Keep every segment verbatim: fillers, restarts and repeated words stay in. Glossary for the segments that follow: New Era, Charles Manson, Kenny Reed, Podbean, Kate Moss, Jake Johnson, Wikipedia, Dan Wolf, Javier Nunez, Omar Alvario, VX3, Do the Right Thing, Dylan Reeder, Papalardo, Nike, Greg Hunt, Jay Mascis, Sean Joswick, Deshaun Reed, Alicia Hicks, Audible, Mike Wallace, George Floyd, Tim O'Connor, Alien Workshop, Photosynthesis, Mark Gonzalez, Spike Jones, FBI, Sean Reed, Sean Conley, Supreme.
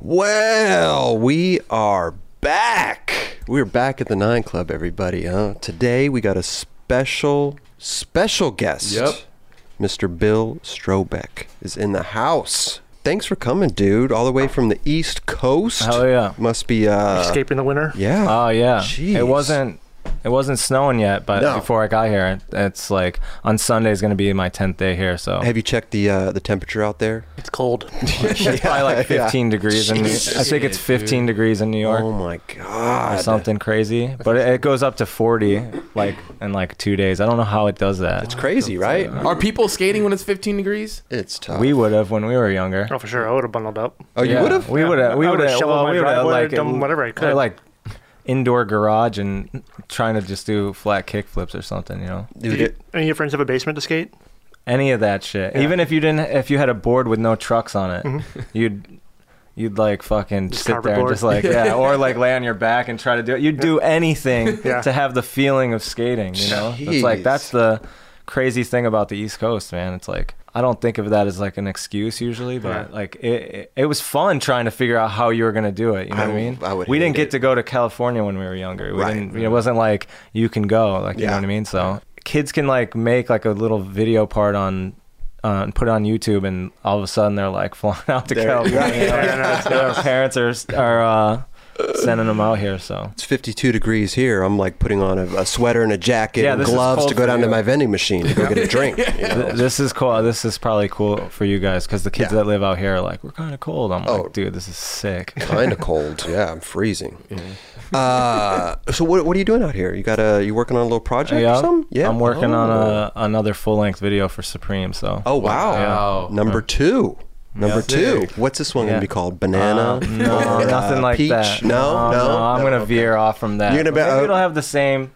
Well, we are back. We're back at the Nine Club, everybody. Huh? Today we got a special, special guest. Yep. Mister Bill Strobeck is in the house. Thanks for coming, dude. All the way from the East Coast. Oh yeah. Must be uh, escaping the winter. Yeah. Oh yeah. Jeez. It wasn't. It wasn't snowing yet, but no. Before I got here, it's like on Sunday is going to be my tenth day here. So have you checked the uh, the temperature out there? It's cold. It's yeah, probably like fifteen yeah. degrees. In New- I think it's fifteen Dude. degrees in New York. Oh my god! Or something crazy, but it, it goes up to forty like in like two days. I don't know how it does that. It's crazy, right? Are people skating when it's fifteen degrees? It's tough. We would have when we were younger. Oh, for sure. I would have bundled up. Oh, you yeah. would have? We would have. We would have. Well, we would have like done whatever I could. Like. Indoor garage and trying to just do flat kick flips or something, you know. Did you, any of your friends have a basement to skate? Any of that shit. Yeah. Even if you didn't, if you had a board with no trucks on it, mm-hmm. you'd you'd like fucking just sit there board. and just like yeah, or like lay on your back and try to do it. You'd do anything yeah. to have the feeling of skating, you know. Jeez. It's like that's the crazy thing about the East Coast, man. It's like I don't think of that as like an excuse usually, but yeah. like it, it, it was fun trying to figure out how you were going to do it. You know I, what I mean? I would we didn't get it. to go to California when we were younger. We right. didn't, it wasn't like you can go, like, yeah. you know what I mean? So kids can like make like a little video part on, uh, and put it on YouTube and all of a sudden they're like flying out to there, California. Right. yeah, yeah, their parents are, are, uh, sending them out here. So it's fifty-two degrees here. I'm like putting on a, a sweater and a jacket yeah, and gloves to go down to my vending machine to go get a drink. You know? This is cool. This is probably cool for you guys because the kids yeah. that live out here are like, we're kind of cold. I'm oh, like, dude, this is sick. Kind of cold. Yeah, I'm freezing. Mm-hmm. Uh, so what what are you doing out here? You got a you working on a little project yeah. or something? Yeah, I'm working oh. on a, another full length video for Supreme. So oh wow, wow. Yeah. number two. Number yes, two, dude. What's this one yeah. going to be called? Banana? Uh, no, or, nothing uh, like peach? that. No, no. no, no I'm no, going to okay. veer off from that. You're gonna be, maybe uh, it'll have the same,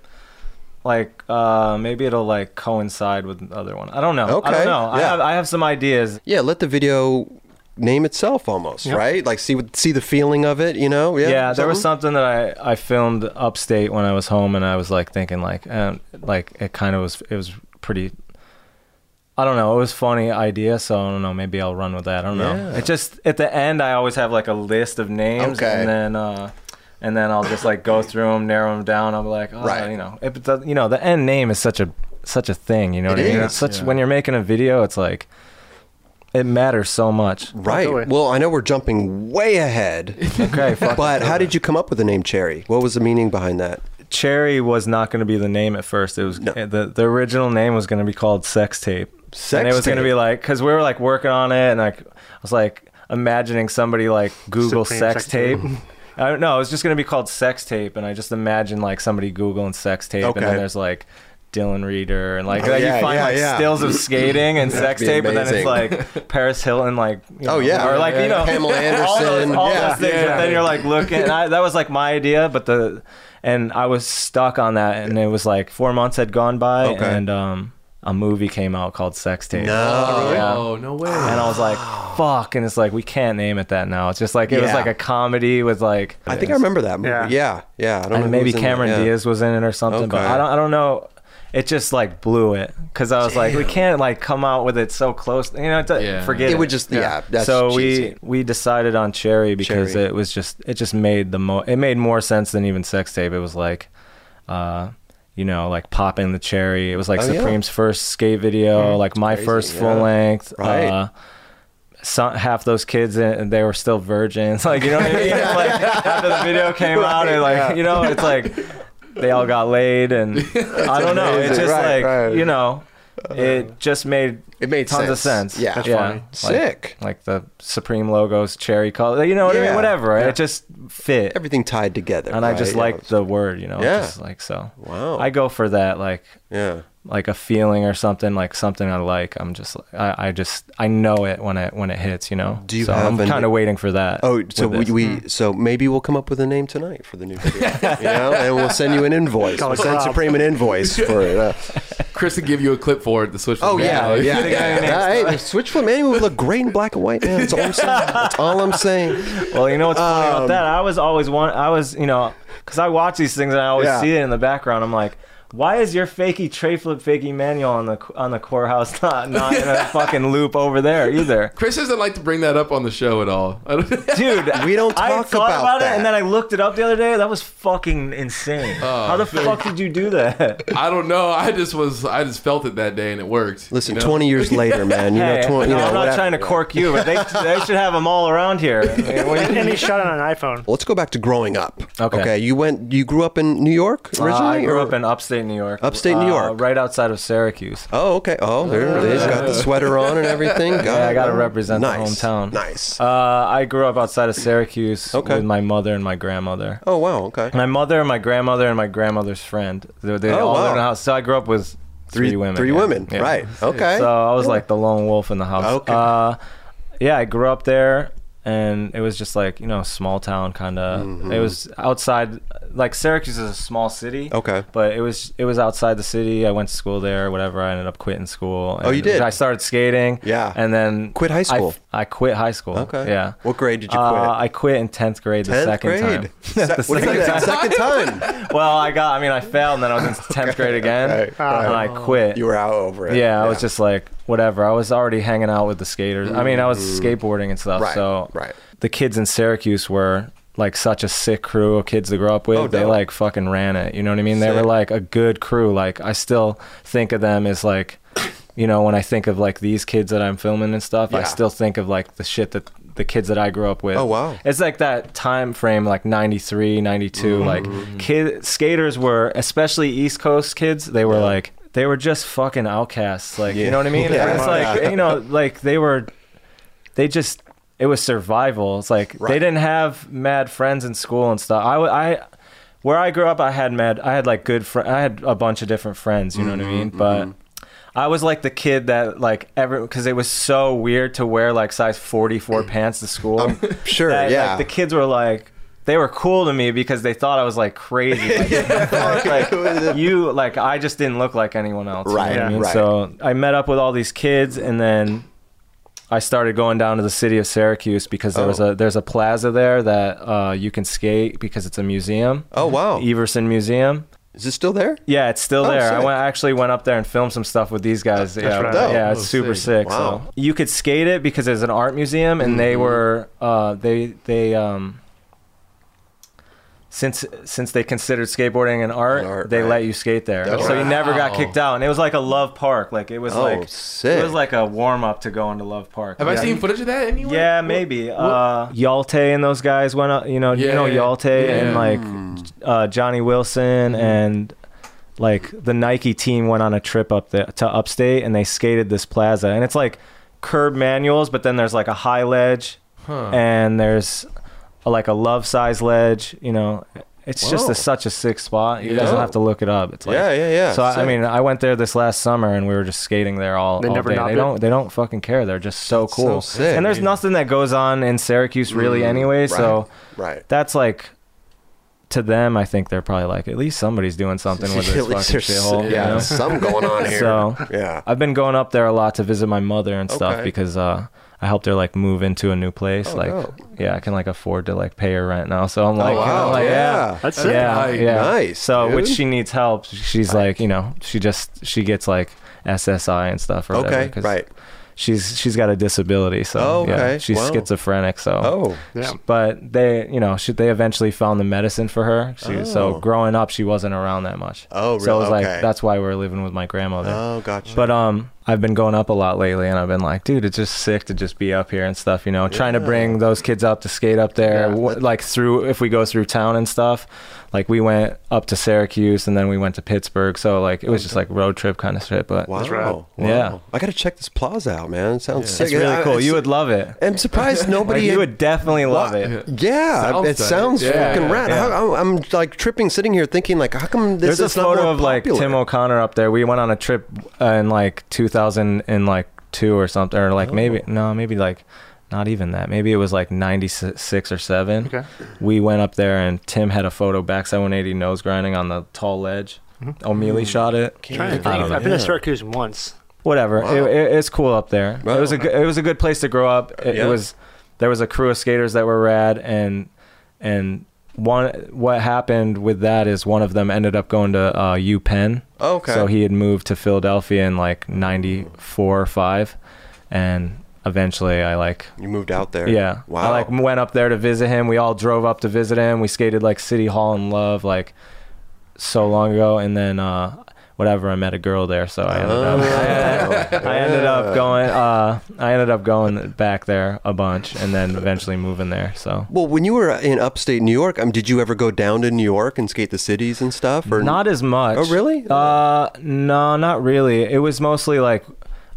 like, uh, maybe it'll, like, coincide with the other one. I don't know. Okay. I don't know. Yeah. I, have, I have some ideas. Yeah, let the video name itself almost, yep. right? Like, see see the feeling of it, you know? Yeah, yeah there something? was something that I, I filmed upstate when I was home, and I was, like, thinking, like, um, like it kind of was, it was pretty... I don't know. It was a funny idea, so I don't know. Maybe I'll run with that. I don't yeah. know. It's just at the end, I always have like a list of names, okay. and then uh, and then I'll just like go through them, narrow them down. I'll be like, oh, right. you know, it, you know, the end name is such a such a thing. You know what it I mean? Is. It's such yeah. when you're making a video, it's like. It matters so much. Right. Well, I know we're jumping way ahead. okay. Fuck but how did you come up with the name Cherry? What was the meaning behind that? Cherry was not going to be the name at first. It was no. the, the original name was going to be called Sex Tape. Sex Tape. And it was going to be like, because we were like working on it and like, I was like imagining somebody like Google Supreme Sex Tape. Tape. I don't know. It was just going to be called Sex Tape. And I just imagined like somebody Googling Sex Tape okay. and then there's like, Dylan Reeder and like, oh, like yeah, you find yeah, like yeah. stills of skating and sex tape amazing. and then it's like Paris Hilton like you know, oh yeah or like yeah, you know Pamela Anderson all, those, all yeah. those things yeah. and then you're like looking and I, that was like my idea but the and I was stuck on that and it was like four months had gone by okay. and um a movie came out called Sex Tape. No, yeah. no, no way. And I was like, fuck. And it's like, we can't name it that now. It's just like, it yeah. was like a comedy with like... I think I remember that movie. Yeah. Yeah. yeah. I don't and maybe Cameron yeah. Diaz was in it or something, okay. but I don't, I don't know... It just like blew it because I was Damn. like, we can't like come out with it so close, you know. To, yeah. Forget it. It would just yeah. yeah that's so cheesy. we we decided on Cherry because Cherry. it was just it just made the mo it made more sense than even Sex Tape. It was like, uh, you know, like popping the cherry. It was like oh, Supreme's yeah. first skate video, mm, like my crazy, first full yeah. length. Right. Uh, Some, half those kids and they were still virgins. Like you know what I mean? yeah. Like after the video came right. out, and like yeah. you know, it's like. They all got laid and I don't know. Amazing. It's just right, like, right. you know, it just made, it made tons sense. of sense. Yeah. That's yeah. funny. Sick. Like, like the Supreme logos, cherry color, you know what yeah. I mean? Whatever. Right? Yeah. It just fit. Everything tied together. And right? I just yeah. liked the word, you know, yeah. just like, so wow. I go for that. Like, yeah. like a feeling or something, like something I like. I'm just, I, I just, I know it when it, when it hits, you know? Do you so have I'm kind of waiting for that. Oh, so we, we, so maybe we'll come up with a name tonight for the new video, you know? And we'll send you an invoice. We'll send Supreme an invoice for it. Uh, Chris would give you a clip for it, the Switch Flip Oh, yeah, yeah. yeah. yeah. Right. The Switch Flip Manual would look great in black and white, man. That's all I'm saying. That's all I'm saying. Well, you know what's funny um, about that? I was always one, I was, you know, because I watch these things and I always yeah. see it in the background. I'm like, Why is your fakey tray flip fakey manual on the on the courthouse not not in a fucking loop over there either? Chris doesn't like to bring that up on the show at all. Dude, we don't talk I about, about that. it, and then I looked it up the other day. That was fucking insane. Oh, How the dude. fuck did you do that? I don't know. I just was. I just felt it that day, and it worked. Listen, you know? twenty years later, man. You hey, know, twenty, no, you know, I'm not trying to cork you, but they they should have them all around here. And he shot it on an iPhone. Well, let's go back to growing up. Okay. Okay. You went. You grew up in New York originally. Uh, I grew or? up in upstate. New York. Upstate New York. Uh, right outside of Syracuse. Oh, okay. Oh, there it is. Got the sweater on and everything. Got yeah, I got to represent nice. the hometown. Nice. Uh, I grew up outside of Syracuse okay. with my mother and my grandmother. Oh, wow. Okay. My mother, my grandmother, and my grandmother's friend. They, they oh, all wow. lived in the house. So I grew up with three, three women. Three yeah. women. Yeah. Right. Okay. So I was like the lone wolf in the house. Okay. Uh, yeah, I grew up there. And it was just like, you know, small town kind of. Mm-hmm. It was outside, like Syracuse is a small city. Okay. But it was it was outside the city. I went to school there, whatever. I ended up quitting school. And oh, you did? I started skating. Yeah. And then. Quit high school. I, I quit high school. Okay. Yeah. What grade did you quit? Uh, I quit in tenth grade the tenth second grade. time. Se- the what second time. second time. Well, I got, I mean, I failed and then I was in tenth okay. grade again. Right. Oh. And I quit. You were out over it. Yeah. I yeah. was just like. Whatever. I was already hanging out with the skaters. I mean, I was skateboarding and stuff. Right, so right. the kids in Syracuse were like such a sick crew of kids to grow up with. Oh, they like fucking ran it. You know what I mean? Sick. They were like a good crew. Like I still think of them as like, you know, when I think of like these kids that I'm filming and stuff, yeah. I still think of like the shit that the kids that I grew up with. Oh, wow. It's like that time frame, like ninety-three, ninety-two, mm-hmm. like kid skaters were, especially East Coast kids. They were yeah. like, They were just fucking outcasts, like yeah. you know what I mean. Yeah. It's like you know, like they were, they just it was survival. It's like right. they didn't have mad friends in school and stuff. I, I, where I grew up, I had mad, I had like good friends. I had a bunch of different friends. You know mm-hmm, what I mean, but. Mm-hmm. I was like the kid that like every because it was so weird to wear like size forty-four pants to school. I'm sure, that, yeah. Like, the kids were like. They were cool to me because they thought I was like crazy. Like, like, you, like I just didn't look like anyone else. Right, you know what I mean? right. So I met up with all these kids, and then I started going down to the city of Syracuse because there oh. was a there's a plaza there that uh, you can skate because it's a museum. Oh wow, Everson Museum. Is it still there? Yeah, it's still oh, there. Sick. I went, actually went up there and filmed some stuff with these guys. That's yeah, right. oh, yeah, it's super sick. sick wow. So you could skate it because it's an art museum, and mm-hmm. they were uh, they they. Um, Since since they considered skateboarding an art, art they right. let you skate there, wow. so you never got kicked out. And it was like a Love Park, like it was oh, like sick. It was like a warm up to going to Love Park. Have yeah. I seen footage of that anywhere? Yeah, maybe. What? Uh, Yalte and those guys went up. You know, yeah. you know Yalte yeah. and like mm. uh, Johnny Wilson mm. and. Like the Nike team went on a trip up the, to upstate and they skated this plaza, and it's like curb manuals, but then there's like a high ledge, huh. and there's. Like a love size ledge, you know, it's Whoa. just a, such a sick spot. You yeah. guys don't have to look it up. It's like, yeah, yeah, yeah. So I, I mean, I went there this last summer and we were just skating there all, they all never day. They it. don't, they don't fucking care. They're just so that's cool. So sick, and there's dude. nothing that goes on in Syracuse really, mm-hmm. anyway. Right. So right, that's like. To them, I think they're probably like, at least somebody's doing something with this fucking shithole. Yeah, you know? Something going on here. So yeah, I've been going up there a lot to visit my mother and stuff okay. because uh, I helped her like move into a new place. Oh, like, no. yeah, I can like afford to like pay her rent now. So I'm like, oh, wow. you know, like yeah. yeah, that's yeah, it. yeah, nice. So dude. Which she needs help. She's like, you know, she just she gets like S S I and stuff. Or okay, whatever, right. She's she's got a disability, so oh, okay. yeah, she's wow. schizophrenic. So, oh, yeah. but they, you know, she, they eventually found the medicine for her. She, oh. So growing up, she wasn't around that much. Oh, really? So it was okay. like that's why we were living with my grandmother. Oh, gotcha. But um, I've been going up a lot lately, and I've been like, dude, it's just sick to just be up here and stuff. You know, yeah. trying to bring those kids up to skate up there, yeah. like through if we go through town and stuff. Like we went up to Syracuse and then we went to Pittsburgh, so like it was just like road trip kind of shit. But wow, wow. yeah, I gotta check this plaza out, man. It sounds yeah. sick. It's really I, cool. It's, you would love it. I'm surprised nobody. Like you would definitely love well, it. Yeah, sounds it sounds it. fucking yeah, rad. Yeah. How, I'm like tripping, sitting here thinking like, how come this? There's is a photo not more of like popular? Tim O'Connor up there. We went on a trip uh, in like two thousand two or something, or like oh. maybe no, maybe like. Not even that. Maybe it was like ninety-six or seven. Okay. We went up there and Tim had a photo backside one eighty nose grinding on the tall ledge. Mm-hmm. O'Mealy mm-hmm. shot it. Can't I think. I've know. been to Syracuse once. Whatever. Wow. It, it, it's cool up there. Wow. It was a it was a good place to grow up. It, yeah. it was there was a crew of skaters that were rad and and one, what happened with that is one of them ended up going to uh, UPenn. Oh, okay. So he had moved to Philadelphia in like ninety-four or five, and eventually I like... You moved out there? Yeah. Wow. I like went up there to visit him. We all drove up to visit him. We skated like City Hall in Love like so long ago, and then uh, whatever, I met a girl there, so I ended up, oh. I, I ended up going uh, I ended up going back there a bunch, and then eventually moving there. So, well, when you were in upstate New York, I mean, did you ever go down to New York and skate the cities and stuff? Or not as much. Oh, really? Uh, no, not really. It was mostly like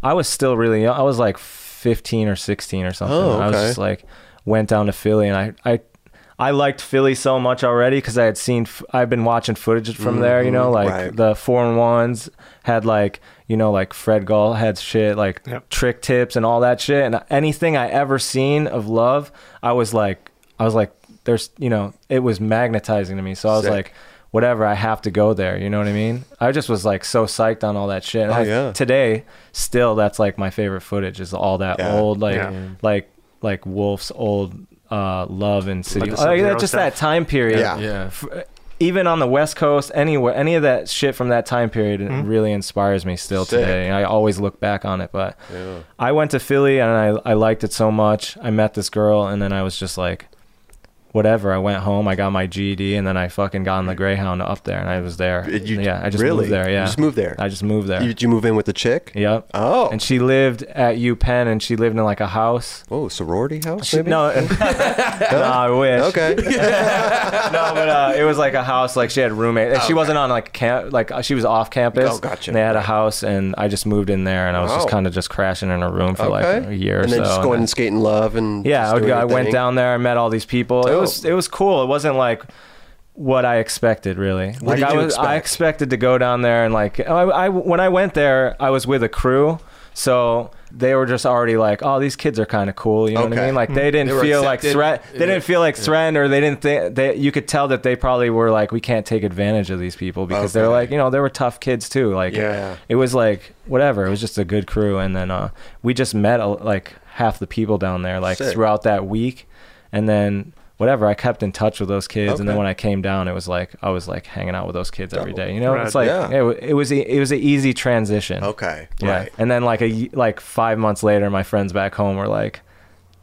I was still really young. I was like fifteen or sixteen or something. Oh, okay. I was just like went down to Philly, and I I. I liked Philly so much already because I had seen, I've been watching footage from mm-hmm. there, you know, like right. the four and ones had like, you know, like Fred Gall had shit, like yep. trick tips and all that shit. And anything I ever seen of Love, I was like, I was like, there's, you know, it was magnetizing to me. So I was Sick. like, whatever, I have to go there. You know what I mean? I just was like so psyched on all that shit. And oh, I, yeah. today, still, that's like my favorite footage is all that yeah. old, like, yeah. like, like Wolf's old, Uh, Love and City. Like oh, yeah, just stuff. That time period. Yeah. yeah. For, even on the West Coast, anywhere, any of that shit from that time period mm-hmm. really inspires me still Sick. today. I always look back on it. But yeah. I went to Philly and I, I liked it so much. I met this girl and then I was just like, whatever. I went home, I got my G E D, and then I fucking got on the Greyhound up there and I was there. You, yeah, I just really? moved there. Yeah. You just moved there? I just moved there. You, did you move in with the chick? Yep. Oh. And she lived at UPenn, and she lived in like a house. Oh, sorority house? She, maybe? No. no, I wish. Okay. No, but uh, it was like a house. Like she had roommates. And oh, she wasn't on like camp. Like she was off campus. Oh, gotcha. And they had a house, and I just moved in there, and I was oh. just kind of just crashing in her room for okay. like a year or so. And then so, just going and, and skating Love and yeah, I, would go, I went down there. I met all these people. Oh. It was it was cool. It wasn't like what I expected, really. What like did I was, you expect? I expected to go down there and like I, I when I went there, I was with a crew, so they were just already like, oh, these kids are kind of cool, you know okay. what I mean? Like mm-hmm. they didn't they feel accepted. like threat. They yeah. didn't feel like yeah. threatened, or they didn't think that you could tell that they probably were like, we can't take advantage of these people because okay. they're like, you know, they were tough kids too. Like yeah. it was like whatever. It was just a good crew, and then uh, we just met a, like half the people down there like Sick. throughout that week, and then. Whatever, I kept in touch with those kids, okay. and then when I came down, it was like I was like hanging out with those kids Double. every day. You know, right. it's like yeah. it, it was it was an easy transition. Okay, yeah. Right. And then like a like five months later, my friends back home were like,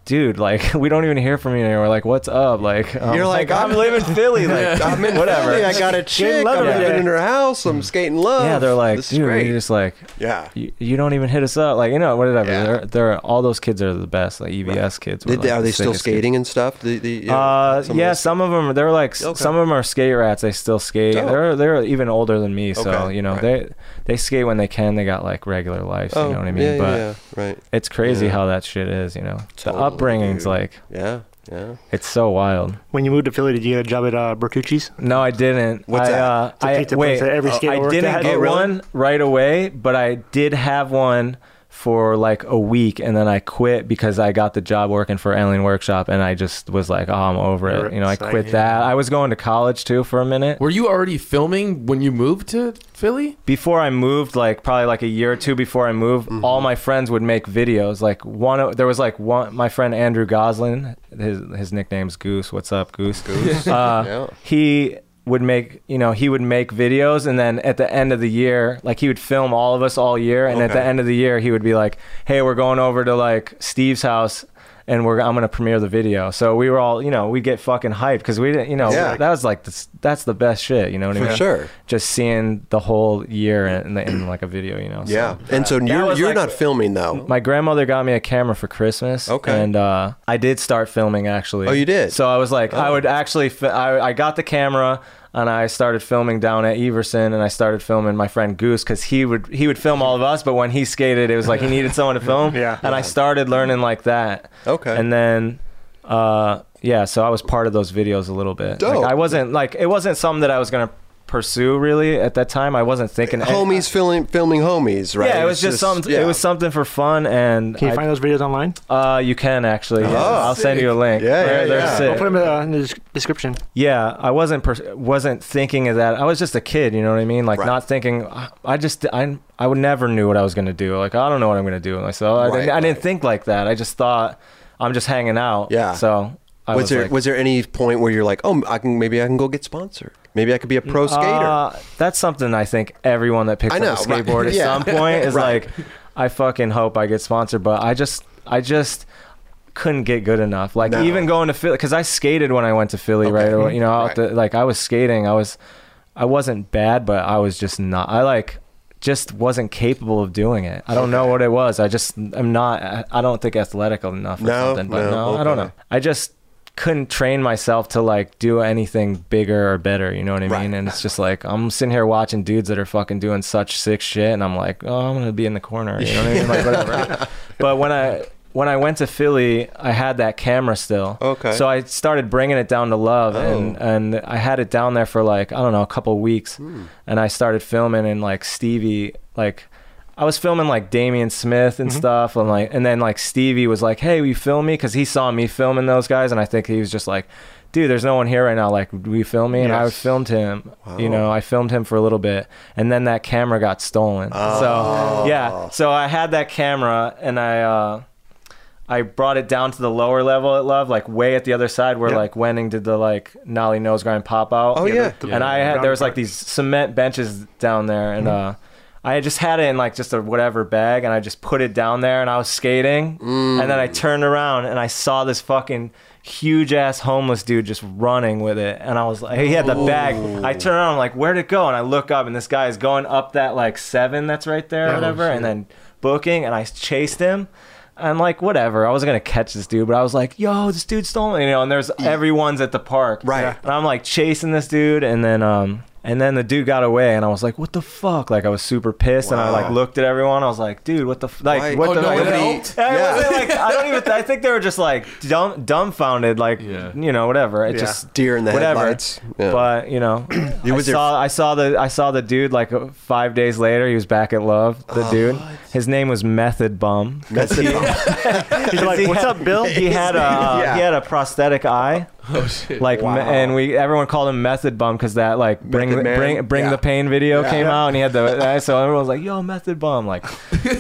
dude, like we don't even hear from you anymore. Like, what's up? Like, um, you're like, I'm, I'm living Philly. Like, I'm in whatever. Philly, I got a chick. I'm yeah. living in her house. I'm skating Love. Yeah, they're like, this dude, you're just like, yeah, you, you don't even hit us up. Like, you know, whatever. Yeah. They're, they're all those kids are the best. Like E V S right. kids. Were, Did, like, are the they still skating kids. and stuff? The, the, you know, uh, some yeah, some of them. They're like, okay. some of them are skate rats. They still skate. Oh. They're they're even older than me. So okay. you know, right. they they skate when they can. They got like regular lives. Oh, you know what I mean? Yeah, but yeah, right. It's crazy yeah. how that shit is. You know, the up. Upbringing's like yeah yeah it's so wild. When you moved to Philly, did you get a job at uh, Bertucci's? No, I didn't. What's I, that? Uh, I, I, wait, every uh, I didn't get really? one right away, but I did have one for like a week, and then I quit because I got the job working for Alien Workshop, and I just was like, oh, I'm over it. You know, I quit that. I was going to college too for a minute. Were you already filming when you moved to Philly? Before I moved, like probably like a year or two before I moved, mm-hmm. all my friends would make videos. Like one, there was like one, my friend Andrew Goslin, his his nickname's Goose. What's up, Goose? Goose. uh, yeah. He would make, you know, he would make videos, and then at the end of the year, like he would film all of us all year, and okay. at the end of the year he would be like, hey, we're going over to like Steve's house, and we're I'm gonna premiere the video. So we were all, you know, we get fucking hyped because we didn't, you know, yeah. that was like the, that's the best shit, you know what I mean? For sure. Just seeing the whole year in, the, in like a video, you know. So, yeah. And uh, so you're you're like, not filming though. My grandmother got me a camera for Christmas. Okay. And uh, I did start filming actually. Oh, you did. So I was like, oh. I would actually, fi- I I got the camera. And I started filming down at Everson, and I started filming my friend Goose because he would he would film all of us, but when he skated, it was like he needed someone to film. yeah. And I started learning like that. Okay. And then, uh, yeah, so I was part of those videos a little bit. Dope. Like, I wasn't like it wasn't something that I was gonna pursue really at that time. I wasn't thinking homies I, filming filming homies, right? Yeah, it was just, just something. Yeah. It was something for fun. And can you I, find those videos online? Uh, you can actually. Oh, yeah. I'll send you a link. Yeah, they're, yeah, they're yeah. sick. I'll put them uh, in the description. Yeah, I wasn't per- wasn't thinking of that. I was just a kid, you know what I mean? Like right. not thinking. I just I I would never knew what I was gonna do. Like I don't know what I'm gonna do with myself. I, right, didn't, right. I didn't think like that. I just thought I'm just hanging out. Yeah. So. I was, was there like, was there any point where you're like, oh, I can maybe I can go get sponsored, maybe I could be a pro uh, skater? That's something I think everyone that picks I know, up a skateboard right? at yeah. some point is right. like, I fucking hope I get sponsored. But I just I just couldn't get good enough. Like no. even going to Philly, because I skated when I went to Philly, okay. right? Or, you know, right. the, like I was skating. I was I wasn't bad, but I was just not. I like. just wasn't capable of doing it. I don't okay. know what it was. I just am not, I don't think athletic enough or no, something, but no, no okay. I don't know. I just couldn't train myself to like do anything bigger or better, you know what I right. mean? And it's just like, I'm sitting here watching dudes that are fucking doing such sick shit and I'm like, oh, I'm gonna be in the corner, you know what I mean? Like, whatever. But when I, when I went to Philly, I had that camera still. Okay. So I started bringing it down to Love oh. and, and I had it down there for like, I don't know, a couple of weeks. Mm. And I started filming and like Stevie, like I was filming like Damian Smith and mm-hmm. stuff. And like, and then like Stevie was like, hey, will you film me? Cause he saw me filming those guys. And I think he was just like, dude, there's no one here right now. Like, will you film me? Yes. And I filmed him, wow. you know, I filmed him for a little bit and then that camera got stolen. Oh. So yeah. So I had that camera and I, uh, I brought it down to the lower level at Love, like way at the other side where yep. like Wenning did the like gnarly nose grind pop out. Oh yeah. The, yeah. And I had, there was like these cement benches down there and mm. uh, I just had it in like just a whatever bag and I just put it down there and I was skating mm. and then I turned around and I saw this fucking huge ass homeless dude just running with it. And I was like, he had the Ooh. bag. I turned around, I'm like, where'd it go? And I look up and this guy is going up that like seven that's right there yeah, or whatever. Shit. And then booking and I chased him. And like, whatever, I wasn't going to catch this dude, but I was like, yo, this dude's stolen, you know, and there's everyone's at the park. Right. And I'm like chasing this dude. And then, um, and then the dude got away and I was like, what the fuck? Like I was super pissed. Wow. And I like looked at everyone. I was like, dude, what the, f like, what oh, the, no, like, yeah. like, I don't even, I think they were just like dumb, dumbfounded, like, yeah. you know, whatever. It yeah. just deer in the whatever. headlights. Yeah. But you know, I saw, I saw the, I saw the dude like five days later, he was back at Love, the oh, dude. What? His name was Method Bum. Method he, Bum. He's like, what's up, Bill? He had a yeah. he had a prosthetic eye. Oh shit! Like, wow. and we everyone called him Method Bum because that like bring the, bring bring yeah. the pain video yeah. came yeah. out and he had the so everyone was like, yo, Method Bum. Like,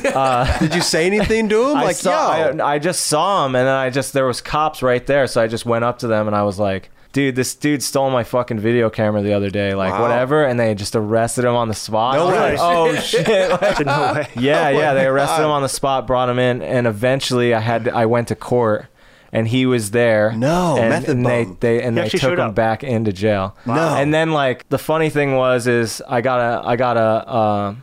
uh, did you say anything to him? Like, I saw, yo, I, I just saw him and then I just there was cops right there, so I just went up to them and I was like, dude, this dude stole my fucking video camera the other day, like wow. whatever, and they just arrested him on the spot. No way. Like, oh shit! Like, no way. Yeah, no yeah, way. They arrested him on the spot, brought him in, and eventually I had to, I went to court, and he was there. No, and, Method and Bum. They, they and he they took him up. back into jail. Wow. No, and then like the funny thing was is I got a I got a. Uh,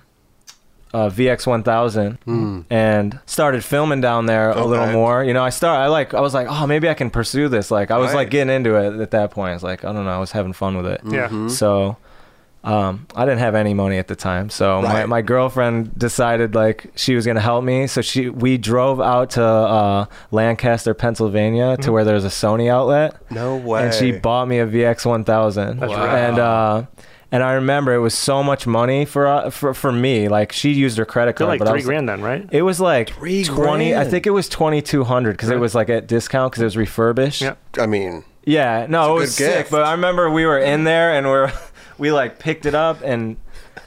Uh, V X one thousand mm. and started filming down there okay. a little more, you know. I start I like I was like, oh, maybe I can pursue this, like I was right. like getting into it at that point. I was like, I don't know, I was having fun with it. Yeah. Mm-hmm. So um I didn't have any money at the time, so right. my, my girlfriend decided like she was gonna help me, so she we drove out to uh Lancaster, Pennsylvania mm-hmm. to where there's a Sony outlet. No way. And she bought me a V X one thousand. That's wow. and uh And I remember it was so much money for uh, for for me. Like she used her credit card. Like but three was, grand then, right? It was like three twenty. Grand. I think it was twenty two hundred because right. it was like at discount because it was refurbished. Yeah, I mean, yeah, no, it was sick. Gift. But I remember we were in there and we're we like picked it up and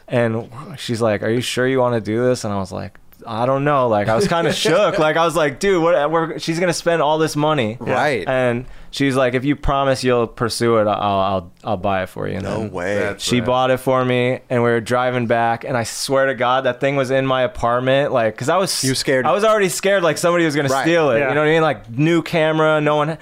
and she's like, "Are you sure you want to do this?" And I was like, I don't know. Like I was kind of shook. Like I was like, dude, what? We're, she's gonna spend all this money, right? And she's like, if you promise you'll pursue it, I'll I'll I'll buy it for you. And no way. That's she right. bought it for me, and we were driving back, and I swear to God, that thing was in my apartment, like, cause I was you scared. I was already scared, like somebody was gonna right. steal it. Yeah. You know what I mean? Like new camera, no one.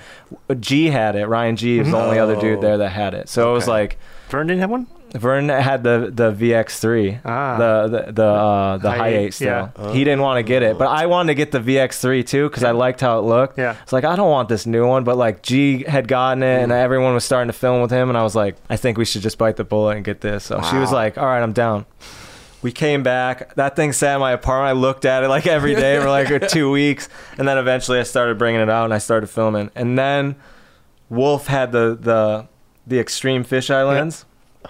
G had it. Ryan G is the no. only other dude there that had it. So okay. it was like Vern didn't have one. Vern had the the V X three, ah. the the the, uh, the high eight still. Yeah. Oh. He didn't want to get it, but I wanted to get the V X three too because yeah. I liked how it looked. Yeah, it's like I don't want this new one, but like G had gotten it, mm. and everyone was starting to film with him, and I was like, I think we should just bite the bullet and get this. So wow. she was like, all right, I'm down. We came back. That thing sat in my apartment. I looked at it like every day for like two weeks, and then eventually I started bringing it out and I started filming, and then Wolf had the the the extreme fisheye lens. Yeah.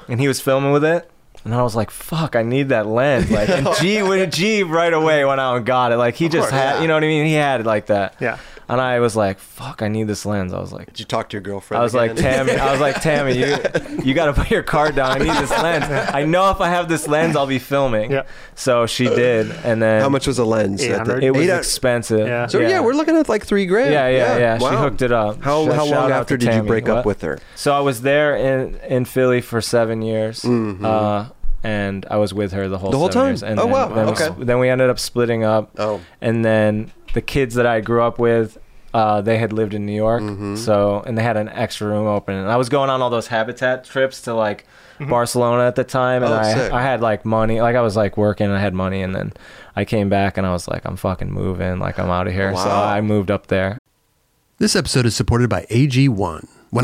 And he was filming with it, and I was like, "Fuck, I need that lens!" Like, and G, G right away went out and got it. Like, he just course, had, yeah. you know what I mean? He had it like that. Yeah. And I was like, fuck, I need this lens. I was like, did you talk to your girlfriend? I was again? like, Tammy, I was like, Tammy, you you got to put your card down. I need this lens. I know if I have this lens, I'll be filming. Yeah. So she did. And then how much was the lens? eight hundred It was expensive. Yeah. So yeah. yeah, we're looking at like three grand. Yeah, yeah, yeah. yeah. Wow. She hooked it up. How Shout how long after did Tammy. you break what? up with her? So I was there in, in Philly for seven years. Mm-hmm. Uh, and I was with her the whole, the whole time. Years. And oh, then, wow. Then, okay. we, then we ended up splitting up. Oh. And then the kids that I grew up with, uh, they had lived in New York. Mm-hmm. So, and they had an extra room open. And I was going on all those Habitat trips to like mm-hmm. Barcelona at the time. And oh, I, sick. I had like money. Like I was like working and I had money. And then I came back and I was like, I'm fucking moving. Like I'm out of here. Wow. So I moved up there. This episode is supported by A G one. When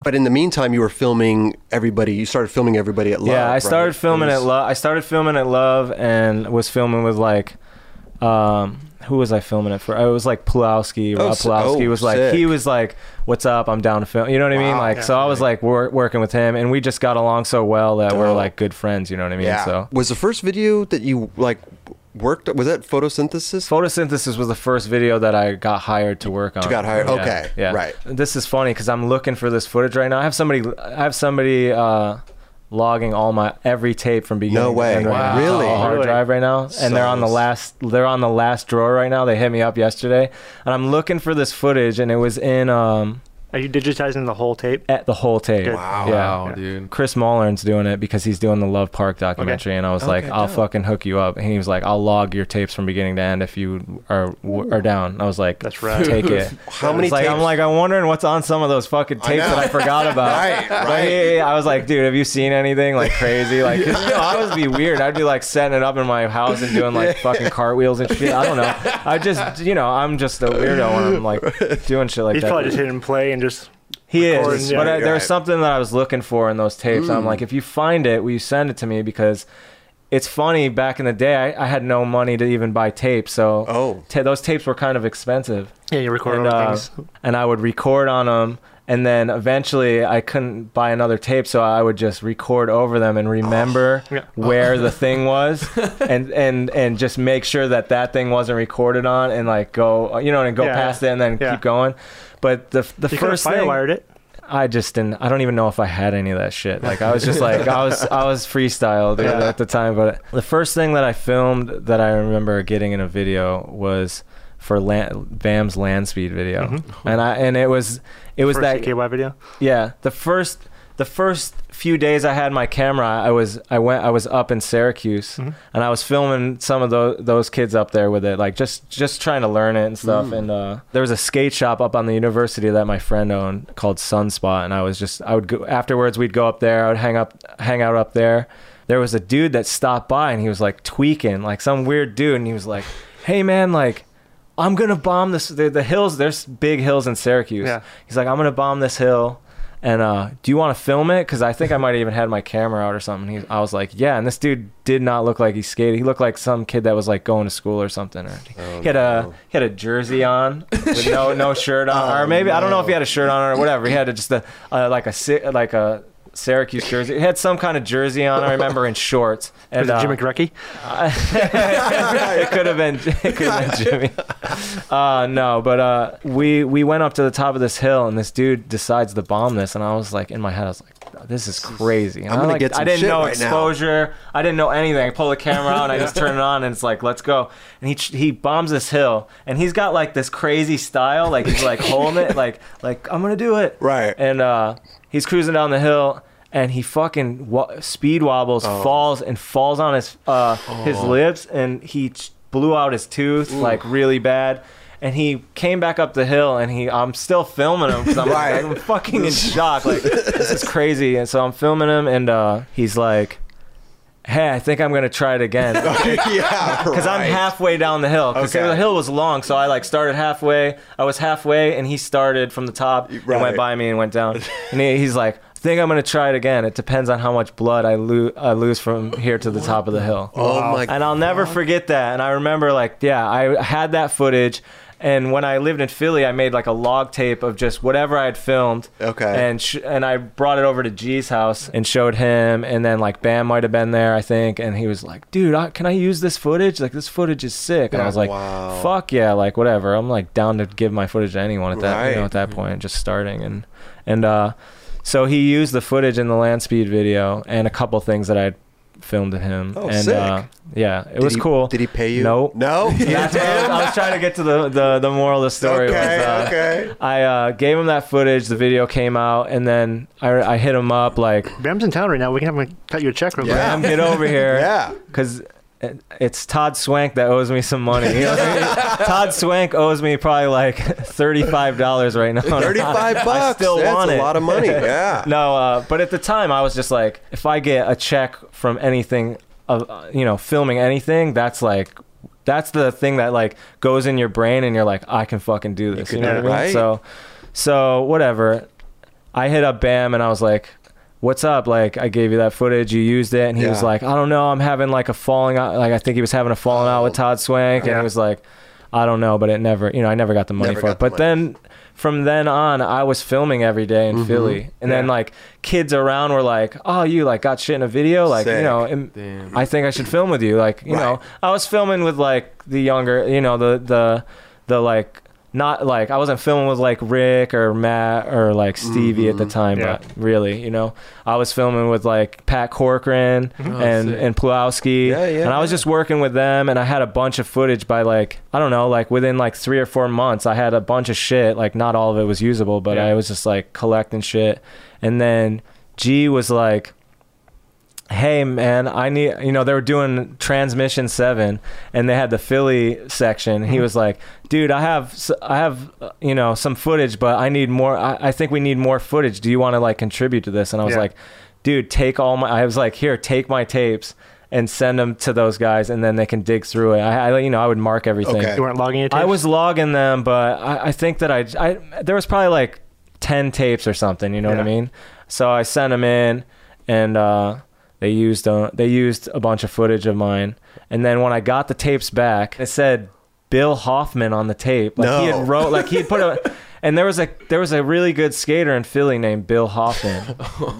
But in the meantime, you were filming everybody. You started filming everybody at Love. Yeah, I started right? filming was... at Love. I started filming at Love and was filming with like, um, who was I filming it for? It was like Pulowski. Oh, Rob Pulowski oh, was like, sick. He was like, "What's up? I'm down to film." You know what wow, I mean? Like, yeah, so right. I was like wor- working with him, and we just got along so well that oh. we're like good friends. You know what I mean? Yeah. So was the first video that you like worked? Was that Photosynthesis? Photosynthesis was the first video that I got hired to work on. You got hired. Yeah, okay. Yeah. Right. This is funny because I'm looking for this footage right now. I have somebody. I have somebody uh, logging all my every tape from beginning. No way. To end right wow. now. Really? All hard really? drive right now, and so they're on the last. They're on the last drawer right now. They hit me up yesterday, and I'm looking for this footage, and it was in. Um, Are you digitizing the whole tape? At the whole tape. Good. Wow, yeah. wow yeah. dude. Chris Muller's doing it because he's doing the Love Park documentary, okay. and I was okay, like, "I'll dope. fucking hook you up." And he was like, "I'll log your tapes from beginning to end if you are are down." And I was like, "That's right. Take it." How many? Like, tapes? I'm like, I'm wondering what's on some of those fucking tapes I that I forgot about. right, right. Yeah, yeah. I was like, "Dude, have you seen anything like crazy?" Like, yeah. you know, I would be weird. I'd be like setting it up in my house and doing like fucking cartwheels and shit. I don't know. I just, you know, I'm just a weirdo when I'm like doing shit like he's that. He's probably just hitting play. And just he is, but I, there was something that I was looking for in those tapes. Mm. I'm like, if you find it, will you send it to me? Because it's funny. Back in the day, I, I had no money to even buy tape, so oh, t- those tapes were kind of expensive. Yeah, you record and, on uh, things, and I would record on them. And then eventually I couldn't buy another tape, so I would just record over them and remember oh, yeah. where oh. the thing was and, and, and just make sure that that thing wasn't recorded on and like go, you know, and go yeah. past it and then yeah. keep going. But the the you first thing firewired it. I just didn't. I don't even know if I had any of that shit. Like I was just like I was I was freestyled yeah. at the time. But the first thing that I filmed that I remember getting in a video was for land, Vam's land speed video, mm-hmm. and I and it was it was first that C K Y video. Yeah, the first the first few days I had my camera, I was I went I was up in Syracuse, mm-hmm. and I was filming some of those those kids up there with it, like just just trying to learn it and stuff. Mm. And uh, there was a skate shop up on the university that my friend owned called Sunspot, and I was just I would go afterwards we'd go up there, I would hang up hang out up there. There was a dude that stopped by and he was like tweaking, like some weird dude, and he was like, "Hey man, like, I'm going to bomb this, the, the hills, there's big hills in Syracuse." Yeah. He's like, "I'm going to bomb this hill. And uh, do you want to film it?" Because I think I might have even had my camera out or something. He, I was like, yeah. And this dude did not look like he skated. He looked like some kid that was like going to school or something. Or oh, he had no. a he had a jersey on with no no shirt on, oh, or maybe no. I don't know if he had a shirt on or whatever. He had a, just a uh, like a like a Syracuse jersey. It had some kind of jersey on, I remember, in shorts. And, was it uh, Jim McGrucky? Uh, it could have been, it could have been Jimmy. Uh, no, but uh, we, we went up to the top of this hill, and this dude decides to bomb this, and I was like, in my head, I was like, this is crazy. And I'm gonna like, get some I didn't shit know right exposure. Now. I didn't know anything. I pull the camera out and I just turn it on and it's like, let's go. And he he bombs this hill and he's got like this crazy style, like he's like holding it, like like I'm gonna do it. Right. And uh, he's cruising down the hill and he fucking wa- speed wobbles, oh. falls and falls on his uh, oh. his lips and he ch- blew out his tooth. Ooh. Like really bad. And he came back up the hill, and he I'm still filming him because I'm, right. I'm fucking in shock. Like, this is crazy. And so I'm filming him, and uh, he's like, hey, I think I'm going to try it again. Yeah, because right. I'm halfway down the hill. Because okay. the hill was long, so I like started halfway. I was halfway, and he started from the top right. and went by me and went down. And he, he's like, I think I'm going to try it again. It depends on how much blood I, loo- I lose from here to the top of the hill. Oh wow. my God. And I'll never forget that. And I remember, like, yeah, I had that footage. And when I lived in Philly, I made like a log tape of just whatever I had filmed. Okay. And sh- and I brought it over to G's house and showed him. And then like Bam might have been there, I think. And he was like, dude, I, can I use this footage? Like this footage is sick. And oh, I was like, wow. fuck yeah, like whatever. I'm like down to give my footage to anyone at that right. you know, at that point, just starting. And, and uh, so he used the footage in the Land Speed video and a couple things that I had filmed at him. Oh, and sick. Uh, yeah, it did was he, cool. Did he pay you? Nope. No. No? That's what I was, I was trying to get to the, the, the moral of the story. Okay, was, uh, okay. I uh, gave him that footage. The video came out, and then I, I hit him up like... Bam's in town right now. We can have him cut you a check real quick. Yeah. Bam, get over here. Yeah. Because... it's Todd Swank that owes me some money. You know what I mean? Todd Swank owes me probably like thirty-five dollars right now. thirty-five bucks. I still That's want it. That's a lot of money. Yeah. No, uh, but at the time I was just like, if I get a check from anything, uh, you know, filming anything, that's like, that's the thing that like goes in your brain and you're like, I can fucking do this. You, you know what I mean? Right? So, so whatever. I hit up Bam and I was like, what's up? Like, I gave you that footage. You used it. And he yeah. was like, I don't know. I'm having like a falling out. Like, I think he was having a falling out with Todd Swank. Yeah. And he was like, I don't know. But it never, you know, I never got the money never for it. The but money. Then from then on, I was filming every day in mm-hmm. Philly. And yeah. then like kids around were like, oh, you like got shit in a video. Like, sick. You know, damn. I think I should film with you. Like, you right. know, I was filming with like the younger, you know, the, the, the like, not like I wasn't filming with like Rick or Matt or like Stevie mm-hmm. at the time, yeah. but really, you know, I was filming with like Pat Corcoran oh, and, and Pulowski yeah, yeah, and I was yeah. just working with them. And I had a bunch of footage by like, I don't know, like within like three or four months, I had a bunch of shit. Like not all of it was usable, but yeah. I was just like collecting shit. And then G was like, hey man, I need, you know, they were doing Transmission seven and they had the Philly section. He was like, dude, I have, I have, you know, some footage, but I need more. I, I think we need more footage. Do you want to like contribute to this? And I was yeah. like, dude, take all my, I was like, here, take my tapes and send them to those guys and then they can dig through it. I, I you know, I would mark everything. Okay. You weren't logging your tapes? I was logging them, but I, I think that I, I, there was probably like ten tapes or something, you know yeah. what I mean? So I sent them in and, uh, They used uh, they used a bunch of footage of mine. And then when I got the tapes back, it said Bill Hoffman on the tape. Like no. he had wrote like he had put a and there was a there was a really good skater in Philly named Bill Hoffman.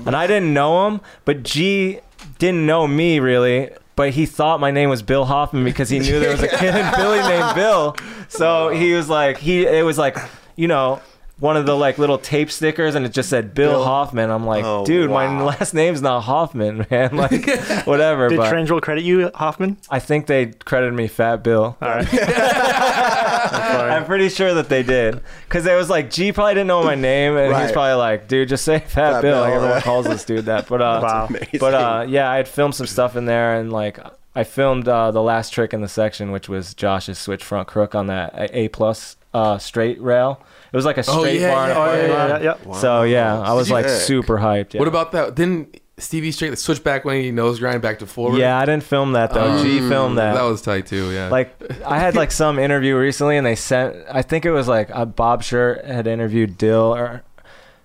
And I didn't know him, but G didn't know me really. But he thought my name was Bill Hoffman because he knew there was a kid in Philly named Bill. So he was like he it was like, you know, one of the like little tape stickers and it just said Bill, Bill. Hoffman. I'm like, oh, dude, wow. my last name's not Hoffman, man. Like, whatever. Did but Transworld credit you, Hoffman? I think they credited me Fat Bill. All right. I'm pretty sure that they did. Because it was like, G probably didn't know my name. And right. he's probably like, dude, just say Fat, Fat Bill. Bill. Like, everyone calls this dude that. But, uh, wow. but uh, yeah, I had filmed some stuff in there and like... I filmed uh, the last trick in the section, which was Josh's switch front crook on that A plus uh, straight rail. It was like a straight bar. Oh, yeah, yeah, yeah, yeah, yeah, yeah. Wow. So, yeah, I was like super hyped. Yeah. What about that? Didn't Stevie straight switch back when he nose grind back to forward? Yeah, I didn't film that, though. Um, G filmed that. That was tight, too, yeah. Like, I had like some interview recently, and they sent, I think it was like uh, Bob Schur had interviewed Dill or...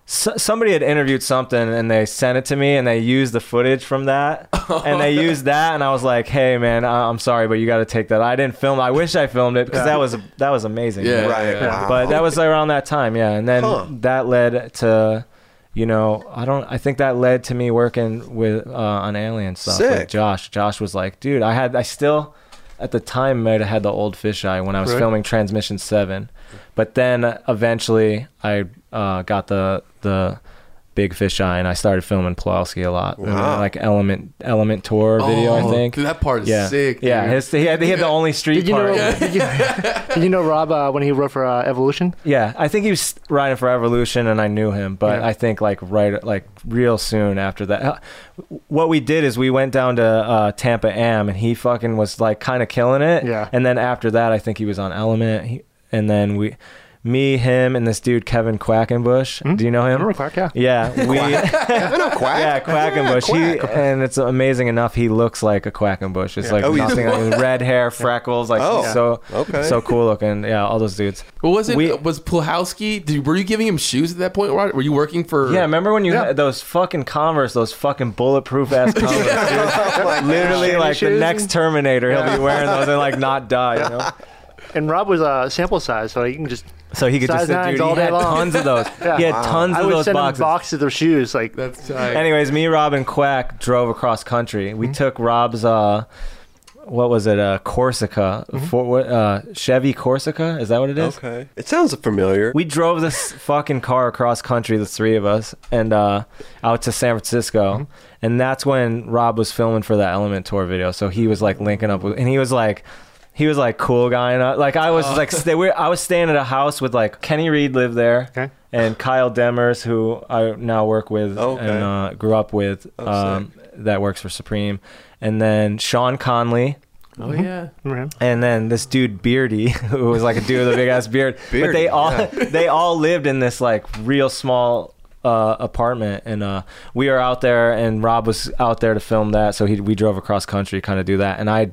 So, somebody had interviewed something and they sent it to me and they used the footage from that oh, and they no. used that and I was like, hey man, I- I'm sorry, but you got to take that. I didn't film. I wish I filmed it because yeah. that was that was amazing. Yeah, right. Yeah. Wow. But that was around that time, yeah. And then huh. that led to you know, I don't, I think that led to me working with, uh, on Alien stuff Sick. with Josh. Josh was like, dude, I had, I still at the time might have had the old fisheye when I was right. filming Transmission seven, but then eventually I, uh, got the, the big fisheye and I started filming Pawlowski a lot. Wow. Like Element, Element tour oh, video, I think. Dude, that part is yeah. sick. Dude. Yeah. His, he had, he had the only street did you part. Know, yeah. did, you, did you know Rob uh, when he wrote for uh, Evolution? Yeah. I think he was writing for Evolution and I knew him, but yeah. I think like right, like real soon after that, what we did is we went down to uh, Tampa Am and he fucking was like kind of killing it. Yeah. And then after that, I think he was on Element he, and then we, me, him, and this dude Kevin Quackenbush. Hmm? Do you know him? I remember Quack, yeah. Yeah, we. I know Quack. Yeah, Quackenbush. Yeah, Quack. He and it's amazing enough. He looks like a Quackenbush. It's yeah. like oh, nothing. Like, red hair, freckles. Like oh, yeah. so, okay. so cool looking. Yeah, all those dudes. Well, was it? We, was Pawlowski? Did were you giving him shoes at that point? Were you working for? Yeah, remember when you yeah. had those fucking Converse, those fucking bulletproof ass Converse? Dude. Oh, literally, shady like shoes. The next Terminator, yeah. he'll be wearing those and like not die. You know. And Rob was a uh, sample size, so you can just. So he could Size just sit, dude, all he had long. Tons of those. yeah. He had wow. tons I of those boxes. I would send him boxes of shoes. Like, that's tight. Anyways, me, Rob, and Quack drove across country. We mm-hmm. took Rob's, uh, what was it, uh, Corsica, mm-hmm. for, what, uh, Chevy Corsica? Is that what it is? Okay. It sounds familiar. We drove this fucking car across country, the three of us, and uh, out to San Francisco. Mm-hmm. And that's when Rob was filming for that Element Tour video. So he was like linking up with, and he was like, He was like cool guy, and I, like I was oh. like st- we, I was staying at a house with like Kenny Reed lived there, okay. and Kyle Demers, who I now work with okay. and uh, grew up with, oh, um, that works for Supreme, and then Sean Conley. Oh yeah, mm-hmm. and then this dude Beardy, who was like a dude with a big ass beard. Beardy, but they all yeah. they all lived in this like real small uh, apartment, and uh, we were out there, and Rob was out there to film that, so he we drove across country kind of do that, and I.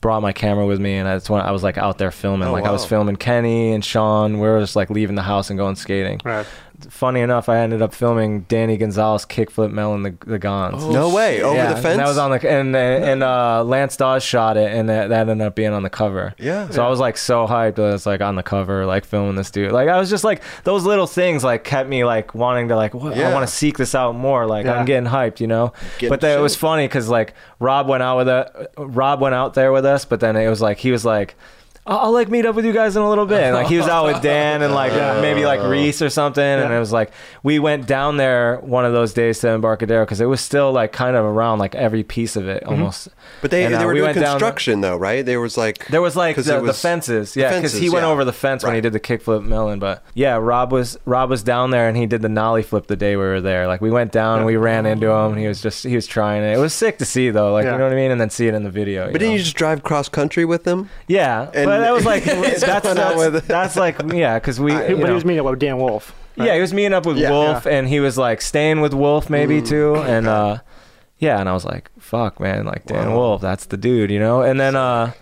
brought my camera with me, and I, just went, I was like out there filming. Oh, like wow. I was filming Kenny and Sean. We were just like leaving the house and going skating. Right. Funny enough, I ended up filming Danny Gonzalez kickflip Melon the the Gons. Oh, no way, over yeah, the fence. And that was on the and and uh, Lance Dawes shot it, and that, that ended up being on the cover. Yeah. So yeah. I was like so hyped that it's like on the cover, like filming this dude. Like I was just like those little things like kept me like wanting to like what, yeah. I want to seek this out more. Like yeah. I'm getting hyped, you know. Getting but then it was funny because like Rob went out with a Rob went out there with us, but then it was like he was like. I'll like meet up with you guys in a little bit. And, like he was out with Dan and like yeah. maybe like Reese or something. Yeah. And it was like, we went down there one of those days to Embarcadero because it was still like kind of around like every piece of it almost. Mm-hmm. But they, and, they uh, were we doing construction down, though, right? There was like, there was like the, was the fences. Yeah. Because he went yeah. over the fence right. when he did the kickflip melon. But yeah, Rob was, Rob was down there and he did the nollie flip the day we were there. Like we went down yeah. and we ran into him and he was just, he was trying it. It was sick to see though. Like, yeah. you know what I mean? And then see it in the video. But you didn't know? You just drive cross country with him? Yeah. And but that was like that's that's, that's like yeah because we I, but know. He was meeting up with Dan Wolf right? yeah he was meeting up with yeah, Wolf yeah. and he was like staying with Wolf maybe mm. too and uh yeah and I was like fuck man like Dan wow. Wolf that's the dude you know and then uh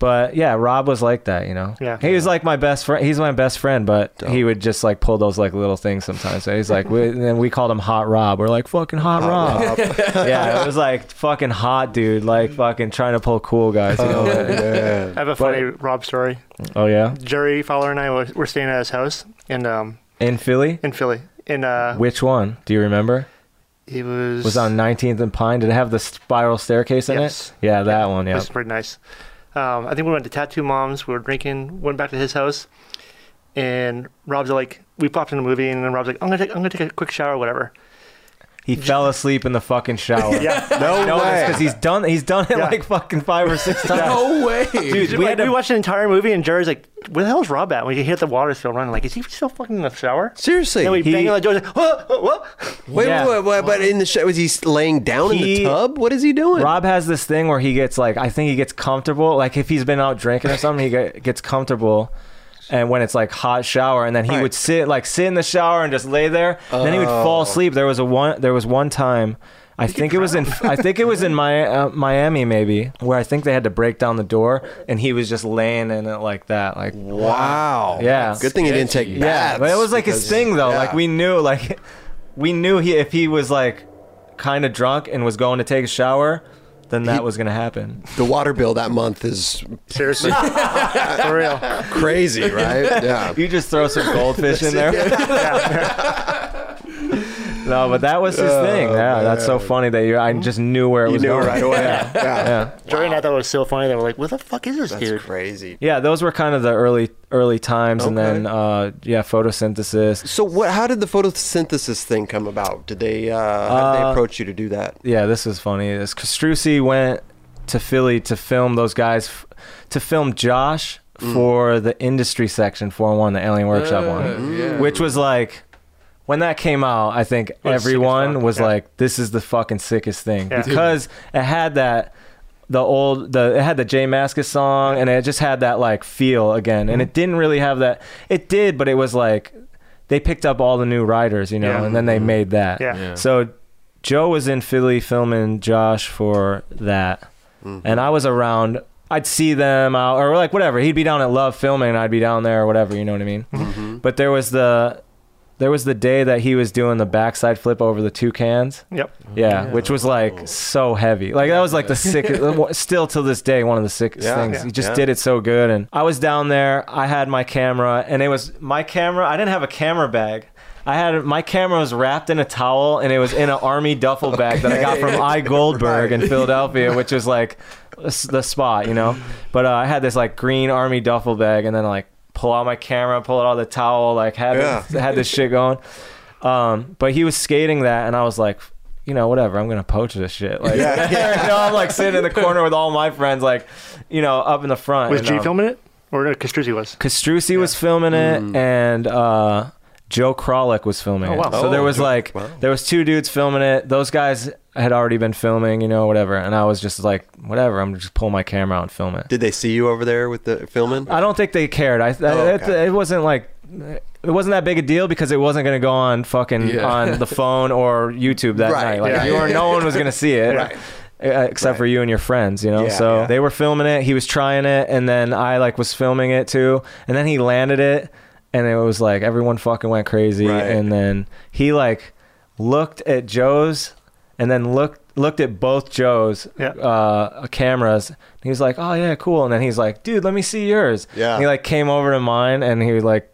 but yeah Rob was like that you know yeah he was like my best friend he's my best friend but Dope. He would just like pull those like little things sometimes so he's like we, and then we called him Hot Rob we're like fucking Hot, hot Rob, Rob. yeah it was like fucking hot dude like fucking trying to pull cool guys you know? oh, yeah. I have a funny but, Rob story oh yeah Jerry Fowler and I were, were staying at his house in um in Philly in Philly in uh which one do you remember He was was on nineteenth and Pine did it have the spiral staircase in yes. it yeah that yeah. one yeah it was pretty nice Um, I think we went to Tattoo Mom's, we were drinking, went back to his house, and Rob's like, we popped in a movie, and then Rob's like, I'm gonna take, I'm gonna take a quick shower, or whatever. He fell asleep in the fucking shower. yeah. No, no way. Because he's done, he's done it yeah. like fucking five or six times. no way. Dude, we, like, to... we watched an entire movie, and Jerry's like, where the hell is Rob at? We hit the water still running. Like, is he still fucking in the shower? Seriously. And we he... bang on the door. Like, whoa, whoa, whoa. Wait, yeah. wait, wait, wait, but in the shower, was he laying down he... in the tub? What is he doing? Rob has this thing where he gets like, I think he gets comfortable. Like if he's been out drinking or something, he get, gets comfortable. And when it's like hot shower, and then he right. would sit like sit in the shower and just lay there. Oh. Then he would fall asleep. There was a one. There was one time, I Did think it drown? was in I think it was in my, uh, Miami maybe, where I think they had to break down the door, and he was just laying in it like that. Like wow, yeah. Good thing he didn't take baths. Yeah, but it was like because, his thing though. Yeah. Like we knew, like we knew he if he was like kind of drunk and was going to take a shower. Then that he, was going to happen. The water bill that month is seriously for real crazy, right? Yeah. You just throw some goldfish in there. yeah. No, but that was his thing. Oh, yeah, man. That's so funny that you. I just knew where it you was knew going. Right away. Yeah. Yeah. Yeah. Yeah. Jordan and I thought it was so funny. They were like, "What the fuck is this, that's dude?" That's crazy. Yeah, those were kind of the early early times, okay. And then uh, yeah, photosynthesis. So what? How did the photosynthesis thing come about? Did they? Uh, how did they approach you to do that? Uh, yeah, this is funny. This Castrucci went to Philly to film those guys, f to film Josh mm. for the industry section four oh one, the Alien Workshop uh, one, yeah. which was like. When that came out, I think everyone was yeah. like, "This is the fucking sickest thing," yeah. because it had that the old the it had the Jay Mascis song, and it just had that like feel again, and it didn't really have that. It did, but it was like they picked up all the new writers, you know, yeah. and then they made that. Yeah. Yeah. So Joe was in Philly filming Josh for that, mm-hmm. and I was around. I'd see them out or like whatever. He'd be down at Love filming, and I'd be down there or whatever. You know what I mean? Mm-hmm. But there was the. There was the day that he was doing the backside flip over the two cans. Yep. Yeah, yeah. Which was like so heavy. Like that was like the sickest, still till this day, one of the sickest yeah, things. Yeah, he just yeah. did it so good. And I was down there, I had my camera and it was my camera. I didn't have a camera bag. I had, my camera was wrapped in a towel and it was in an army duffel bag okay. that I got from I. Goldberg right. in Philadelphia, which was like the spot, you know? But uh, I had this like green army duffel bag and then like, pull out my camera, pull out the towel, like had yeah. this, had this shit going. Um, but he was skating that, and I was like, you know, whatever, I'm gonna poach this shit. Like, yeah, yeah. You know, I'm like sitting in the corner with all my friends, like, you know, up in the front. Was and, G um, filming it, or no? Castrucci was. Castrucci yeah. was filming it, mm. and uh, Joe Kralik was filming oh, wow. it. So oh, there was Joe, like, wow. there was two dudes filming it. Those guys had already been filming, you know, whatever. And I was just like, whatever, I'm just pull my camera out and film it. Did they see you over there with the filming? I don't think they cared. I, oh, I okay. it, it wasn't like, it wasn't that big a deal because it wasn't going to go on fucking yeah. on the phone or YouTube that right, night. Like yeah. you were, no one was going to see it. Right. Except right. for you and your friends, you know? Yeah, so yeah. they were filming it. He was trying it. And then I like was filming it too. And then he landed it. And it was like, everyone fucking went crazy. Right. And then he like looked at Joe's and then looked looked at both Joe's yeah. uh, cameras. And he was like, oh yeah, cool. And then he's like, dude, let me see yours. Yeah. And he like came over to mine and he like,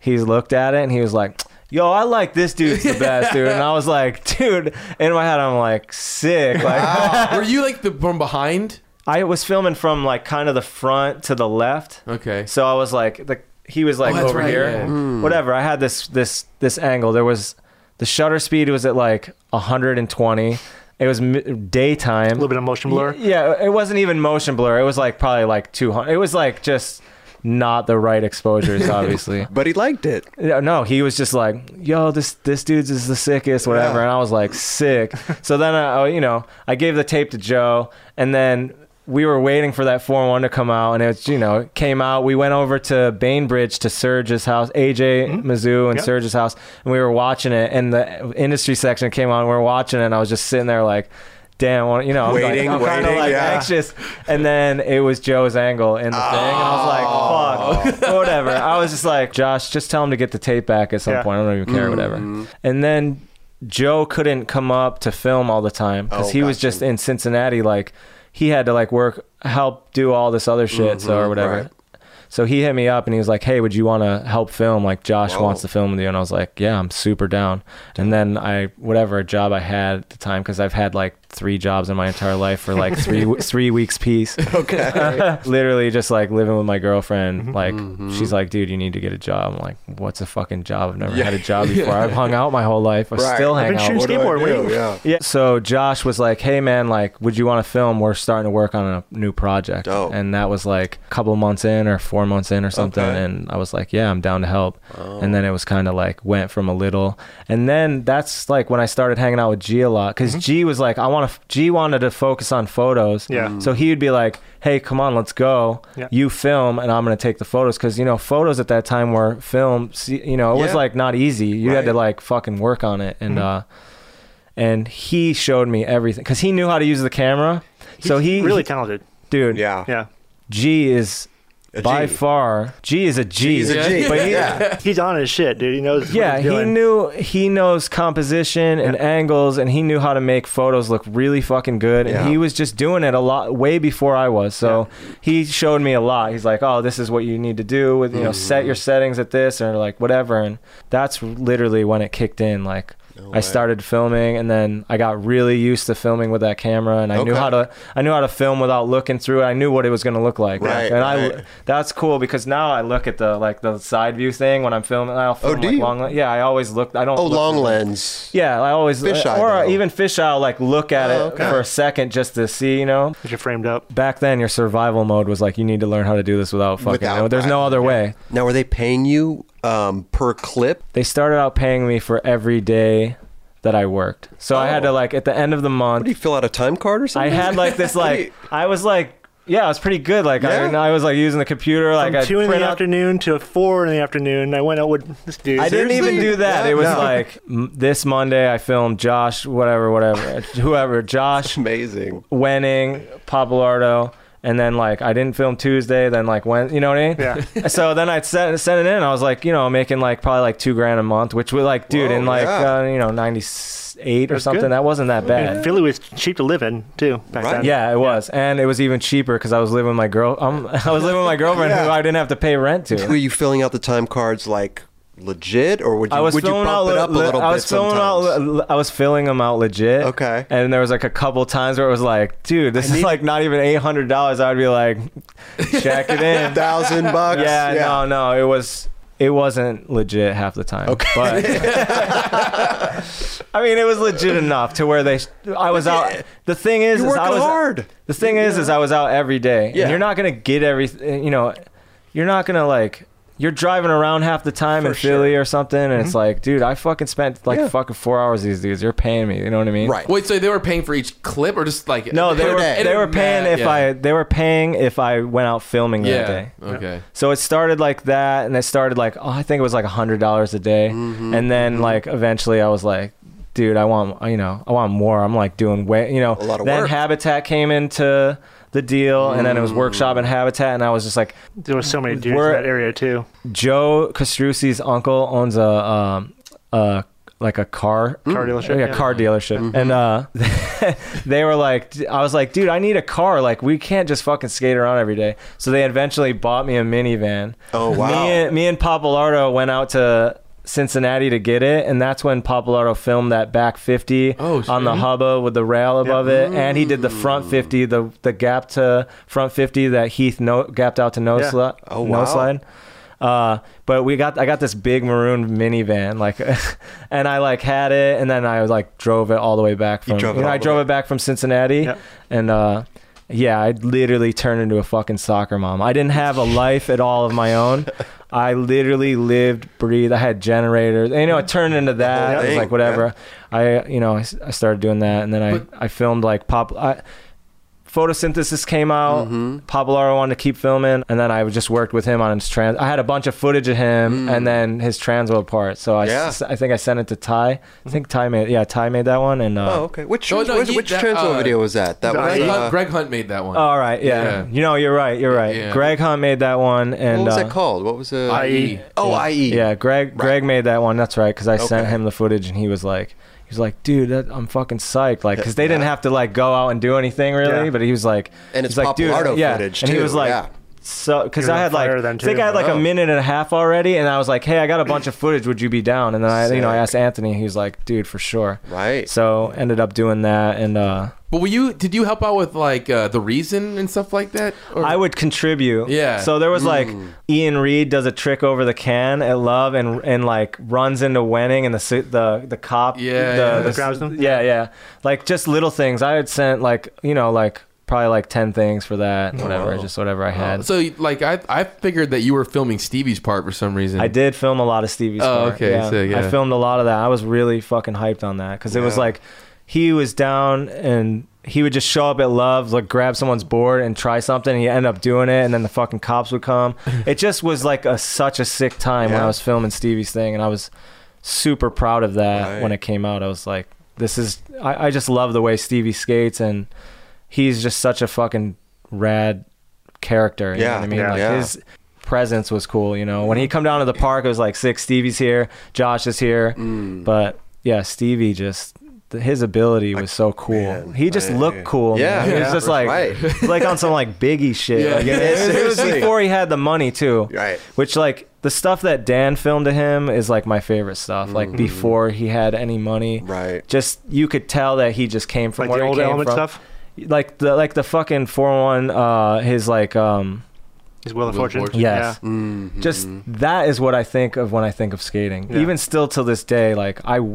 he looked at it and he was like, yo, I like this dude's the best, dude. And I was like, dude, in my head, I'm like, sick. Like, wow. Were you like the from behind? I was filming from like kind of the front to the left. Okay. So I was like, the, he was like oh, over right, here. Yeah. Mm. Whatever. I had this this this angle. There was... The shutter speed was at like one hundred twenty. It was m daytime. A little bit of motion blur. Yeah, it wasn't even motion blur. It was like probably like two hundred. It was like just not the right exposures, obviously. But he liked it. No, he was just like, yo, this this dude's is the sickest, whatever. Yeah. And I was like, sick. So then, I, you know, I gave the tape to Joe, and then we were waiting for that four one to come out, and it was, you know, it came out. We went over to Bainbridge to Serge's house, A J mm-hmm. Mizzou and yep. Serge's house, and we were watching it, and the industry section came on, and we were watching it, and I was just sitting there like, damn, you know, waiting, I was like, I'm kind of like yeah. anxious. And then it was Joe's angle in the oh. thing, and I was like, fuck, whatever. I was just like, Josh, just tell him to get the tape back at some yeah. point. I don't even care, mm-hmm. whatever. And then Joe couldn't come up to film all the time because oh, he gotcha. was just in Cincinnati, like, he had to like work, help do all this other shit, mm-hmm, so or whatever. Right. So he hit me up and he was like, "Hey, would you want to help film? Like Josh Whoa. wants to film with you." And I was like, "Yeah, I'm super down." And then I, whatever job I had at the time, because I've had like three jobs in my entire life for like three three weeks piece. Okay. Literally just like living with my girlfriend. Mm-hmm. Like mm-hmm. she's like, "Dude, you need to get a job." I'm like, "What's a fucking job? I've never yeah. had a job before. I've hung out my whole life. I right. still hang out. I've been shooting skateboard." Yeah. yeah. So Josh was like, "Hey man, like, would you want to film? We're starting to work on a new project." Dope. And that was like a couple months in or four. Four months in or something, okay. and I was like, yeah, I'm down to help. Oh. And then it was kind of like went from a little, and then that's like when I started hanging out with G a lot, because mm-hmm. G was like, I want to, G wanted to focus on photos, yeah. Mm. So he would be like, hey, come on, let's go. Yeah. You film, and I'm gonna take the photos, because you know photos at that time were film, you know, it yeah. was like not easy. You right. had to like fucking work on it, and mm-hmm. uh, and he showed me everything because he knew how to use the camera. He's so he really talented, dude. Yeah, yeah. G is. A By G. far, G is a G. He's, a G. But he, yeah. he's on his shit, dude. He knows. Yeah, what he's doing. he knew. He knows composition and yeah. angles, and he knew how to make photos look really fucking good. And yeah. he was just doing it a lot way before I was. So yeah. he showed me a lot. He's like, "Oh, this is what you need to do with you mm-hmm. know, set your settings at this or like whatever." And that's literally when it kicked in. Like, No I started filming, and then I got really used to filming with that camera, and I okay. knew how to I knew how to film without looking through it. I knew what it was going to look like. Right, and right. I that's cool because now I look at the like the side view thing when I'm filming. I'll film oh, do like you? long yeah, I always look I don't Oh, look long lens. Yeah, I always fish eye, or though. even fish eye I'll like look at oh, it okay. for a second just to see, you know. Cuz you're framed up. Back then your survival mode was like you need to learn how to do this without fucking. Without, you know, there's no other yeah. way. Now, were they paying you um per clip? They started out paying me for every day that I worked, so oh. I had to like at the end of the month. What, do you fill out a time card or something? I had like this like I was like yeah I was pretty good like yeah. I, I was like using the computer like from two in the out, afternoon to four in the afternoon. I went out with this dude. I Seriously? didn't even do that. Yeah, it was no. like m- this Monday I filmed Josh whatever whatever whoever Josh amazing Wenning Papalardo. And then, like, I didn't film Tuesday, then, like, when, you know what I mean? Yeah. So then I'd send, send it in. I was, like, you know, making, like, probably, like, two grand a month, which was, like, dude, Whoa, in, like, yeah. uh, you know, ninety-eight or something. Good. That wasn't that bad. And Philly was cheap to live in, too, back right. then. Yeah, it was. Yeah. And it was even cheaper because I was living with my girl. Um, I was living with my girlfriend yeah. who I didn't have to pay rent to. Were you filling out the time cards, like, legit, or would you, I was would you pump le- it up a little I was bit sometimes? Out, I was filling them out legit. Okay. And there was like a couple times where it was like, dude, this I is need- like not even eight hundred dollars. I'd be like, check it in. Thousand bucks. Yeah, yeah, no, no. It was, it wasn't legit half the time. Okay. But, I mean, it was legit enough to where they, I was out. The thing is, you're is I was hard. The thing yeah. is, is I was out every day. Yeah. And you're not going to get everything, you know, you're not going to like, you're driving around half the time For in Philly sure. or something, and mm-hmm. it's like, dude, I fucking spent like yeah. fucking four hours these dudes. You're paying me, you know what I mean? Right. Wait, so they were paying for each clip, or just like no, they were day. they were paying yeah. if I they were paying if I went out filming yeah. that day. Okay. So it started like that, and it started like oh, I think it was like a hundred dollars a day, mm-hmm. and then mm-hmm. like eventually I was like, dude, I want you know I want more. I'm like doing way you know a lot of then work. Habitat came into the deal, and then it was Workshop and Habitat, and I was just like, there was so many dudes in that area too. Joe Castrucci's uncle owns a um uh like a car car dealership, yeah, yeah. car dealership, mm-hmm. and uh they were like, I was like, dude, I need a car. Like, we can't just fucking skate around every day. So they eventually bought me a minivan. Oh wow! Me and, me and Papalardo went out to Cincinnati to get it, and that's when Papalardo filmed that back fifty oh, on the hubba with the rail above yeah. it, and he did the front fifty, the the gap to front fifty that Heath no, gapped out to no, yeah. sli- oh, no wow. slide. Uh, but we got I got this big maroon minivan, like, and I like had it, and then I like drove it all the way back from. You drove you know, I drove way. it back from Cincinnati, yeah. and. uh Yeah, I literally turned into a fucking soccer mom. I didn't have a life at all of my own. I literally lived, breathed. I had generators. And, you know, it turned into that. It was like whatever. I, you know, I, I started doing that, and then I, I filmed like pop. I, Photosynthesis came out. Mm-hmm. Papalardo wanted to keep filming, and then I just worked with him on his trans. I had a bunch of footage of him, mm. and then his Transworld part. So I, yeah. s- I think I sent it to Ty. I think Ty made, yeah, Ty made that one. And uh, oh, okay. Which oh, no, which, he, which that, Transworld uh, video was that? That Greg, was, uh, Greg Hunt made that one. All right, yeah. yeah. You know, you're right. You're right. Yeah. Greg Hunt made that one. And what was uh, that called? What was it? I E Oh, yeah. I E Yeah, Greg. Right. Greg made that one. That's right, because I okay. sent him the footage, and he was like. He's like, dude, that, I'm fucking psyched, like, because they yeah. didn't have to like go out and do anything really, yeah. but he was like, and it's like, dude, yeah, footage and too. He was like, yeah. so because I had like, I think I had like oh. a minute and a half already, and I was like, hey, I got a bunch of footage. Would you be down? And then I, Sick. you know, I asked Anthony. He was like, dude, for sure. Right. So ended up doing that, and. uh But were you? Did you help out with like uh, the reason and stuff like that? Or? I would contribute. Yeah. So there was like mm. Ian Reed does a trick over the can at Love and and like runs into Wenning and the the the cop. Yeah. The, yeah. The, grabs them. Yeah, yeah. Like just little things. I had sent like you know like probably like ten things for that. Whatever. Oh. Just whatever I had. Oh. So like I I figured that you were filming Stevie's part for some reason. I did film a lot of Stevie's. Oh, part. okay. Yeah. So, yeah. I filmed a lot of that. I was really fucking hyped on that because yeah. it was like. He was down, and he would just show up at Love, like grab someone's board and try something, and he'd end up doing it, and then the fucking cops would come. It just was like a such a sick time yeah. when I was filming Stevie's thing, and I was super proud of that right. when it came out. I was like, this is I, I just love the way Stevie skates, and he's just such a fucking rad character. You yeah, know what I mean? Yeah, like yeah. his presence was cool, you know. When he come down to the park, it was like, sick, Stevie's here, Josh is here. Mm. But yeah, Stevie just the, his ability was so cool. Man, he just man. looked cool. Yeah, yeah. He was just like, right. like on some like Biggie shit. Yeah. Like, yeah, it, it was before he had the money too. Right. Which like the stuff that Dan filmed to him is like my favorite stuff. Like mm-hmm. before he had any money. Right. Just you could tell that he just came from like where the old he came Element from. Stuff. Like the like the fucking four one uh his like um his Wheel of Fortune. Fortune. Yes. Yeah. Mm-hmm. Just that is what I think of when I think of skating. Yeah. Even still till this day, like I.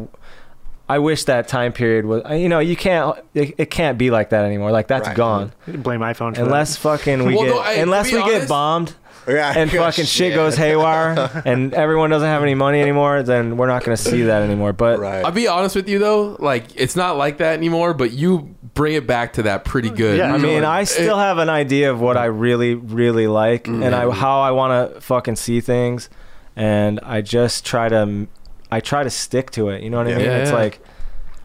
I wish that time period was, you know, you can't, it, it can't be like that anymore. Like that's right. gone. You can blame iPhone for unless that. fucking we well, get, no, I, unless we honest, get bombed yeah, and fucking shit yeah. goes haywire and everyone doesn't have any money anymore, then we're not going to see that anymore. But right. I'll be honest with you though. Like it's not like that anymore, but you bring it back to that pretty good. Yeah. I mean, I still have an idea of what I really, really like mm-hmm. and I, how I want to fucking see things. And I just try to I try to stick to it. You know what yeah, I mean? Yeah, it's yeah. like,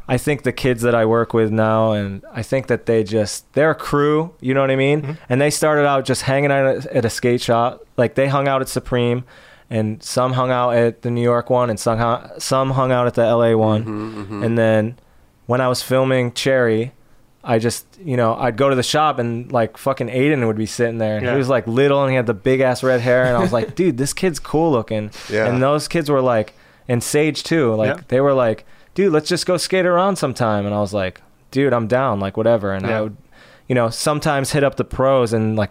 I think the kids that I work with now, and I think that they just, they're a crew, you know what I mean? Mm-hmm. And they started out just hanging out at a skate shop. Like they hung out at Supreme and some hung out at the New York one and somehow some hung out at the L A one. Mm-hmm, mm-hmm. And then when I was filming Cherry, I just, you know, I'd go to the shop and like fucking Aiden would be sitting there and yeah. he was like little and he had the big ass red hair. And I was like, dude, this kid's cool looking. Yeah. And those kids were like, and Sage too, like yeah. they were like, dude, let's just go skate around sometime. And I was like, dude, I'm down, like whatever. And yeah. I would, you know, sometimes hit up the pros and like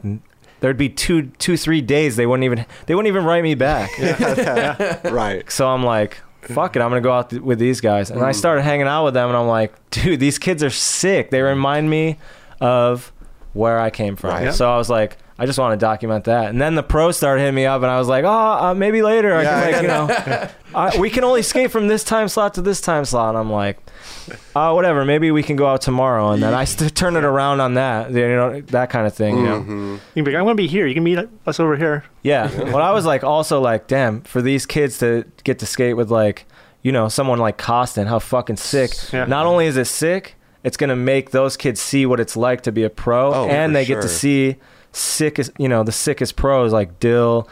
there'd be two, two, three days. They wouldn't even, they wouldn't even write me back. yeah. Right. So I'm like, fuck it, I'm going to go out th- with these guys. And mm. I started hanging out with them and I'm like, dude, these kids are sick. They remind me of where I came from. Right. So I was like, I just want to document that. And then the pros started hitting me up and I was like, oh, uh, maybe later. I yeah. can like, you know, I, we can only skate from this time slot to this time slot. And I'm like, oh, whatever. Maybe we can go out tomorrow. And then I st- turn it around on that, you know, that kind of thing. Mm-hmm. You know? You can be like, I'm going to be here. You can meet us over here. Yeah. But well, I was like, also like, damn, for these kids to get to skate with like, you know, someone like Costin, how fucking sick. Yeah. Not only is it sick, it's going to make those kids see what it's like to be a pro. Oh, and they sure. get to see... sickest, you know, the sickest pros like Dill,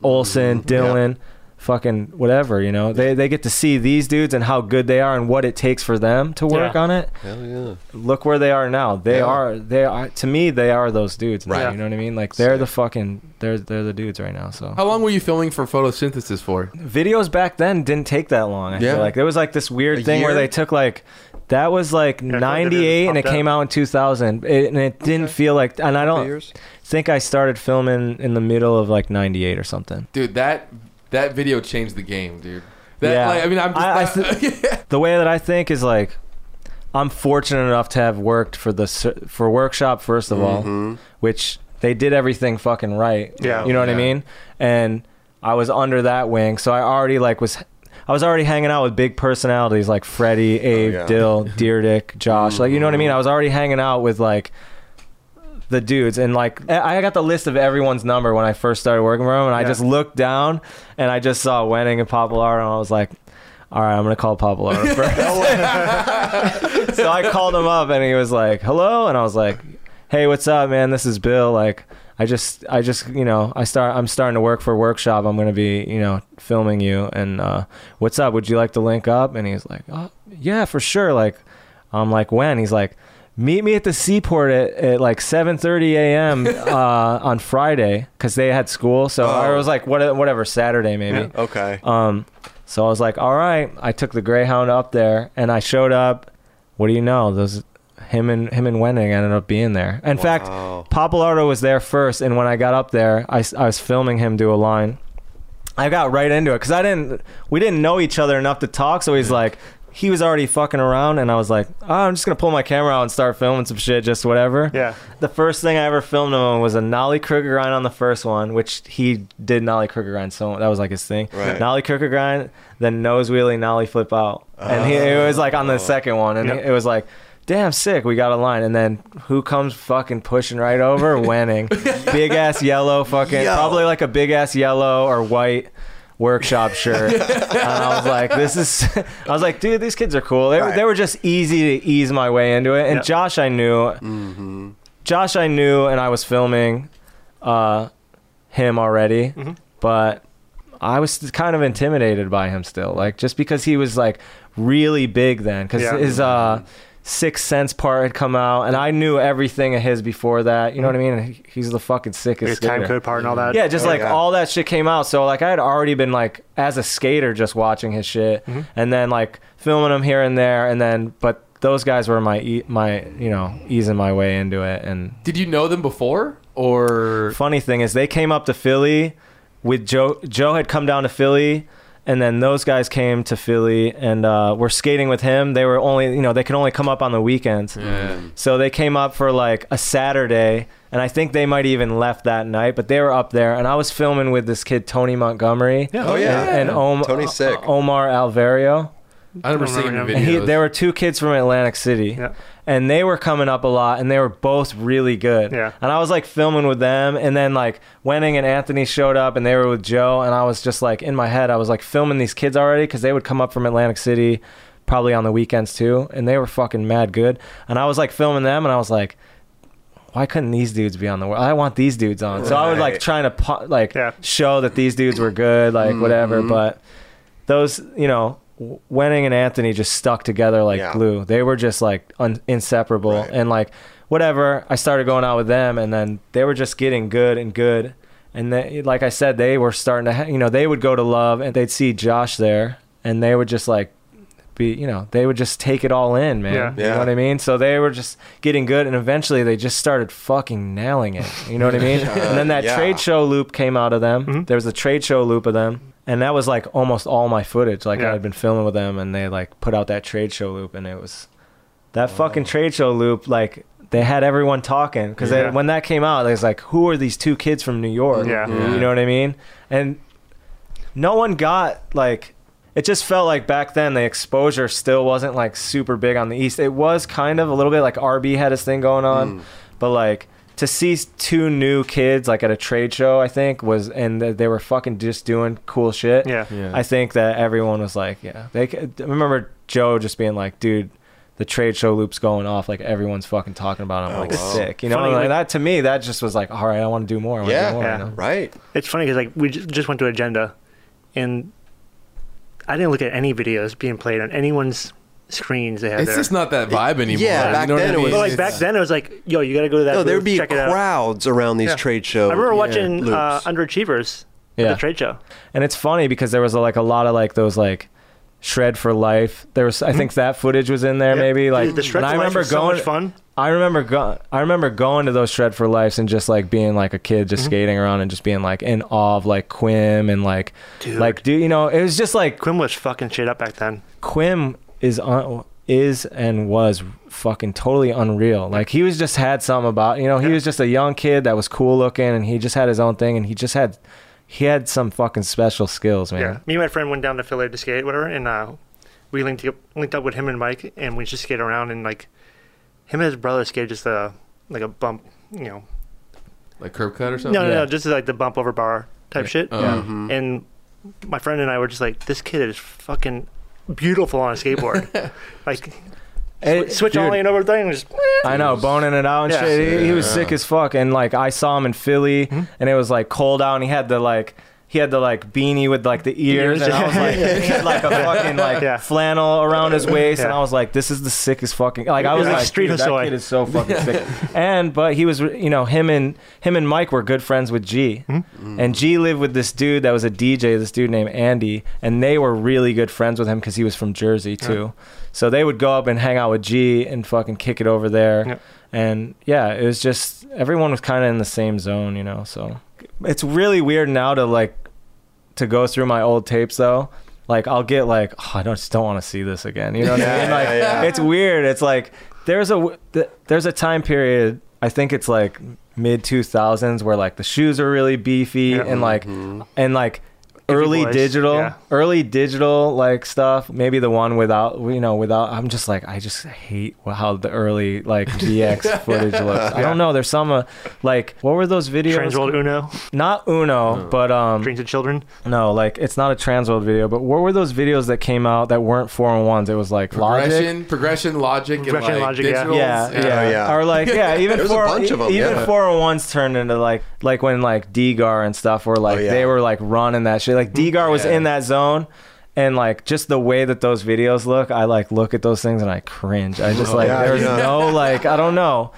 Olsen, Dylan, yep. fucking whatever, you know, they they get to see these dudes and how good they are and what it takes for them to work yeah. on it. Hell yeah. Look where they are now. They yeah. are, they are, to me, they are those dudes. Right. Now, you know what I mean? Like they're Sick. the fucking, they're, they're the dudes right now. So how long were you filming for Photosynthesis for? Videos back then didn't take that long. I yeah. feel like there was like this weird A thing year? where they took like, that was like yeah, ninety-eight and it came out in two thousand It, and it didn't okay. feel like, and I don't think I started filming in the middle of like ninety-eight or something. Dude, that that video changed the game, dude. That, yeah. Like, I mean, I'm just, I, I, I, th- the way that I think is like, I'm fortunate enough to have worked for the for Workshop, first of mm-hmm. all, which they did everything fucking right. Yeah. You know what yeah. I mean? And I was under that wing. So I already like was... I was already hanging out with big personalities like Freddie, Abe, oh, yeah. Dill, Deerdick, Josh. Mm-hmm. Like, you know what I mean? I was already hanging out with like the dudes and like, I got the list of everyone's number when I first started working for them and yeah. I just looked down and I just saw Wenning and Popolaro and I was like, all right, I'm going to call Popolaro first. So I called him up and he was like, hello. And I was like, hey, what's up, man? This is Bill. Like, I just, I just, you know, I start, I'm starting to work for a Workshop. I'm going to be, you know, filming you and, uh, what's up? Would you like to link up? And he's like, oh, yeah, for sure. Like, I'm like, when? He's like, meet me at the Seaport at, at like seven thirty a.m. uh, on Friday. Cause they had school. So oh. I was like, what, whatever, Saturday maybe. Yeah, okay. Um, so I was like, all right, I took the Greyhound up there and I showed up. What do you know? Those Him and him and Wenning ended up being there. In wow. fact, Popolaro was there first, and when I got up there, I, I was filming him do a line. I got right into it because I didn't. We didn't know each other enough to talk, so he's like, he was already fucking around, and I was like, oh, I'm just gonna pull my camera out and start filming some shit, just whatever. Yeah. The first thing I ever filmed him on was a nollie crooked grind on the first one, which he did nollie crooked grind, so that was like his thing. Right. Nollie crooked grind, then nose wheelie, nollie flip out, oh. and he, it was like on the second one, and yep. it was like. Damn sick, we got a line. And then who comes fucking pushing right over? Wenning. Big ass yellow fucking, Yo. probably like a big ass yellow or white Workshop shirt. And I was like, this is, I was like, dude, these kids are cool. They, right. they were just easy to ease my way into it. And yep. Josh I knew, mm-hmm. Josh I knew and I was filming uh, him already, mm-hmm. but I was kind of intimidated by him still, like, just because he was like really big then, because yeah. his uh Sixth Sense part had come out, and I knew everything of his before that, you know what I mean? He's the fucking sickest his time code part and all that. Yeah, just oh, like yeah. all that shit came out, so like I had already been like as a skater just watching his shit, mm-hmm. and then like filming him here and there, and then but those guys were my my you know easing my way into it. And did you know them before? Or funny thing is, they came up to Philly with Joe. Joe had come down to Philly, and then those guys came to Philly and uh, were skating with him. They were only, you know, they could only come up on the weekends. Yeah. So they came up for like a Saturday, and I think they might even left that night, but they were up there, and I was filming with this kid, Tony Montgomery. Yeah. Oh, yeah. And, and Om- Tony's sick. Omar Alvario. I remember seeing him. And he, there were two kids from Atlantic City, yeah. and they were coming up a lot, and they were both really good. Yeah. And I was like filming with them, and then like Wenning and Anthony showed up, and they were with Joe, and I was just like in my head, I was like filming these kids already, because they would come up from Atlantic City, probably on the weekends too, and they were fucking mad good. And I was like filming them, and I was like, why couldn't these dudes be on the world? I want these dudes on. Right. So I was like trying to like yeah. show that these dudes were good, like mm-hmm. whatever. But those, you know. Wenning and Anthony just stuck together like yeah. glue. They were just like un- inseparable right. and like whatever. I started going out with them, and then they were just getting good and good. And they, like I said, they were starting to, ha- you know, they would go to Love, and they'd see Josh there, and they would just like be, you know, they would just take it all in, man. Yeah. You yeah. know what I mean? So they were just getting good, and eventually they just started fucking nailing it. You know what I mean? uh, and then that yeah. trade show loop came out of them. Mm-hmm. There was a trade show loop of them. And that was like almost all my footage. Like yeah. I had been filming with them, and they like put out that trade show loop, and it was that wow. fucking trade show loop. Like they had everyone talking, because yeah. when that came out, it was like, who are these two kids from New York? Yeah. yeah. You know what I mean? And no one got like, it just felt like back then the exposure still wasn't like super big on the East. It was kind of a little bit like R B had his thing going on, mm. but like, to see two new kids like at a trade show, I think was, and they were fucking just doing cool shit. Yeah. yeah. I think that everyone was like, yeah. They I remember Joe just being like, dude, the trade show loop's going off. Like everyone's fucking talking about it. I'm oh, like wow. sick, you know. Funny, and like, that to me, that just was like, all right, I want to do more. I want yeah. to do more, yeah. You know? Right. It's funny because like we just went to Agenda, and I didn't look at any videos being played on anyone's screens they had. It's there. Just not that vibe anymore. Yeah, back you know then I mean? It was. But like back then it was like, yo, you got to go to that. No, there would be crowds around these yeah. trade shows. I remember yeah. watching uh, Underachievers yeah. at the trade show. And it's funny because there was a, like a lot of like those like Shred for Life. There was I think that footage was in there yeah. maybe like. The Shred for I remember Life was going, so much fun. I remember going. I remember going to those Shred for Lives and just like being like a kid, just mm-hmm. skating around and just being like in awe of like Quim and like, dude. Like dude, you know, it was just like Quim was fucking shit up back then. Quim. is on is and was fucking totally unreal. Like he was just had something about, you know, he was just a young kid that was cool looking, and he just had his own thing, and he just had he had some fucking special skills, man. Yeah. Me and my friend went down to Philly to skate, whatever, and uh we linked up linked up with him and Mike, and we just skated around, and like him and his brother skated just a like a bump, you know, like curb cut or something. No, no, yeah. no just like the bump over bar type yeah. shit. Uh-huh. Yeah. And my friend and I were just like, this kid is fucking beautiful on a skateboard. Like it, switch dude, all in over thing, just I know, boning it out and yeah. shit. He, yeah. he was sick as fuck, and like I saw him in Philly, mm-hmm. and it was like cold out, and he had the like he had the like beanie with like the ears, and I was like, he had like a fucking like yeah. flannel around his waist, yeah. and I was like, this is the sickest fucking. Like I was like, like street dude, that kid is so fucking sick. And but he was, you know, him and him and Mike were good friends with G, mm-hmm. and G lived with this dude that was a D J, this dude named Andy, and they were really good friends with him because he was from Jersey too. Yeah. So they would go up and hang out with G and fucking kick it over there, yeah. and yeah, it was just everyone was kind of in the same zone, you know, so. It's really weird now to like to go through my old tapes though. Like I'll get like, oh, I don't, just don't want to see this again. You know what yeah, I mean? Like yeah. it's weird. It's like there's a there's a time period. I think it's like mid two thousands where like the shoes are really beefy yeah. and like mm-hmm. and like early digital, yeah. early digital like stuff. Maybe the one without, you know, without. I'm just like I just hate how the early like V X footage looks. Yeah. I don't know. There's some uh, like what were those videos? Transworld Uno. Not Uno, oh. but um. Dreams of Children. No, like it's not a Transworld video. But what were those videos that came out that weren't four and ones? It was like progression, Logic, progression, Logic, progression, and, like, Logic. Yeah. Yeah, yeah, yeah, yeah. Or like yeah, even four, a bunch of them, even yeah. four and ones turned into like like when like D-Gar and stuff were like, oh, yeah. they were like running that shit. Like D-Gar was yeah. in that zone. And like just the way that those videos look, I like look at those things and I cringe. I just oh, like, yeah, there's yeah. no like, I don't know.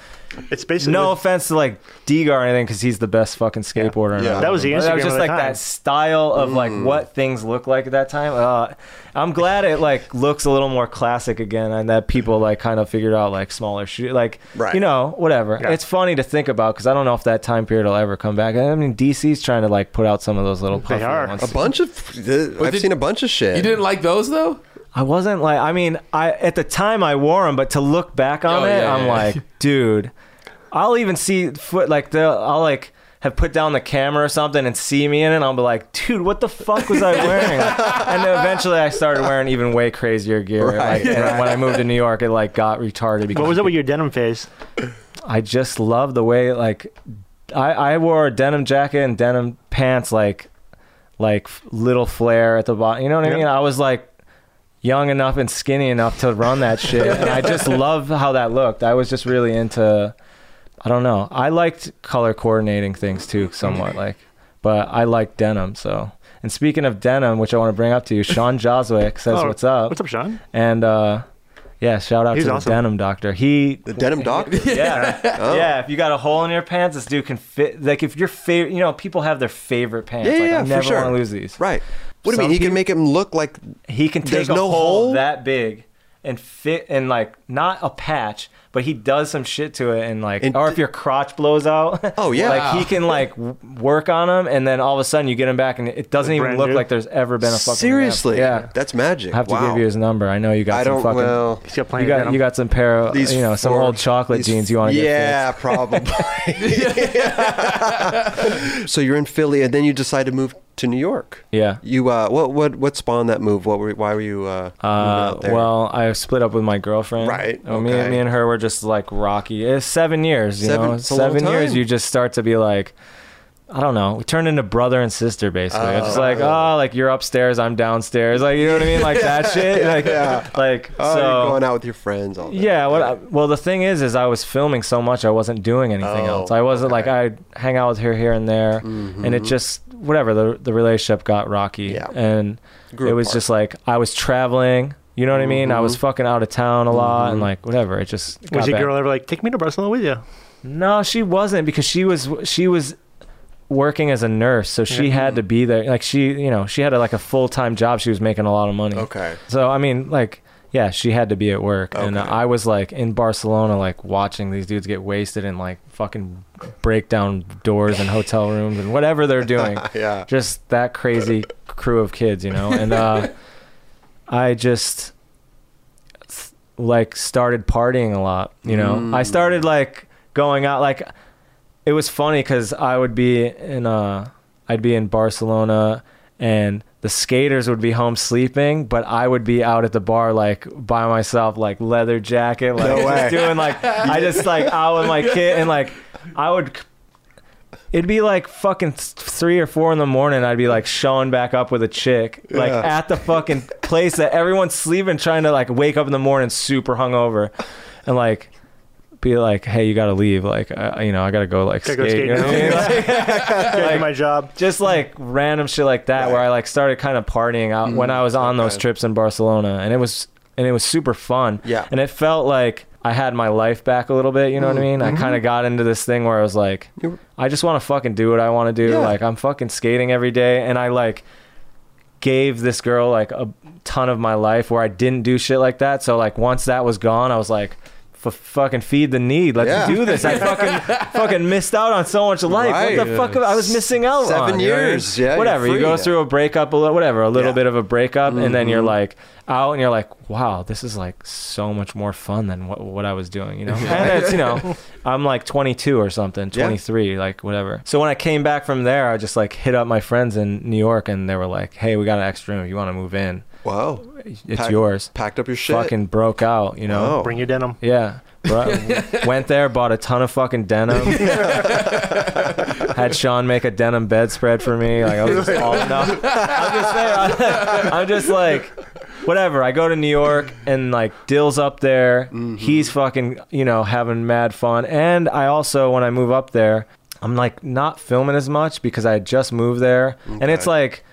It's basically no offense to like D-Gar or anything because he's the best fucking skateboarder. Yeah. Yeah. That was the Instagram. That was just like time. That style of like mm. what things look like at that time. Uh, I'm glad it like looks a little more classic again, and that people like kind of figured out like smaller shoes, like right. you know, whatever. Yeah. It's funny to think about because I don't know if that time period will ever come back. I mean, D C's trying to like put out some of those little. They are ones. A bunch of. Th- I've did, seen a bunch of shit. You didn't like those though. I wasn't like, I mean, I at the time I wore them, but to look back on oh, it, yeah, I'm yeah. like, dude, I'll even see foot like the, I'll like have put down the camera or something and see me in it. And I'll be like, dude, what the fuck was I wearing? And then eventually I started wearing even way crazier gear. Right, like, right. And when I moved to New York, it like got retarded. Because what was it with your denim phase? I just love the way like I, I wore a denim jacket and denim pants, like like little flare at the bottom. You know what yep. I mean? I was like. Young enough and skinny enough to run that shit. And I just love how that looked. I was just really into, I don't know. I liked color coordinating things too, somewhat like, but I liked denim. So, and speaking of denim, which I want to bring up to you, Sean Joswick says, oh, what's up? What's up, Sean? And, uh, yeah, shout out He's to awesome. the denim doctor. He the denim doctor. Yeah, oh. yeah. If you got a hole in your pants, this dude can fit. Like if your favorite, you know, people have their favorite pants. Yeah, like, yeah, I never for sure. want to lose these. Right. What do you mean? He people, can make him look like he can take a no hole, hole that big and fit, and like not a patch, but he does some shit to it, and like, and or if your crotch blows out. Oh yeah. Like wow. he can like work on them, and then all of a sudden you get him back, and it doesn't even look new. like there's ever been a fucking. Seriously. Ramp. Yeah. That's magic. I have wow. to give you his number. I know you got I some don't, fucking. Well, you got denim. you got some pair of these you know some form, old chocolate these, jeans you want to yeah, get. Fixed. Probably. yeah, probably. So you're in Philly, and then you decide to move. To New York. Yeah. You uh what what what spawned that move? What were why were you uh, uh out there? Well, I split up with my girlfriend. Right. Oh, okay. Me and me and her were just like rocky. It's seven years, you seven, know. It's a seven long years time. You just start to be like, I don't know. We turned into brother and sister basically. Uh, it's just like, uh, oh, like you're upstairs, I'm downstairs. Like, you know what I mean? Like that shit. Like, yeah. like oh, so you're going out with your friends all day. Yeah. What I, well, the thing is, is I was filming so much, I wasn't doing anything oh, else. I wasn't okay. like I'd hang out with her here and there, mm-hmm. and it just whatever the the relationship got rocky, yeah. and Grew it was apart. Just like I was traveling. You know what mm-hmm. I mean? I was fucking out of town a lot, mm-hmm. and like whatever. It just got was your bad. Girl ever like take me to Barcelona with you? No, she wasn't because she was she was. working as a nurse, so she mm-hmm. had to be there. Like she, you know, she had a, like a full-time job. She was making a lot of money. Okay. So I mean, like, yeah, she had to be at work, okay. and uh, I was like in Barcelona, like watching these dudes get wasted and like fucking break down doors and hotel rooms and whatever they're doing. yeah. Just that crazy crew of kids, you know. And uh, I just like started partying a lot, you know. Mm. I started like going out like. It was funny because I would be in uh, I'd be in Barcelona and the skaters would be home sleeping, but I would be out at the bar like by myself, like leather jacket, like no just doing like I just like out with my kid and like I would. It'd be like fucking three or four in the morning. I'd be like showing back up with a chick, like yeah. at the fucking place that everyone's sleeping, trying to like wake up in the morning super hungover, and like. Be like, hey, you gotta leave. Like, uh, you know, I gotta go. Like, gotta skate. Go skate you know what I mean? Like, like, do my job. Just like random shit like that, right. where I like started kind of partying out mm-hmm. when I was on okay. those trips in Barcelona, and it was and it was super fun. Yeah, and it felt like I had my life back a little bit. You know mm-hmm. what I mean? I kind of got into this thing where I was like, I just want to fucking do what I want to do. Yeah. Like, I'm fucking skating every day, and I like gave this girl like a ton of my life where I didn't do shit like that. So like once that was gone, I was like. F- fucking feed the need. Let's yeah. do this. I fucking fucking missed out on so much life. Right. What the fuck? I was missing out Seven on. Seven years. Right? Yeah. Whatever. You go through a breakup, a little, whatever, a little yeah. bit of a breakup, mm-hmm. and then you're like out, and you're like, wow, this is like so much more fun than what what I was doing. You know, and it's you know, I'm like twenty-two or something, twenty-three, yeah. like whatever. So when I came back from there, I just like hit up my friends in New York, and they were like, hey, we got an extra room if you want to move in. Wow, it's Pack, yours. Packed up your shit. Fucking broke out, you know. Oh. Bring your denim. Yeah, Bro- went there, bought a ton of fucking denim. Had Sean make a denim bedspread for me. Like I was just all no. I'm just there. I'm just like, whatever. I go to New York and like Dill's up there. Mm-hmm. He's fucking, you know, having mad fun. And I also when I move up there. I'm like not filming as much because I had just moved there. Okay. And it's like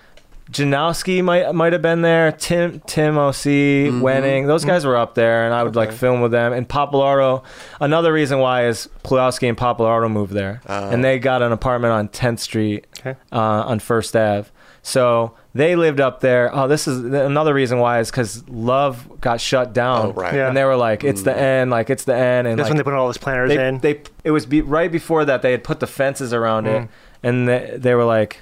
Janowski might might have been there, Tim Tim O C, mm-hmm. Wenning, those guys were up there, and I would okay. like film with them. And Popolaro, another reason why is Pulowski and Popolaro moved there, uh, and they got an apartment on tenth street okay. uh, on First Ave. So they lived up there. Oh, this is another reason why is because Love got shut down. Oh, right. Yeah. And they were like, it's the end, like it's the end. And that's like, when they put all those planters they, in. They it was be, right before that they had put the fences around mm. it, and they, they were like,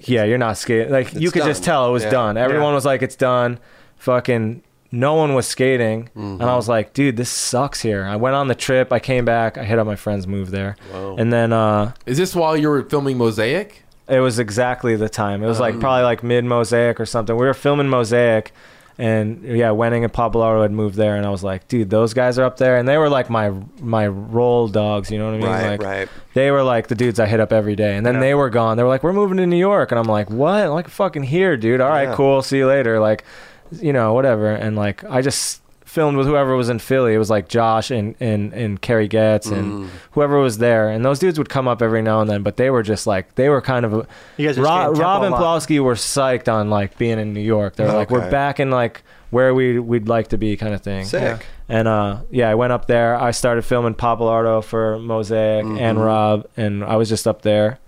yeah, you're not skating. Like it's you could done. just tell it was yeah. done. Everyone yeah. was like, it's done. Fucking no one was skating, mm-hmm. and I was like, dude, this sucks here. I went on the trip. I came back. I hit up my friend's move there, Whoa. and then uh, is this while you were filming Mosaic? It was exactly the time. It was like um, probably like mid Mosaic or something. We were filming Mosaic, and yeah, Wenning and Popolaro had moved there, and I was like, dude, those guys are up there, and they were like my my roll dogs. You know what I mean? Right, like, right. They were like the dudes I hit up every day, and then yeah. they were gone. They were like, we're moving to New York, and I'm like, what? I'm like fucking here, dude. All right, yeah. cool. See you later. Like, you know, whatever. And like, I just filmed with whoever was in Philly. It was like Josh and and and Carrie Getz and mm. whoever was there, and those dudes would come up every now and then, but they were just like, they were kind of you guys Ro- Rob and Pulowski were psyched on like being in New York. They're oh, like okay. we're back in like where we we'd like to be kind of thing. Sick. Yeah. And uh yeah, I went up there, I started filming Popolaro for Mosaic mm-hmm. and Rob, and I was just up there,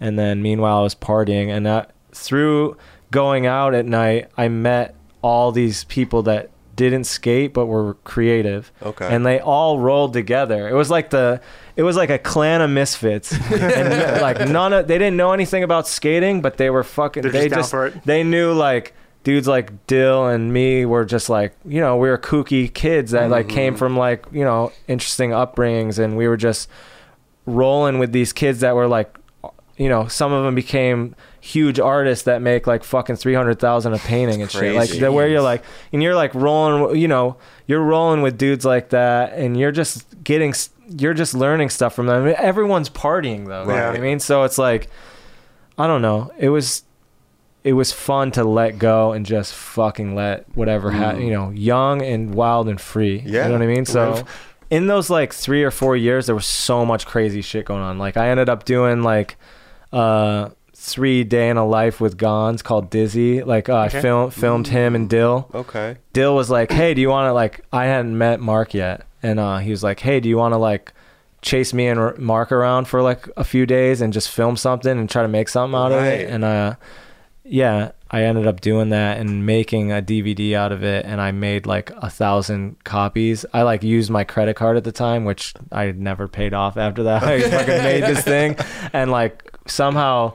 and then meanwhile I was partying, and that, through going out at night, I met all these people that didn't skate but were creative, okay, and they all rolled together. It was like the it was like a clan of misfits, and like none of they didn't know anything about skating, but they were fucking They're they just, just they knew, like dudes like Dill and me were just like, you know, we were kooky kids that mm-hmm. like came from like, you know, interesting upbringings, and we were just rolling with these kids that were like, you know, some of them became huge artists that make like fucking three hundred thousand a painting and shit. Like that, where you're like, and you're like rolling, you know, you're rolling with dudes like that, and you're just getting, you're just learning stuff from them. I mean, everyone's partying though. Right. You know what I mean? So it's like, I don't know. It was, it was fun to let go and just fucking let whatever mm. happen, you know, young and wild and free. Yeah. You know what I mean? So in those like three or four years, there was so much crazy shit going on. Like I ended up doing like, uh, three day in a life with Gons called Dizzy. Like uh, okay. I film, filmed him and Dill. Okay. Dill was like, hey, do you want to like, I hadn't met Mark yet. And uh, he was like, hey, do you want to like chase me and Mark around for like a few days and just film something and try to make something out right. of it? And uh, yeah, I ended up doing that and making a D V D out of it. And I made like a thousand copies. I like used my credit card at the time, which I had never paid off after that. I fucking made this thing and like somehow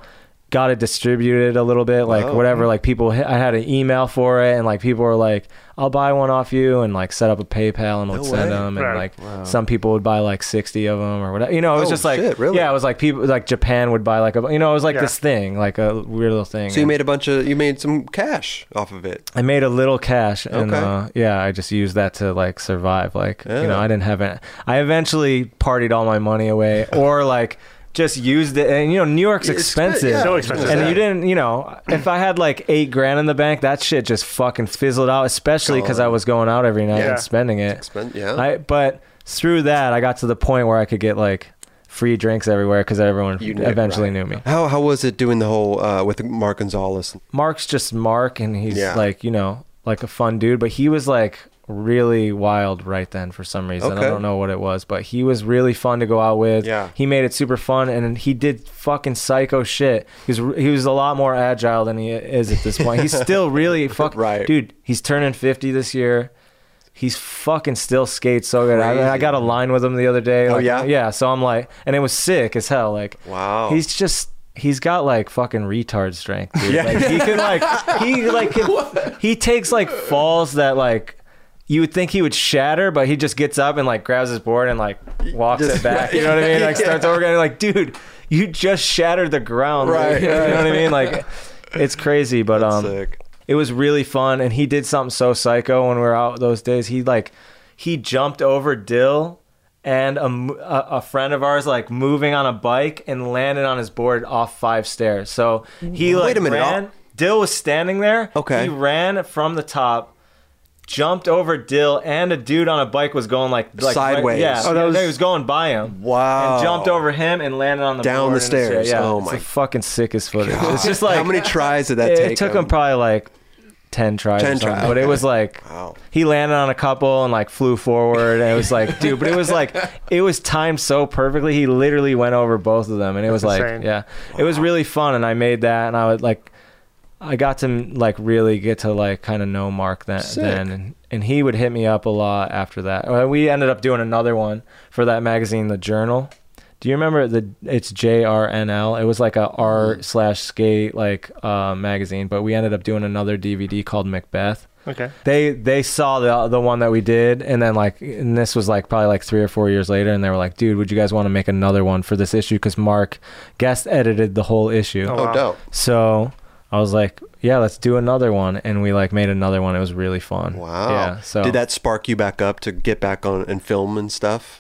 got it distributed a little bit, like oh, whatever, like people, I had an email for it, and like people were like, I'll buy one off you, and like set up a PayPal and would no send way. them, and right. like wow. some people would buy like sixty of them or whatever, you know, it was oh, just like, shit, really? yeah, it was like people, like Japan would buy like a, you know, it was like yeah. this thing, like a weird little thing. So and you made a bunch of, you made some cash off of it. I made a little cash and okay. uh, yeah, I just used that to like survive. Like, yeah. you know, I didn't have it. I eventually partied all my money away or like, just used it, and you know, New York's expensive, yeah. so expensive, and yeah. you didn't, you know, if I had like eight grand in the bank, that shit just fucking fizzled out, especially because I was going out every night yeah. and spending it. Expen- yeah. I, but through that, I got to the point where I could get like free drinks everywhere because everyone knew, eventually right. knew me. How how was it doing the whole uh, with Mark Gonzalez? Mark's just Mark, and he's yeah. like, you know, like a fun dude, but he was like really wild right then for some reason. Okay. I don't know what it was, but he was really fun to go out with. Yeah, he made it super fun, and he did fucking psycho shit. He was he was a lot more agile than he is at this point. He's still really fuck right, dude. He's turning fifty this year. He's fucking still skates so good. I, I got a line with him the other day. Like, oh yeah, yeah. So I'm like, and it was sick as hell. Like wow, he's just. He's got like fucking retard strength, dude. Yeah. Like, he can like he like can, he takes like falls that like. You would think he would shatter, but he just gets up and like grabs his board and like walks just, it back. You know what I mean? Like yeah. starts over again. Like, dude, you just shattered the ground. Right. Dude. You know what I mean? Like, it's crazy, but That's um, sick. It was really fun. And he did something so psycho when we were out those days. He like, he jumped over Dill and a, a, a friend of ours like moving on a bike and landed on his board off five stairs. So he like Wait a minute, ran. I'll... Dill was standing there. Okay. He ran from the top. jumped over Dill, and a dude on a bike was going like, like sideways. Right, yeah, oh, that was... no, he was going by him. Wow! And jumped over him and landed on the down the stairs. The yeah, oh my! It's the fucking sickest footage. God. It's just like how many tries did that it, take? It took him, him probably like. Ten tries, ten or tries, but it was like wow. He landed on a couple and like flew forward, and it was like, dude, but it was like it was timed so perfectly. He literally went over both of them, and it was That's like, insane. yeah, wow. It was really fun, and I made that, and I would like, I got to like really get to like kind of know Mark that Sick. then, and, and he would hit me up a lot after that. We ended up doing another one for that magazine, The Journal. Do you remember the? It's J R N L. It was like a art slash skate like uh, magazine, but we ended up doing another D V D called Macbeth. Okay. They they saw the the one that we did, and then like, and this was like probably like three or four years later, and they were like, dude, would you guys want to make another one for this issue? Because Mark guest edited the whole issue. Oh, wow. Dope. So I was like, yeah, let's do another one, and we like made another one. It was really fun. Wow. Yeah. So did that spark you back up to get back on and film and stuff?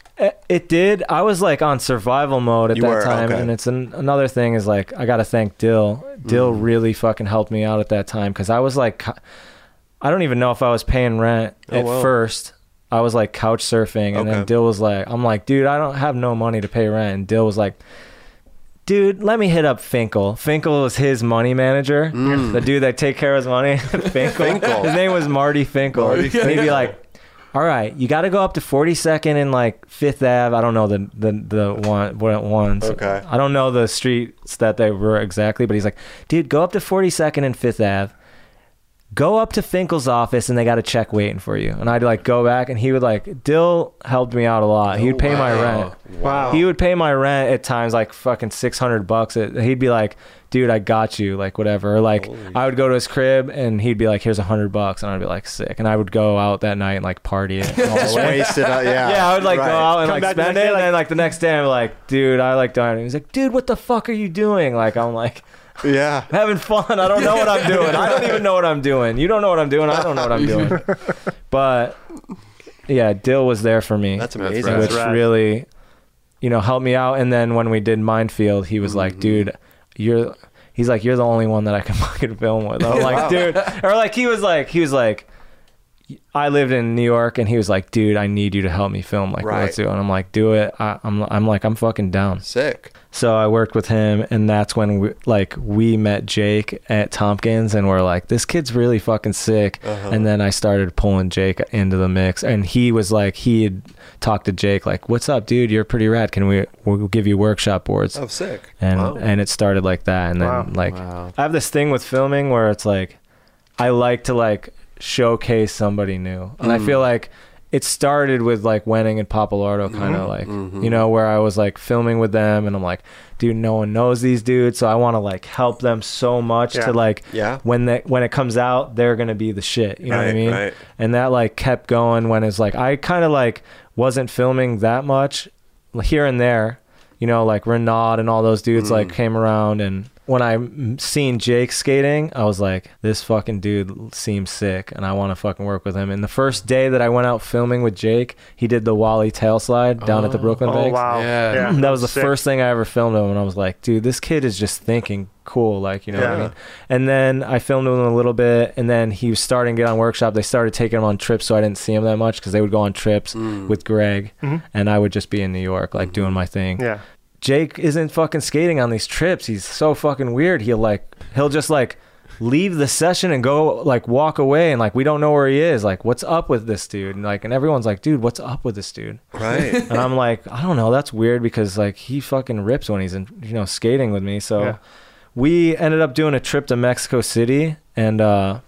It did. I was like on survival mode at you that were, time, okay. and it's an, another thing is like I gotta thank Dill. Dill mm. really fucking helped me out at that time because I was like, I don't even know if I was paying rent oh, at whoa. first. I was like couch surfing, and okay. then Dill was like, I'm like, dude, I don't have no money to pay rent, and Dill was like, dude, let me hit up Finkel. Finkel was his money manager, mm. the dude that take care of his money. Finkel. Finkel. His name was Marty Finkel. Marty Finkel. He'd be like, all right, you got to go up to forty-second and like Fifth Avenue. I don't know the the the one what it ones. Okay. I don't know the streets that they were exactly, but he's like, dude, go up to forty-second and Fifth Avenue. Go up to Finkel's office, and they got a check waiting for you. And I'd like go back, and he would like Dill helped me out a lot. He would pay wow. my rent. Wow. He would pay my rent at times, like fucking six hundred bucks. He'd be like, dude, I got you, like whatever. Or like Holy I would go to his crib, and he'd be like, here's a hundred bucks, and I'd be like, sick. And I would go out that night and like party it. All Just the way. waste it out, yeah. Yeah, I would like right. go out and Come like spend it, and then like the next day I'm like, dude, I like dining. He's like, dude, what the fuck are you doing? Like I'm like. Yeah. Having fun. I don't know what I'm doing. I don't even know what I'm doing. You don't know what I'm doing. I don't know what I'm doing. But yeah, Dill was there for me. That's amazing. That's right. Which right. really, you know, helped me out. And then when we did Minefield, he was mm-hmm. like, dude, you're, he's like, you're the only one that I can fucking film with. I'm like, wow. dude. Or like, he was like, he was like, I lived in New York, and he was like, dude, I need you to help me film. Like, right. let's do it. And I'm like, do it. I, I'm, I'm like, I'm fucking down. Sick. So I worked with him, and that's when we, like we met Jake at Tompkins, and we're like, this kid's really fucking sick. Uh-huh. And then I started pulling Jake into the mix, and he was like, he had talked to Jake like, what's up, dude? You're pretty rad. Can we, we'll give you workshop boards. Oh, sick. And, wow. and it started like that. And then wow. like, wow. I have this thing with filming where it's like, I like to like showcase somebody new. And mm. I feel like it started with like Wenning and Papalardo kind of mm-hmm. like, mm-hmm. you know, where I was like filming with them, and I'm like, dude, no one knows these dudes. So I want to like help them so much yeah. to like, yeah. when that, when it comes out, they're going to be the shit. You know right, what I mean? Right. And that like kept going when it's like, I kind of like wasn't filming that much here and there, you know, like Renaud and all those dudes mm. like came around. And when I seen Jake skating, I was like, this fucking dude seems sick, and I want to fucking work with him. And the first day that I went out filming with Jake, he did the Wally tail slide down oh. at the Brooklyn Banks. Oh, wow. Yeah. yeah. That was the sick. first thing I ever filmed him. And I was like, dude, this kid is just thinking cool. Like, you know yeah. what I mean? And then I filmed him a little bit, and then he was starting to get on workshop. They started taking him on trips, so I didn't see him that much because they would go on trips mm. with Greg, mm-hmm. and I would just be in New York, like mm-hmm. doing my thing. Yeah. Jake isn't fucking skating on these trips. He's so fucking weird. He'll like, he'll just like leave the session and go like walk away, and like we don't know where he is. Like, what's up with this dude? And like, and everyone's like, dude, what's up with this dude? Right. And I'm like, I don't know. That's weird because like he fucking rips when he's in, you know, skating with me. So yeah. we ended up doing a trip to Mexico City, and uh,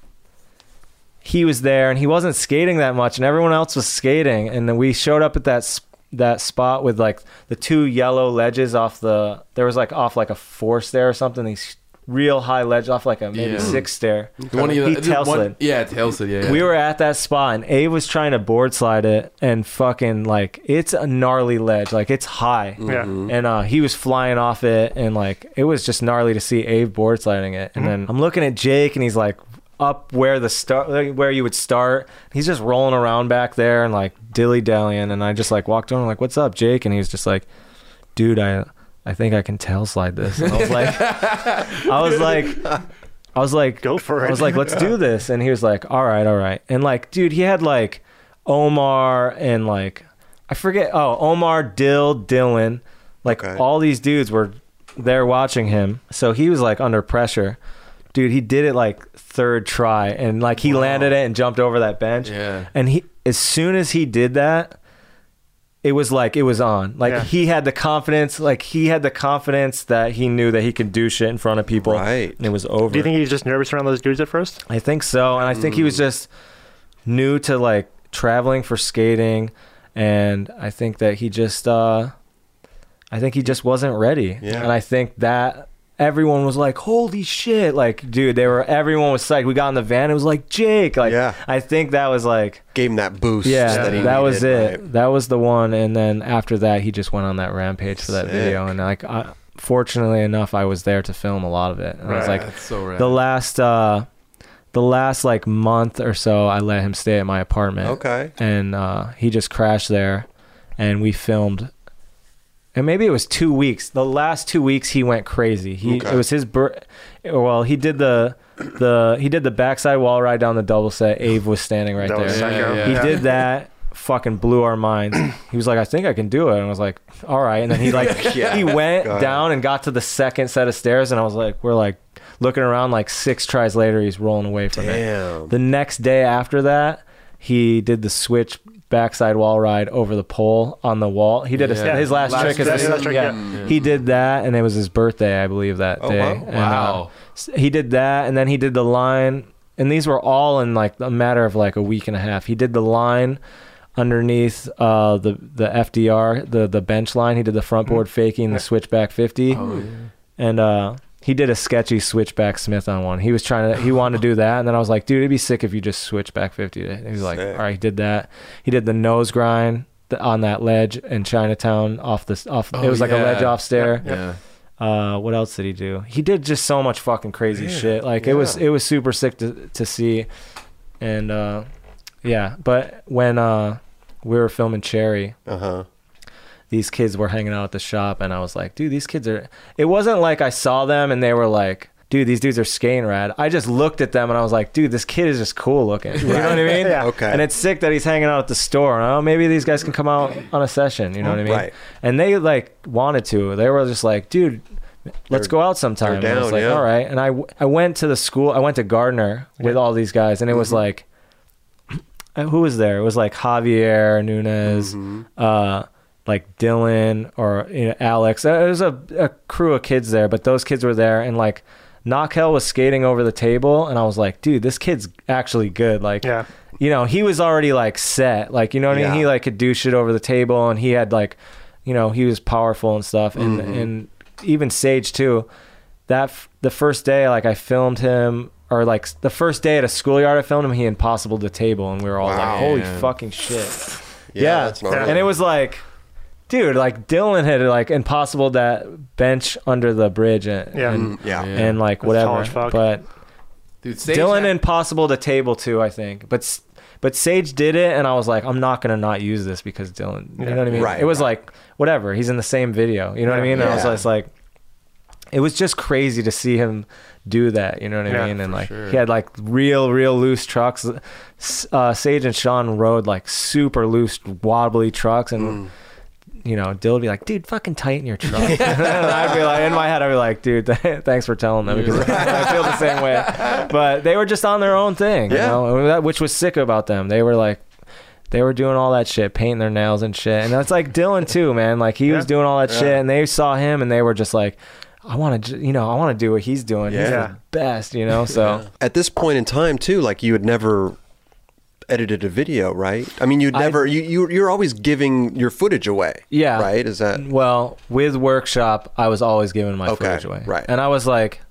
he was there, and he wasn't skating that much, and everyone else was skating, and then we showed up at that spot. that spot with like the two yellow ledges off the, there was like off like a four stair or something, these real high ledge off like a maybe yeah. six stair. One he the, tail one, slid. Yeah, tail slid, yeah, yeah. We were at that spot, and Abe was trying to board slide it, and fucking like, it's a gnarly ledge, like it's high. Yeah. And uh, he was flying off it, and like, it was just gnarly to see Abe board sliding it. And mm-hmm. then I'm looking at Jake, and he's like, up where the start, where you would start, he's just rolling around back there and like dilly dallying, and I just like walked on, like, what's up, Jake? And he was just like, dude, I I think I can tail slide this. And I was like, I was like, I was like, go for it. I was like, let's do this. And he was like, all right, all right. And like, dude, he had like Omar and like, I forget. Oh, Omar, Dill, Dylan, like okay. all these dudes were there watching him. So he was like under pressure. Dude, he did it like third try, and like he wow. landed it and jumped over that bench. Yeah. And he, as soon as he did that, it was like it was on. Like yeah. he had the confidence. Like he had the confidence that he knew that he could do shit in front of people. Right. And it was over. Do you think he was just nervous around those dudes at first? I think so, and I mm. think he was just new to like traveling for skating, and I think that he just, uh, I think he just wasn't ready. Yeah. And I think that. Everyone was like, holy shit. Like, dude, they were, everyone was psyched. We got in the van. It was like, Jake. Like, yeah. I think that was like, gave him that boost. Yeah. That, he that needed, was it. Right? That was the one. And then after that, he just went on that rampage for that Sick. video. And like, I, fortunately enough, I was there to film a lot of it. And right. I was like, that's so rad. the last, uh, the last like month or so, I let him stay at my apartment. Okay. And, uh, he just crashed there and we filmed. And maybe it was two weeks. The last two weeks, he went crazy. He okay. it was his bur- well, he did the the he did the backside wall ride down the double set. Ave was standing right that there. Yeah, yeah, he yeah. did that. Fucking blew our minds. He was like, I think I can do it. And I was like, all right. And then he like yeah. he went Go down ahead. and got to the second set of stairs. And I was like, we're like looking around. Like six tries later, he's rolling away from Damn. it. The next day after that, he did the switch. Backside wall ride over the pole on the wall. He did yeah. a, his last, last trick. Is his, trick yeah. Yeah. He did that, and it was his birthday, I believe, that oh, day. Wow! And, wow. Uh, he did that, and then he did the line, and these were all in like a matter of like a week and a half. He did the line underneath uh, the the F D R, the the bench line. He did the front board faking the switchback fifty, oh, yeah. and uh, he did a sketchy switchback Smith on one. He was trying to, he wanted to do that. And then I was like, dude, it'd be sick if you just switch back fifty. And he was like, sick. all right, he did that. He did the nose grind on that ledge in Chinatown off the, off, oh, it was yeah. like a ledge off stair. Yeah. Uh, what else did he do? He did just so much fucking crazy yeah. shit. Like yeah. it was, it was super sick to, to see. And, uh, yeah. But when, uh, we were filming Cherry, uh-huh. these kids were hanging out at the shop, and I was like, dude, these kids are, it wasn't like I saw them and they were like, dude, these dudes are skating rad. I just looked at them and I was like, dude, this kid is just cool looking. You right. know what I mean? yeah. Okay. And it's sick that he's hanging out at the store. Oh, maybe these guys can come out on a session. You know what I mean? Right. And they like wanted to, they were just like, dude, let's they're, go out sometime. Down, and I was like, yeah. all right. And I, I went to the school, I went to Gardner okay. with all these guys, and it mm-hmm. was like, who was there? It was like Javier, Nunez, mm-hmm. uh, like Dylan or you know, Alex. There was a, a crew of kids there, but those kids were there, and like Knockhell was skating over the table, and I was like, dude, this kid's actually good. Like, yeah. you know, he was already like set, like, you know what yeah. I mean? He like could do shit over the table, and he had like, you know, he was powerful and stuff. And, mm-hmm. and even Sage too, that f- the first day, like I filmed him, or like the first day at a schoolyard, I filmed him, he impossibled the table, and we were all wow. like, holy yeah. fucking shit. yeah. yeah. And right. it was like, dude, like Dylan had like impossible that bench under the bridge and yeah, and, yeah. and like whatever. But dude, Sage Dylan had- impossible to table too, I think. But but Sage did it, and I was like, I'm not gonna not use this because Dylan. You yeah. know what I mean? Right, it was right. like whatever. He's in the same video. You know yeah, what I mean? And yeah. I was just like, it was just crazy to see him do that. You know what I yeah, mean? And like sure. he had like real, real loose trucks. Uh, Sage and Sean rode like super loose, wobbly trucks and. Mm. You know, Dill would be like, dude, fucking tighten your truck. And I'd be like, in my head, I'd be like, dude, th- thanks for telling them, because I feel the same way. But they were just on their own thing, yeah. you know, which was sick about them. They were like, they were doing all that shit, painting their nails and shit. And that's like Dylan too, man. Like he yeah. was doing all that yeah. shit, and they saw him, and they were just like, I want to, you know, I want to do what he's doing. Yeah. He's the best, you know, so. Yeah. At this point in time too, like you had never edited a video, right? I mean, you'd never, I, you, you, you're always giving your footage away. Yeah. Right? Is that? Well, with Workshop, I was always giving my okay, footage away. Right. And I was like,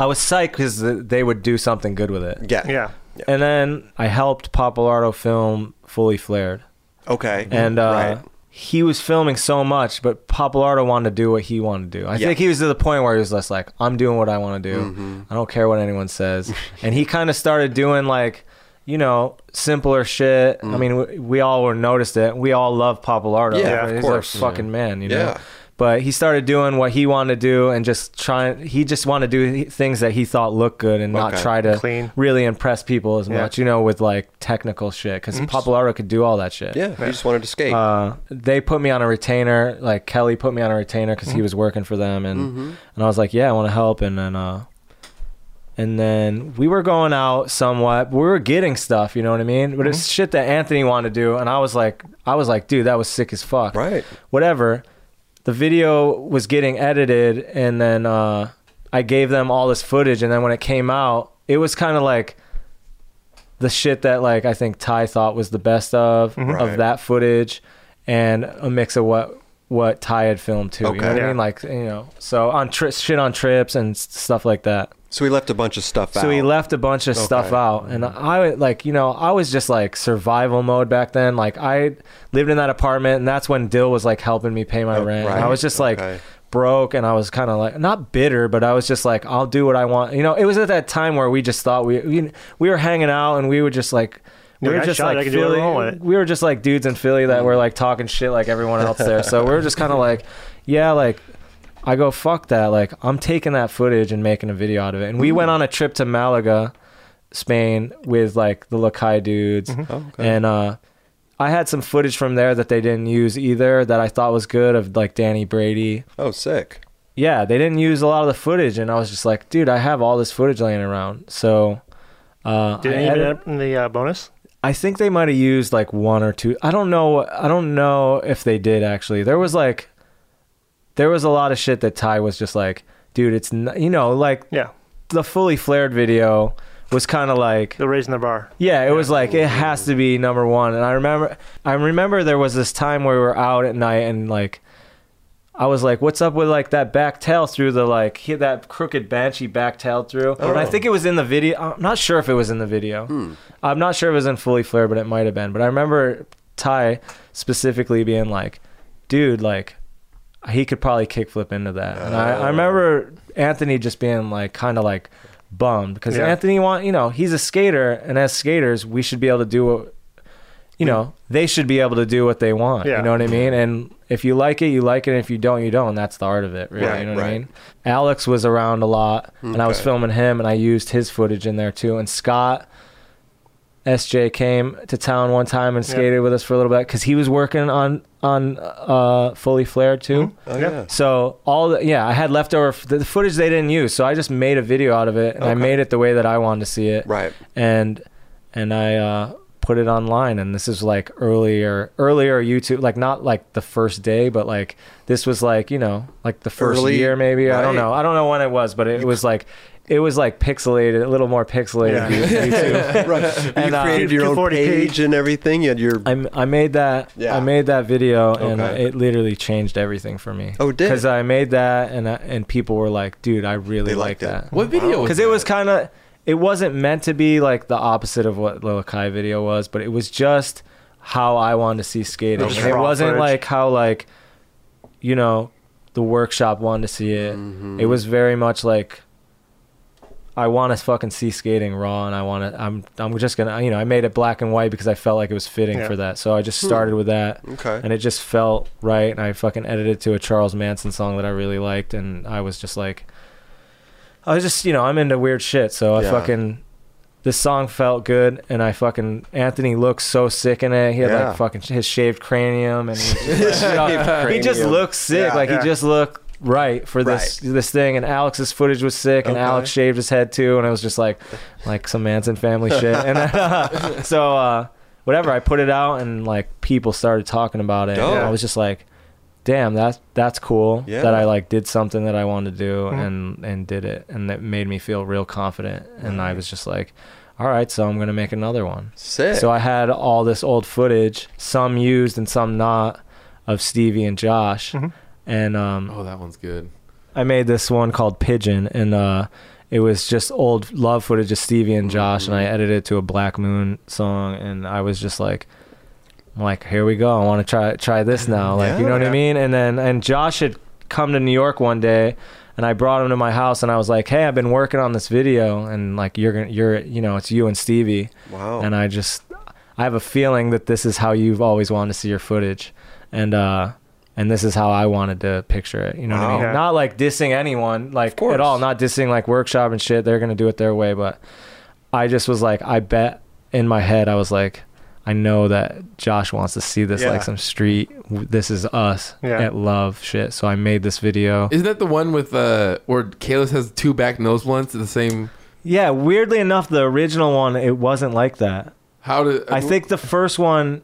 I was psyched because they would do something good with it. Yeah. Yeah. And then I helped Papalardo film Fully Flared. Okay. And uh, right. he was filming so much, but Papalardo wanted to do what he wanted to do. I yeah. think he was to the point where he was just like, I'm doing what I want to do. Mm-hmm. I don't care what anyone says. And he kind of started doing like, you know, simpler shit. Mm. I mean, we, we all were noticed it. We all love Papalardo. Yeah, right? Of He's course. He's a fucking yeah. man, you know? Yeah. But he started doing what he wanted to do and just trying, he just wanted to do things that he thought looked good and okay. not try to Clean. really impress people as yeah. much, you know, with like technical shit. Cause mm-hmm. Papalardo could do all that shit. Yeah. He yeah. just wanted to skate. Uh, they put me on a retainer. Like Kelly put me on a retainer cause mm-hmm. he was working for them. And, mm-hmm. and I was like, yeah, I want to help. And then, uh, and then we were going out somewhat, we were getting stuff, you know what I mean? But mm-hmm. it's shit that Anthony wanted to do. And I was like, I was like, dude, that was sick as fuck. Right. Whatever. The video was getting edited, and then uh, I gave them all this footage, and then when it came out, it was kind of like the shit that like I think Ty thought was the best of right. of that footage, and a mix of what what Ty had filmed too. Okay. You know what yeah. I mean? Like, you know, so on tri- shit on trips and stuff like that. So he left a bunch of stuff out. So he left a bunch of okay. stuff out. And I, like, you know, I was just, like, survival mode back then. Like, I lived in that apartment, and that's when Dill was, like, helping me pay my oh, rent. Right. And I was just, like, okay. broke, and I was kind of, like, not bitter, but I was just, like, I'll do what I want. You know, it was at that time where we just thought we we, we were hanging out, and we would just, like... We Dude, were just like Philly, we were just like dudes in Philly that were like talking shit like everyone else there. So we were just kind of like, yeah, like I go fuck that. Like I'm taking that footage and making a video out of it. And we mm-hmm. went on a trip to Malaga, Spain, with like the Lakai dudes, mm-hmm. oh, okay. and uh, I had some footage from there that they didn't use either that I thought was good of like Danny Brady. Oh, sick. Yeah, they didn't use a lot of the footage, and I was just like, dude, I have all this footage laying around. So uh, did it end up in the uh, bonus? I think they might have used like one or two. I don't know. I don't know if they did actually. There was like, there was a lot of shit that Ty was just like, dude, it's not, you know, like yeah. the fully flared video was kind of like the raising the bar. Yeah, it yeah. was like it has to be number one. And I remember, I remember there was this time where we were out at night and like, I was like, what's up with like that back tail through the like hit that crooked banshee back tail through. Oh. And I think it was in the video. I'm not sure if it was in the video. Hmm. I'm not sure if it was in Fully Flare, but it might have been. But I remember Ty specifically being like, dude, like he could probably kickflip into that. And I, I remember Anthony just being like kind of like bummed because yeah. Anthony want, you know, he's a skater, and as skaters, we should be able to do what you know, they should be able to do what they want. Yeah. You know what I mean? And if you like it, you like it. And if you don't, you don't. That's the art of it, really. Right, you know what right. I mean? Alex was around a lot, okay. and I was filming him, and I used his footage in there, too. And Scott S J came to town one time and skated yeah. with us for a little bit because he was working on on uh, Fully Flared, too. Mm-hmm. Oh, yeah. So, all the, yeah, I had leftover f- the footage they didn't use, so I just made a video out of it, and okay. I made it the way that I wanted to see it. Right. And, and I... Uh, put it online, and this is like earlier earlier YouTube, like not like the first day, but like this was like, you know, like the first Early, year maybe right. I don't know I don't know when it was, but it was like it was like pixelated, a little more pixelated yeah. YouTube. Right. And, you created uh, your own page and everything. You had your I, I made that yeah. I made that video okay. and it literally changed everything for me. Oh, it did? Because I made that and I, and people were like, dude, I really like that. It. What video? Because it was kind of It wasn't meant to be like the opposite of what Lakai video was, but it was just how I wanted to see skating. It wasn't footage. Like how like, you know, the workshop wanted to see it. Mm-hmm. It was very much like, I want to fucking see skating raw, and I want to. I'm I'm just gonna, you know, I made it black and white because I felt like it was fitting yeah. for that. So I just started hmm. with that, okay, and it just felt right. And I fucking edited to a Charles Manson song that I really liked, and I was just like. I was just, you know, I'm into weird shit, so yeah. I fucking, this song felt good, and I fucking, Anthony looked so sick in it. He had yeah. like fucking his shaved cranium, and he just, cranium. He just looked sick. Yeah, like yeah. he just looked right for right. this this thing. And Alex's footage was sick, and okay. Alex shaved his head too, and I was just like, like some Manson family shit. And then, uh, so uh, whatever, I put it out, and like people started talking about it. Oh. And I was just like. Damn, that's that's cool yeah. that I like did something that I wanted to do mm-hmm. and and did it, and that made me feel real confident. And I was just like, all right, so I'm gonna make another one. Sick. So I had all this old footage, some used and some not, of Stevie and Josh. Mm-hmm. And um oh, that one's good. I made this one called Pigeon, and uh it was just old love footage of Stevie and Josh, mm-hmm. and I edited it to a Black Moon song, and I was just like. I'm like, here we go. I want to try try this now. Like, yeah, you know what yeah. I mean? And then and Josh had come to New York one day, and I brought him to my house, and I was like, hey, I've been working on this video, and like you're gonna you're you know it's you and Stevie. Wow. And I just I have a feeling that this is how you've always wanted to see your footage, and uh, and this is how I wanted to picture it. You know wow. what I mean? Yeah. Not like dissing anyone, like at all. Not dissing like Workshop and shit. They're gonna do it their way, but I just was like, I bet in my head, I was like, I know that Josh wants to see this yeah. like some street. This is us yeah. at Love shit. So I made this video. Isn't that the one with uh, where Kalis has two back nose blunts at the same? Yeah, weirdly enough, the original one, it wasn't like that. How did I think the first one?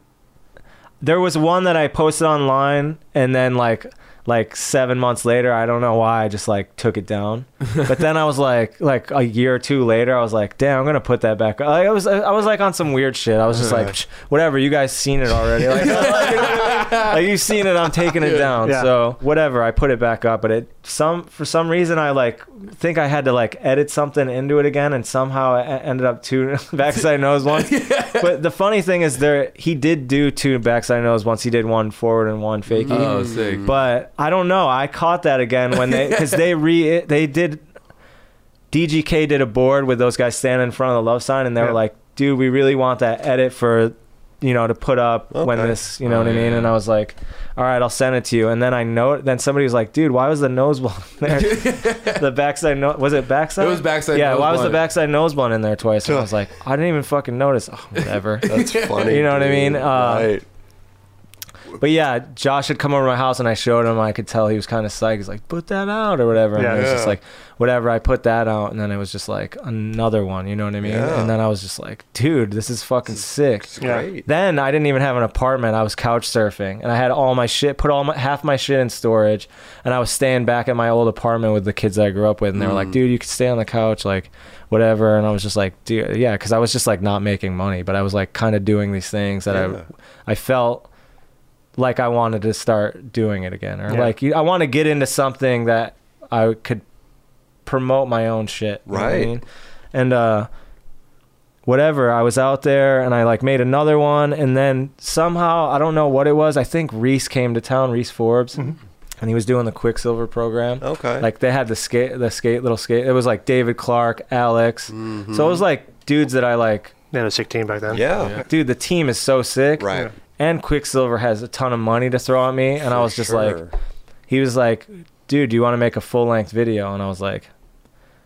There was one that I posted online, and then like like seven months later, I don't know why, I just like took it down. But then I was like, like a year or two later, I was like, damn, I'm gonna put that back. I was I was like on some weird shit. I was just like, whatever, you guys seen it already. Like, like, like you've seen it, I'm taking it down. Yeah. So whatever, I put it back up. But it some for some reason I like think I had to like edit something into it again, and somehow it ended up two backside nose once. Yeah. But the funny thing is, there he did do two backside nose once. He did one forward and one fakie. Oh, sick! But I don't know. I caught that again when they, because they re, they did, D G K did a board with those guys standing in front of the Love sign, and they yeah. were like, dude, we really want that edit for, you know, to put up okay. when this, you know oh, what I mean? Yeah. And I was like, all right, I'll send it to you. And then I know, then somebody was like, dude, why was the nose one there? The backside nose, was it backside? It was backside yeah, nose why was the backside nose one in there twice? And I was like, I didn't even fucking notice. Oh, whatever. That's funny. You know dude. What I mean? Uh, right. But yeah, Josh had come over to my house and I showed him. I could tell he was kind of psyched. He's like, put that out or whatever. And yeah, I was yeah. just like, whatever. I put that out. And then it was just like another one. You know what I mean? Yeah. And then I was just like, dude, this is fucking sick. Yeah. Then I didn't even have an apartment. I was couch surfing. And I had all my shit, put all my, half my shit in storage. And I was staying back at my old apartment with the kids that I grew up with. And they were mm. like, dude, you can stay on the couch. Like, whatever. And I was just like, dude, yeah. Because I was just like not making money. But I was like kind of doing these things that yeah. I, I felt... like I wanted to start doing it again, or yeah. like I want to get into something that I could promote my own shit. Right. You know what I mean? And, uh, whatever, I was out there and I like made another one, and then somehow, I don't know what it was. I think Reese came to town, Reese Forbes, mm-hmm. and he was doing the Quicksilver program. Okay. Like they had the skate, the skate, little skate. It was like David Clark, Alex. Mm-hmm. So it was like dudes that I like. They had a sick team back then. Yeah. yeah. Dude, the team is so sick. Right. Yeah. And Quicksilver has a ton of money to throw at me. And For I was just sure. like, he was like, dude, do you want to make a full length video? And I was like,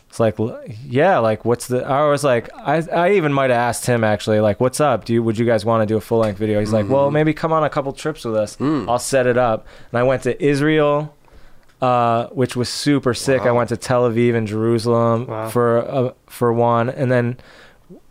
it's like, yeah, like what's the, I was like, I I even might've asked him actually, like, what's up? Do you, would you guys want to do a full length video? He's mm-hmm. like, well, maybe come on a couple trips with us. Mm. I'll set it up. And I went to Israel, uh, which was super sick. Wow. I went to Tel Aviv and Jerusalem wow. for, uh, for one. And then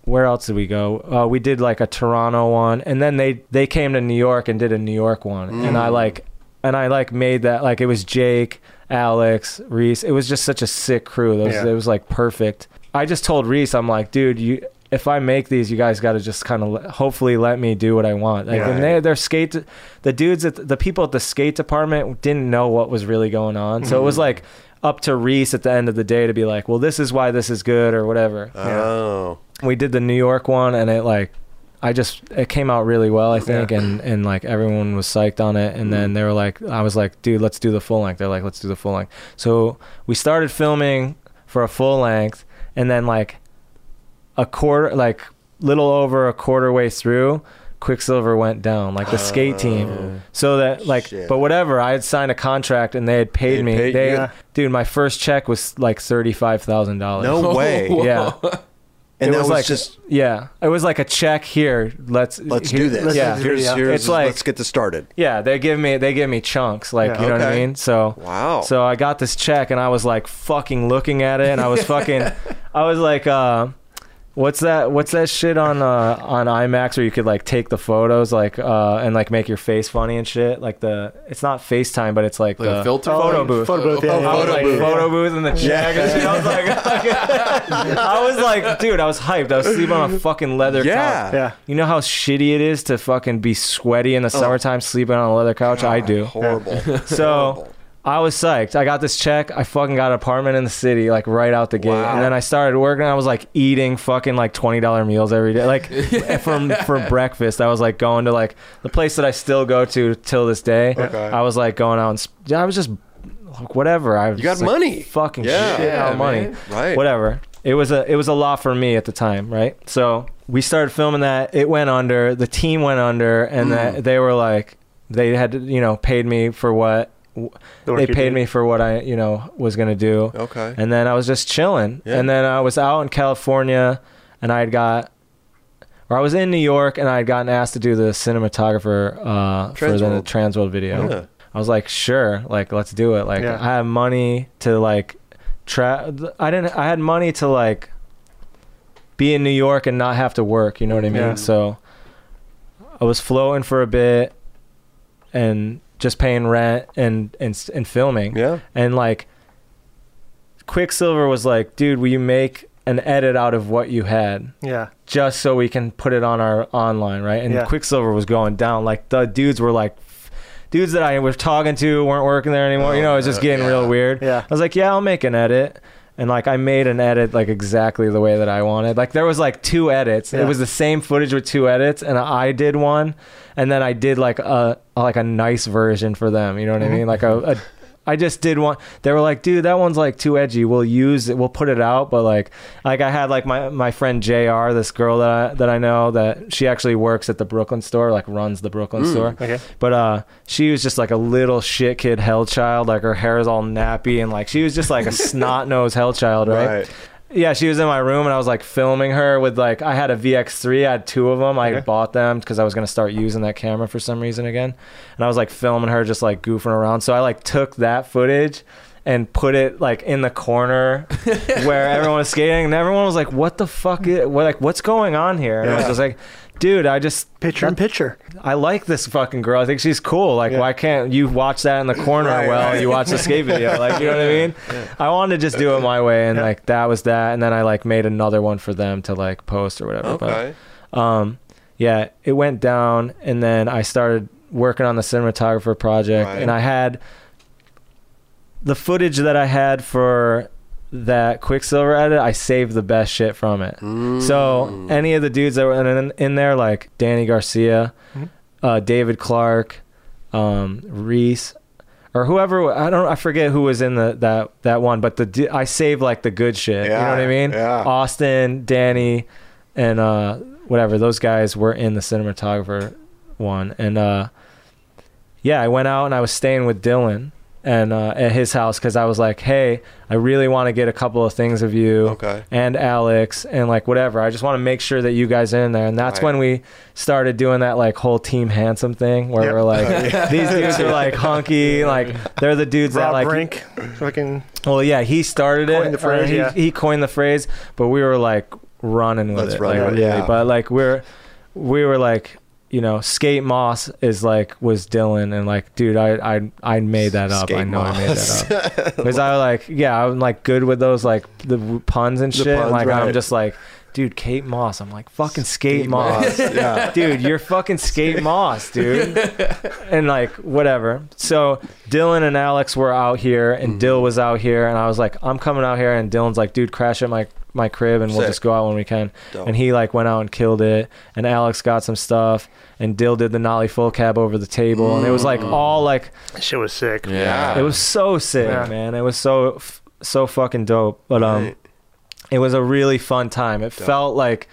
where else did we go? Uh, we did like a Toronto one, and then they, they came to New York and did a New York one. Mm. And I like, and I like made that, like it was Jake, Alex, Reese. It was just such a sick crew. It was, yeah. it was like perfect. I just told Reese, I'm like, dude, you, if I make these, you guys got to just kind of le- hopefully let me do what I want. Like, yeah. and they, they're skate, the dudes at the, the people at the skate department didn't know what was really going on. So mm. it was like up to Reese at the end of the day to be like, well, this is why this is good or whatever. Oh. Yeah. We did the New York one, and it like, I just, it came out really well, I think. Yeah. And, and like everyone was psyched on it. And then they were like, I was like, dude, let's do the full length. They're like, let's do the full length. So we started filming for a full length, and then like a quarter, like little over a quarter way through, Quicksilver went down, like the uh, skate team. So that like, shit. But whatever, I had signed a contract and they had paid they me. Paid they, yeah. Dude, my first check was like thirty-five thousand dollars. No way. Yeah. And it that was, was like, just yeah, it was like a check here. Let's let's here, do this. Yeah, here's, here's, here's, it's like let's get this started. Yeah, they give me they give me chunks, like yeah, you know okay. what I mean. So wow. So I got this check and I was like fucking looking at it, and I was fucking, I was like, uh, what's that? What's that shit on uh, on IMAX where you could like take the photos, like uh, and like make your face funny and shit. Like the it's not FaceTime, but it's like, like the filter photo booth, photo booth, yeah, yeah. I was, like, yeah. photo booth in the check. Yeah. I was like, like I was like, dude, I was hyped. I was sleeping on a fucking leather yeah. couch. Yeah, you know how shitty it is to fucking be sweaty in the summertime oh. sleeping on a leather couch. God, I do horrible. So. Horrible. I was psyched. I got this check. I fucking got an apartment in the city, like right out the gate. Wow. And then I started working. I was like eating fucking like twenty dollars meals every day. Like for, for breakfast, I was like going to like the place that I still go to till this day. Okay. I was like going out and sp- I was just like, whatever. I was you got just, money. Like, fucking yeah. shit yeah, out of money. Right. Whatever. It was a, it was a lot for me at the time. Right. So we started filming that. It went under. The team went under and mm. that they were like, They had to, you know, paid me for what the they paid me for what I, you know, was going to do. Okay. And then I was just chilling. Yeah. And then I was out in California and I had got, or I was in New York and I had gotten asked to do the cinematographer uh, for the Transworld video. Yeah. I was like, sure, like, let's do it. Like, yeah. I had money to like, tra- I didn't, I had money to like be in New York and not have to work. You know what I mean? Yeah. So I was floating for a bit and just paying rent and, and, and filming. Yeah. And like Quicksilver was like, dude, will you make an edit out of what you had? Yeah. Just so we can put it on our online. Right. And yeah. Quicksilver was going down. Like the dudes were like, dudes that I was talking to weren't working there anymore. Oh, you know, it was just getting yeah. real weird. Yeah. I was like, yeah, I'll make an edit. And like, I made an edit like exactly the way that I wanted. Like there was like two edits. Yeah. It was the same footage with two edits and I did one. And then I did like a, like a nice version for them. You know what mm-hmm. I mean? Like a, a, I just did one. They were like, dude, that one's like too edgy. We'll use it. We'll put it out. But like, like I had like my, my friend J R, this girl that I, that I know that she actually works at the Brooklyn store, like runs the Brooklyn mm, store. Okay. But, uh, she was just like a little shit kid hell child. Like her hair is all nappy. And like, she was just like a snot nosed hell child. Right? right. Yeah. She was in my room and I was like filming her with like, I had a V X three. I had two of them. I okay. bought them because I was going to start using that camera for some reason again. And I was like filming her just like goofing around. So I like took that footage and put it like in the corner where everyone was skating. And everyone was like, what the fuck is, what, like, what's going on here? And yeah. I was just like, dude, I just picture in picture. I like this fucking girl. I think she's cool. Like, yeah. why can't you watch that in the corner right, while right. you watch the skate video? Like, you know what I mean? Yeah. I wanted to just do it my way, and yeah. like that was that. And then I like made another one for them to like post or whatever. Okay. But, um, yeah, it went down, and then I started working on the cinematographer project, right. and I had the footage that I had for that Quicksilver edit. I saved the best shit from it. Mm. So any of the dudes that were in, in there, like Danny Garcia, mm-hmm. uh, David Clark, um, Reese, or whoever, I don't, I forget who was in the that that one, but the I saved like the good shit. Yeah, you know what I mean? Yeah. Austin, Danny, and uh, whatever, those guys were in the cinematographer one, and uh, yeah, I went out and I was staying with Dylan. And uh, at his house, because I was like, hey, I really want to get a couple of things of you okay. and Alex and like whatever. I just want to make sure that you guys are in there. And that's right. when we started doing that like whole Team Handsome thing where yep. we're like, uh, yeah. these dudes are like hunky. Like they're the dudes Rob that like. Brink, fucking. Well, yeah, he started it. The phrase, he, yeah. he coined the phrase, but we were like running with Let's it. Run like, it yeah. But like we're, we were like. You know, Skate Moss is like was Dylan, and like, dude, I I I made that up. Skate I know Moss. I made that up because I like, yeah, I'm like good with those like the puns and the shit. Puns, and, like right. I'm just like, dude, Kate Moss. I'm like fucking Skate, Skate Moss, Moss. yeah. dude, you're fucking Skate Moss, dude, and like whatever. So Dylan and Alex were out here, and mm-hmm. Dill was out here, and I was like, I'm coming out here, and Dylan's like, dude, crash at my. my crib and Sick. We'll just go out when we can. Dope. And he like went out and killed it, and Alex got some stuff, and Dill did the nollie full cab over the table, mm. and it was like all like that shit was sick. Yeah, it was so sick, yeah. man. It was so so fucking dope. But um right. it was a really fun time. It dope. Felt like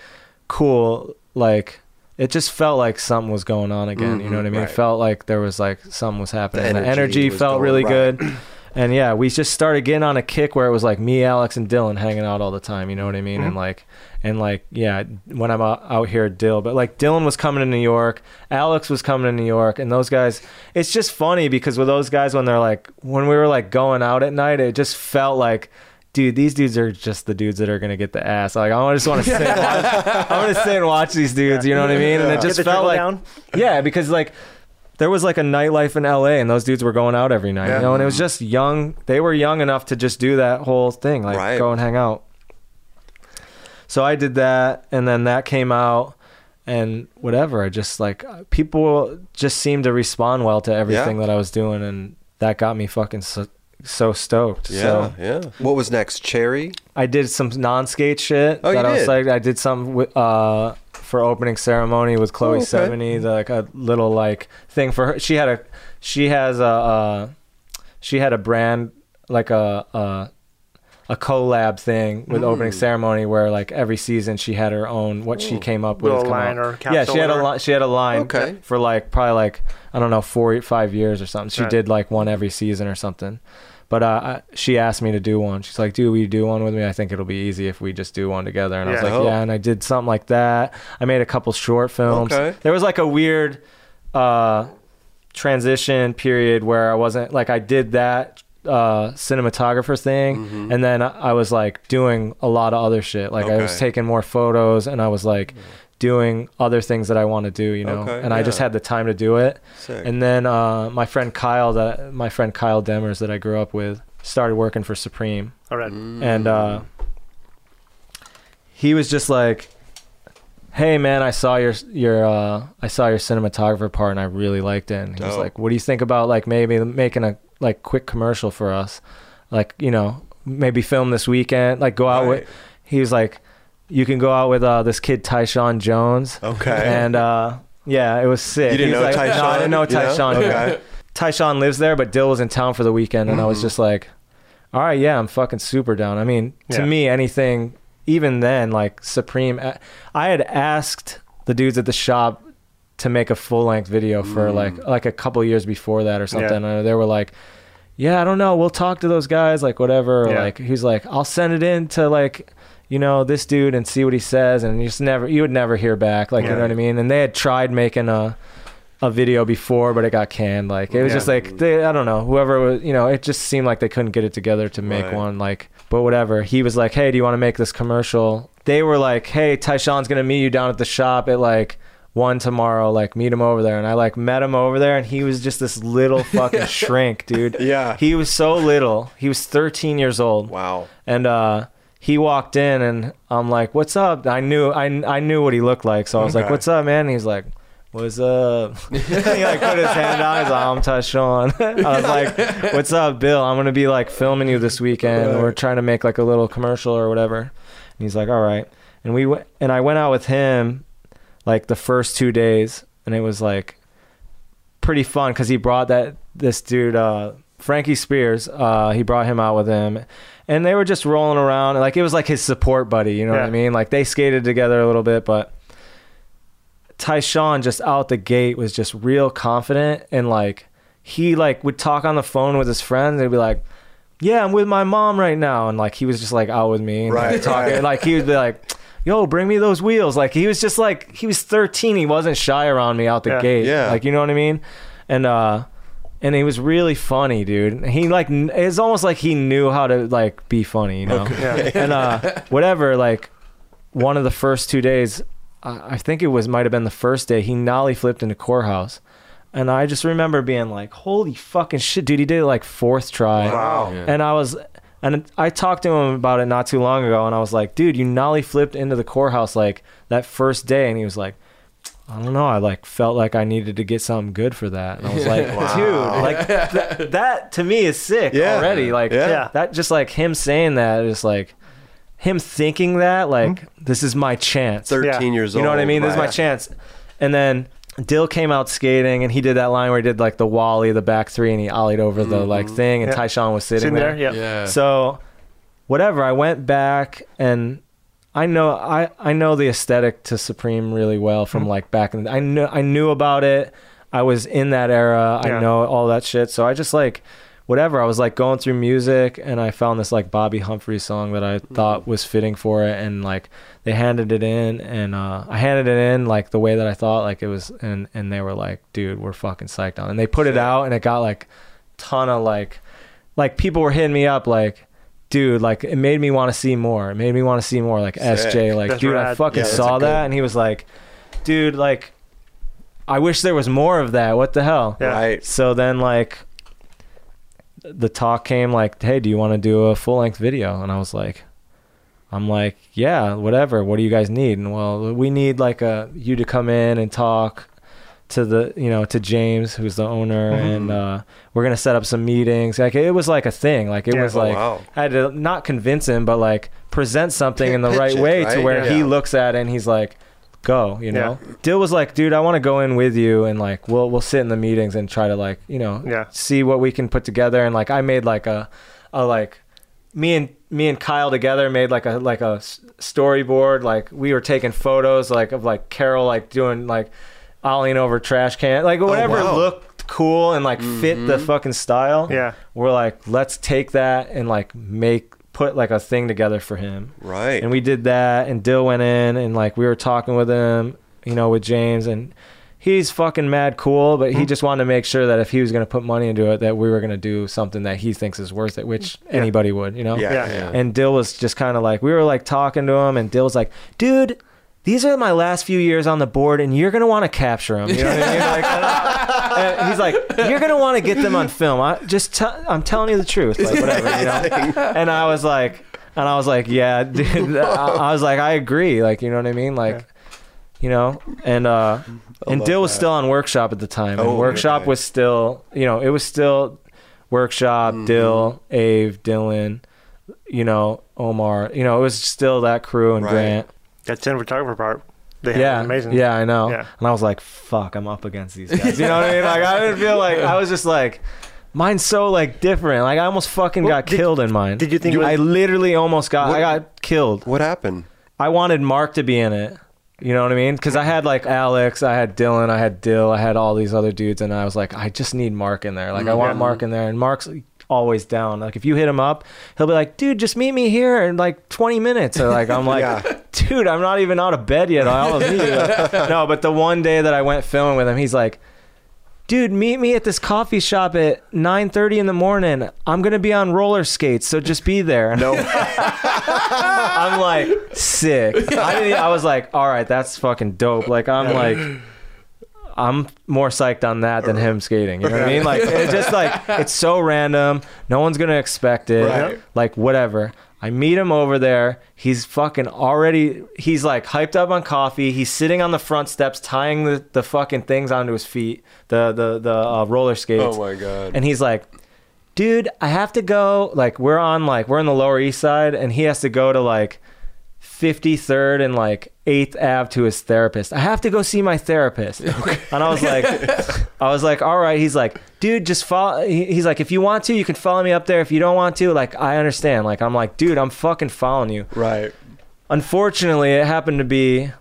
cool, like it just felt like something was going on again. Mm-hmm, you know what I mean? Right. It felt like there was like something was happening. The energy, the energy felt really right. good. And yeah, we just started getting on a kick where it was like me, Alex, and Dylan hanging out all the time. You know what I mean? Mm-hmm. And like, and like, yeah, when I'm out, out here, Dill. But like, Dylan was coming to New York, Alex was coming to New York, and those guys. It's just funny because with those guys, when they're like, when we were like going out at night, it just felt like, dude, these dudes are just the dudes that are gonna get the ass. Like, I just want to sit, and watch, I want to sit and watch these dudes. You know what I mean? And it just felt like, down. yeah, because like. There was like a nightlife in L A, and those dudes were going out every night, yeah. you know, and it was just young. They were young enough to just do that whole thing, like right. go and hang out. So I did that, and then that came out, and whatever. I just like, people just seemed to respond well to everything yeah. that I was doing, and that got me fucking so, so stoked. Yeah, so, yeah. What was next? Cherry? I did some non-skate shit. Oh, that you I was did? Like, I did some with... Uh, for opening ceremony with Chloe oh, okay. Sevigny, the, like a little like thing for her. She had a, she has a, uh, she had a brand like a, uh, a collab thing with mm. Opening Ceremony, where like every season she had her own what Ooh. she came up with. Little line or capsule. Yeah, she had a line. She had a line okay. for like probably like I don't know four five years or something. She right. did like one every season or something. But uh, she asked me to do one. She's like, "Dude, will you do one with me? I think it'll be easy if we just do one together." And yeah. I was like, oh. "Yeah." And I did something like that. I made a couple short films. Okay. There was like a weird uh, transition period where I wasn't like I did that uh, cinematographer thing, mm-hmm. and then I was like doing a lot of other shit. Like okay. I was taking more photos, and I was like doing other things that I want to do, you know, okay, and yeah. I just had the time to do it. Sick. And then uh, my friend Kyle, that my friend Kyle Demers that I grew up with, started working for Supreme. All right, mm. and uh, he was just like, "Hey, man, I saw your your uh, I saw your cinematographer part, and I really liked it." And he was oh. like, "What do you think about like maybe making a like quick commercial for us, like you know maybe film this weekend, like go out right. with?" He was like, "You can go out with uh, this kid, Tyshawn Jones." Okay. And uh, yeah, it was sick. You didn't know like, Tyshawn? No, I didn't know Tyshawn. You know? Okay. Tyshawn lives there, but Dill was in town for the weekend, and mm-hmm. I was just like, all right, yeah, I'm fucking super down. I mean, to yeah. me, anything, even then, like Supreme, I had asked the dudes at the shop to make a full-length video for mm. like like a couple years before that or something. Yeah. And they were like, yeah, I don't know. We'll talk to those guys, like whatever. Yeah. Like he's like, I'll send it in to like... you know, this dude and see what he says, and you just never, you would never hear back, like, yeah. you know what I mean? And they had tried making a a video before, but it got canned. Like, it was yeah. just like, they, I don't know, whoever was, you know, it just seemed like they couldn't get it together to make right. one, like, but whatever. He was like, hey, do you want to make this commercial? They were like, hey, Tyshawn's going to meet you down at the shop at, like, one tomorrow, like meet him over there. And I like met him over there, and he was just this little fucking shrink, dude. Yeah. He was so little. He was thirteen years old. Wow. And, uh, he walked in, and I'm like, what's up? I knew I I knew what he looked like, so I was okay. like, what's up, man? And he's like, what's up? He like put his hand out. He's like, I'm Tyshawn. I was like, what's up, Bill? I'm going to be like filming you this weekend. Right. We're trying to make like a little commercial or whatever. And he's like, all right. And we went, and I went out with him like the first two days, and it was like pretty fun because he brought that this dude, uh, Frankie Spears, uh, he brought him out with him. And they were just rolling around, and like it was like his support buddy, you know yeah. what I mean? Like they skated together a little bit, but Tyshawn just out the gate was just real confident, and like he like would talk on the phone with his friends. They'd be like, "Yeah, I'm with my mom right now," and like he was just like out with me, and right? Like, talking, right. like he would be like, "Yo, bring me those wheels." Like he was just like he was thirteen. He wasn't shy around me out the yeah. gate, yeah. Like you know what I mean? And uh. And he was really funny, dude. He like it's almost like he knew how to like be funny, you know. Okay. Yeah. And uh, whatever, like one of the first two days, I think it was might have been the first day, he nollie flipped into Corehouse, and I just remember being like, "Holy fucking shit, dude! He did it like fourth try." Wow. Yeah. And I was, and I talked to him about it not too long ago, and I was like, "Dude, you nollie flipped into the Corehouse like that first day," and he was like, I don't know. I like felt like I needed to get something good for that, and I was like, wow. dude, like th- that to me is sick yeah. already. Like yeah. that, just like him saying that, just like him thinking that, like mm-hmm. this is my chance. Thirteen yeah. years old, you know what I mean? This is my chance. And then Dill came out skating, and he did that line where he did like the wally, the back three, and he ollied over mm-hmm. the like thing, and yeah. Tyshawn was sitting Sitting there. there. Yep. Yeah. So whatever, I went back and. I know I, I know the aesthetic to Supreme really well from like back in I knew I knew about it. I was in that era. Yeah. I know all that shit. So I just like whatever. I was like going through music, and I found this like Bobby Humphrey song that I thought was fitting for it, and like they handed it in, and uh, I handed it in like the way that I thought like it was, and, and they were like, dude, we're fucking psyched on. And they put it out, and it got like ton of like like people were hitting me up like dude, like it made me want to see more. It made me want to see more. Like sick. S J, like that's dude, rad. I fucking yeah, saw that, good. And he was like, dude, like I wish there was more of that. What the hell? Yeah. Right. So then, like the talk came, like, hey, do you want to do a full length video? And I was like, I'm like, yeah, whatever. What do you guys need? And well, we need like a you to come in and talk to the you know to James, who's the owner, mm-hmm. and uh we're gonna set up some meetings. Like it was like a thing. Like it yeah, was oh, like wow. I had to not convince him, but like present something in the Pitch right it, way right? to where yeah. he looks at it and he's like, go, you know. Yeah. Dill was like, dude, I want to go in with you, and like we'll we'll sit in the meetings and try to like you know yeah. see what we can put together. And like I made like a a like me and me and Kyle together made like a like a storyboard. Like we were taking photos like of like Carol like doing like ollieing over trash can, like whatever. Oh, wow. Looked cool and like mm-hmm. fit the fucking style. Yeah, we're like, let's take that and like make put like a thing together for him. Right. And we did that, and Dill went in, and like we were talking with him, you know, with James, and he's fucking mad cool, but he just wanted to make sure that if he was going to put money into it, that we were going to do something that he thinks is worth it, which yeah. anybody would, you know? Yeah. yeah. yeah. And Dill was just kind of like, we were like talking to him, and Dill was like, dude, these are my last few years on the board, and you're going to want to capture them. You know what I mean? Like, and, and he's like, you're going to want to get them on film. I just, t- I'm telling you the truth. Like, whatever, you know? And I was like, and I was like, yeah, dude. I, I was like, I agree. Like, you know what I mean? Like, yeah. you know, and, uh, and Dill was that. still on Workshop at the time. And oh, Workshop okay. was still, you know, it was still Workshop, mm-hmm. Dill, Ave, Dylan, you know, Omar, you know, it was still that crew, and right. Grant. That ten photographer part, they had yeah, amazing. Yeah, I know. Yeah. And I was like, fuck, I'm up against these guys. You know what I mean? Like, I didn't feel like, I was just like, mine's so like different. Like, I almost fucking well, got did, killed in mine. Did you think? You, I literally almost got, what, I got killed. What happened? I wanted Mark to be in it. You know what I mean? Because I had like Alex, I had Dylan, I had Dill, I had all these other dudes, and I was like, I just need Mark in there. Like, mm-hmm. I want Mark in there. And Mark's always down. Like, if you hit him up, he'll be like, dude, just meet me here in like twenty minutes. Or like, I'm like, yeah. dude, I'm not even out of bed yet. I almost need you. No, but the one day that I went filming with him, he's like, dude, meet me at this coffee shop at nine thirty in the morning. I'm going to be on roller skates, so just be there. No. I'm like, sick. I, didn't, I was like, all right, that's fucking dope. Like, I'm like, I'm more psyched on that than him skating. You know what I mean? Like, it's just like, it's so random. No one's going to expect it. Right. Like, whatever. I meet him over there. He's fucking already, he's like hyped up on coffee. He's sitting on the front steps, tying the, the fucking things onto his feet, the the the uh, roller skates. Oh my God. And he's like, dude, I have to go. Like, we're on like, we're in the Lower East Side, and he has to go to like fifty-third and like eighth avenue to his therapist. I have to go see my therapist. Okay. And I was like, I was like, all right. He's like, dude, just follow. He's like, if you want to, you can follow me up there. If you don't want to, like, I understand. Like, I'm like, dude, I'm fucking following you. Right. Unfortunately, it happened to be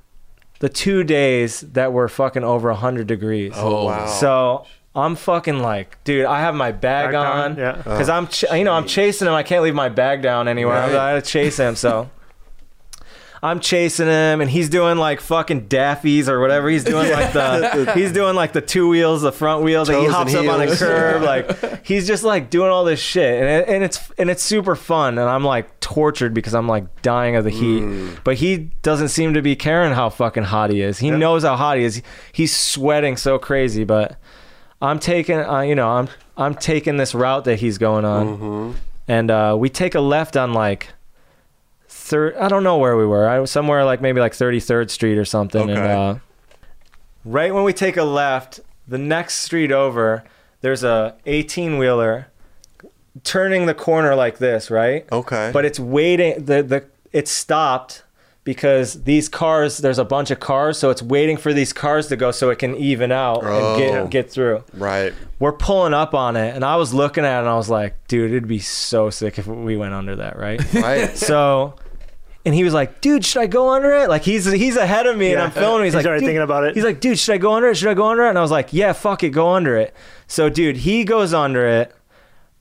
the two days that were fucking over one hundred degrees. Oh, wow. So I'm fucking like, dude, I have my bag, bag on. Yeah. Because oh, I'm, ch- you know, I'm chasing him. I can't leave my bag down anywhere. Right. I had to chase him. So. I'm chasing him, and he's doing like fucking daffies or whatever. He's doing yeah. like the he's doing like the two wheels, the front wheels, and he hops and up on a curb. Like, he's just like doing all this shit, and it, and it's and it's super fun. And I'm like tortured because I'm like dying of the heat, mm. but he doesn't seem to be caring how fucking hot he is. He yeah. knows how hot he is. He's sweating so crazy, but I'm taking uh, you know I'm I'm taking this route that he's going on, mm-hmm. and uh, we take a left on like. Third, I don't know where we were. I was somewhere like maybe like thirty-third street or something. Okay. And uh, right when we take a left, the next street over, there's a eighteen wheeler turning the corner like this, right? Okay. But it's waiting. The the it's stopped because these cars. There's a bunch of cars, so it's waiting for these cars to go so it can even out oh. and get get through. Right. We're pulling up on it, and I was looking at it, and I was like, dude, it'd be so sick if we went under that, right? Right. So. And he was like, dude, should I go under it? Like, he's he's ahead of me, yeah. and I'm filming. He's, he's like, already thinking about it. He's like, dude, should I go under it? Should I go under it? And I was like, yeah, fuck it, go under it. So, dude, he goes under it.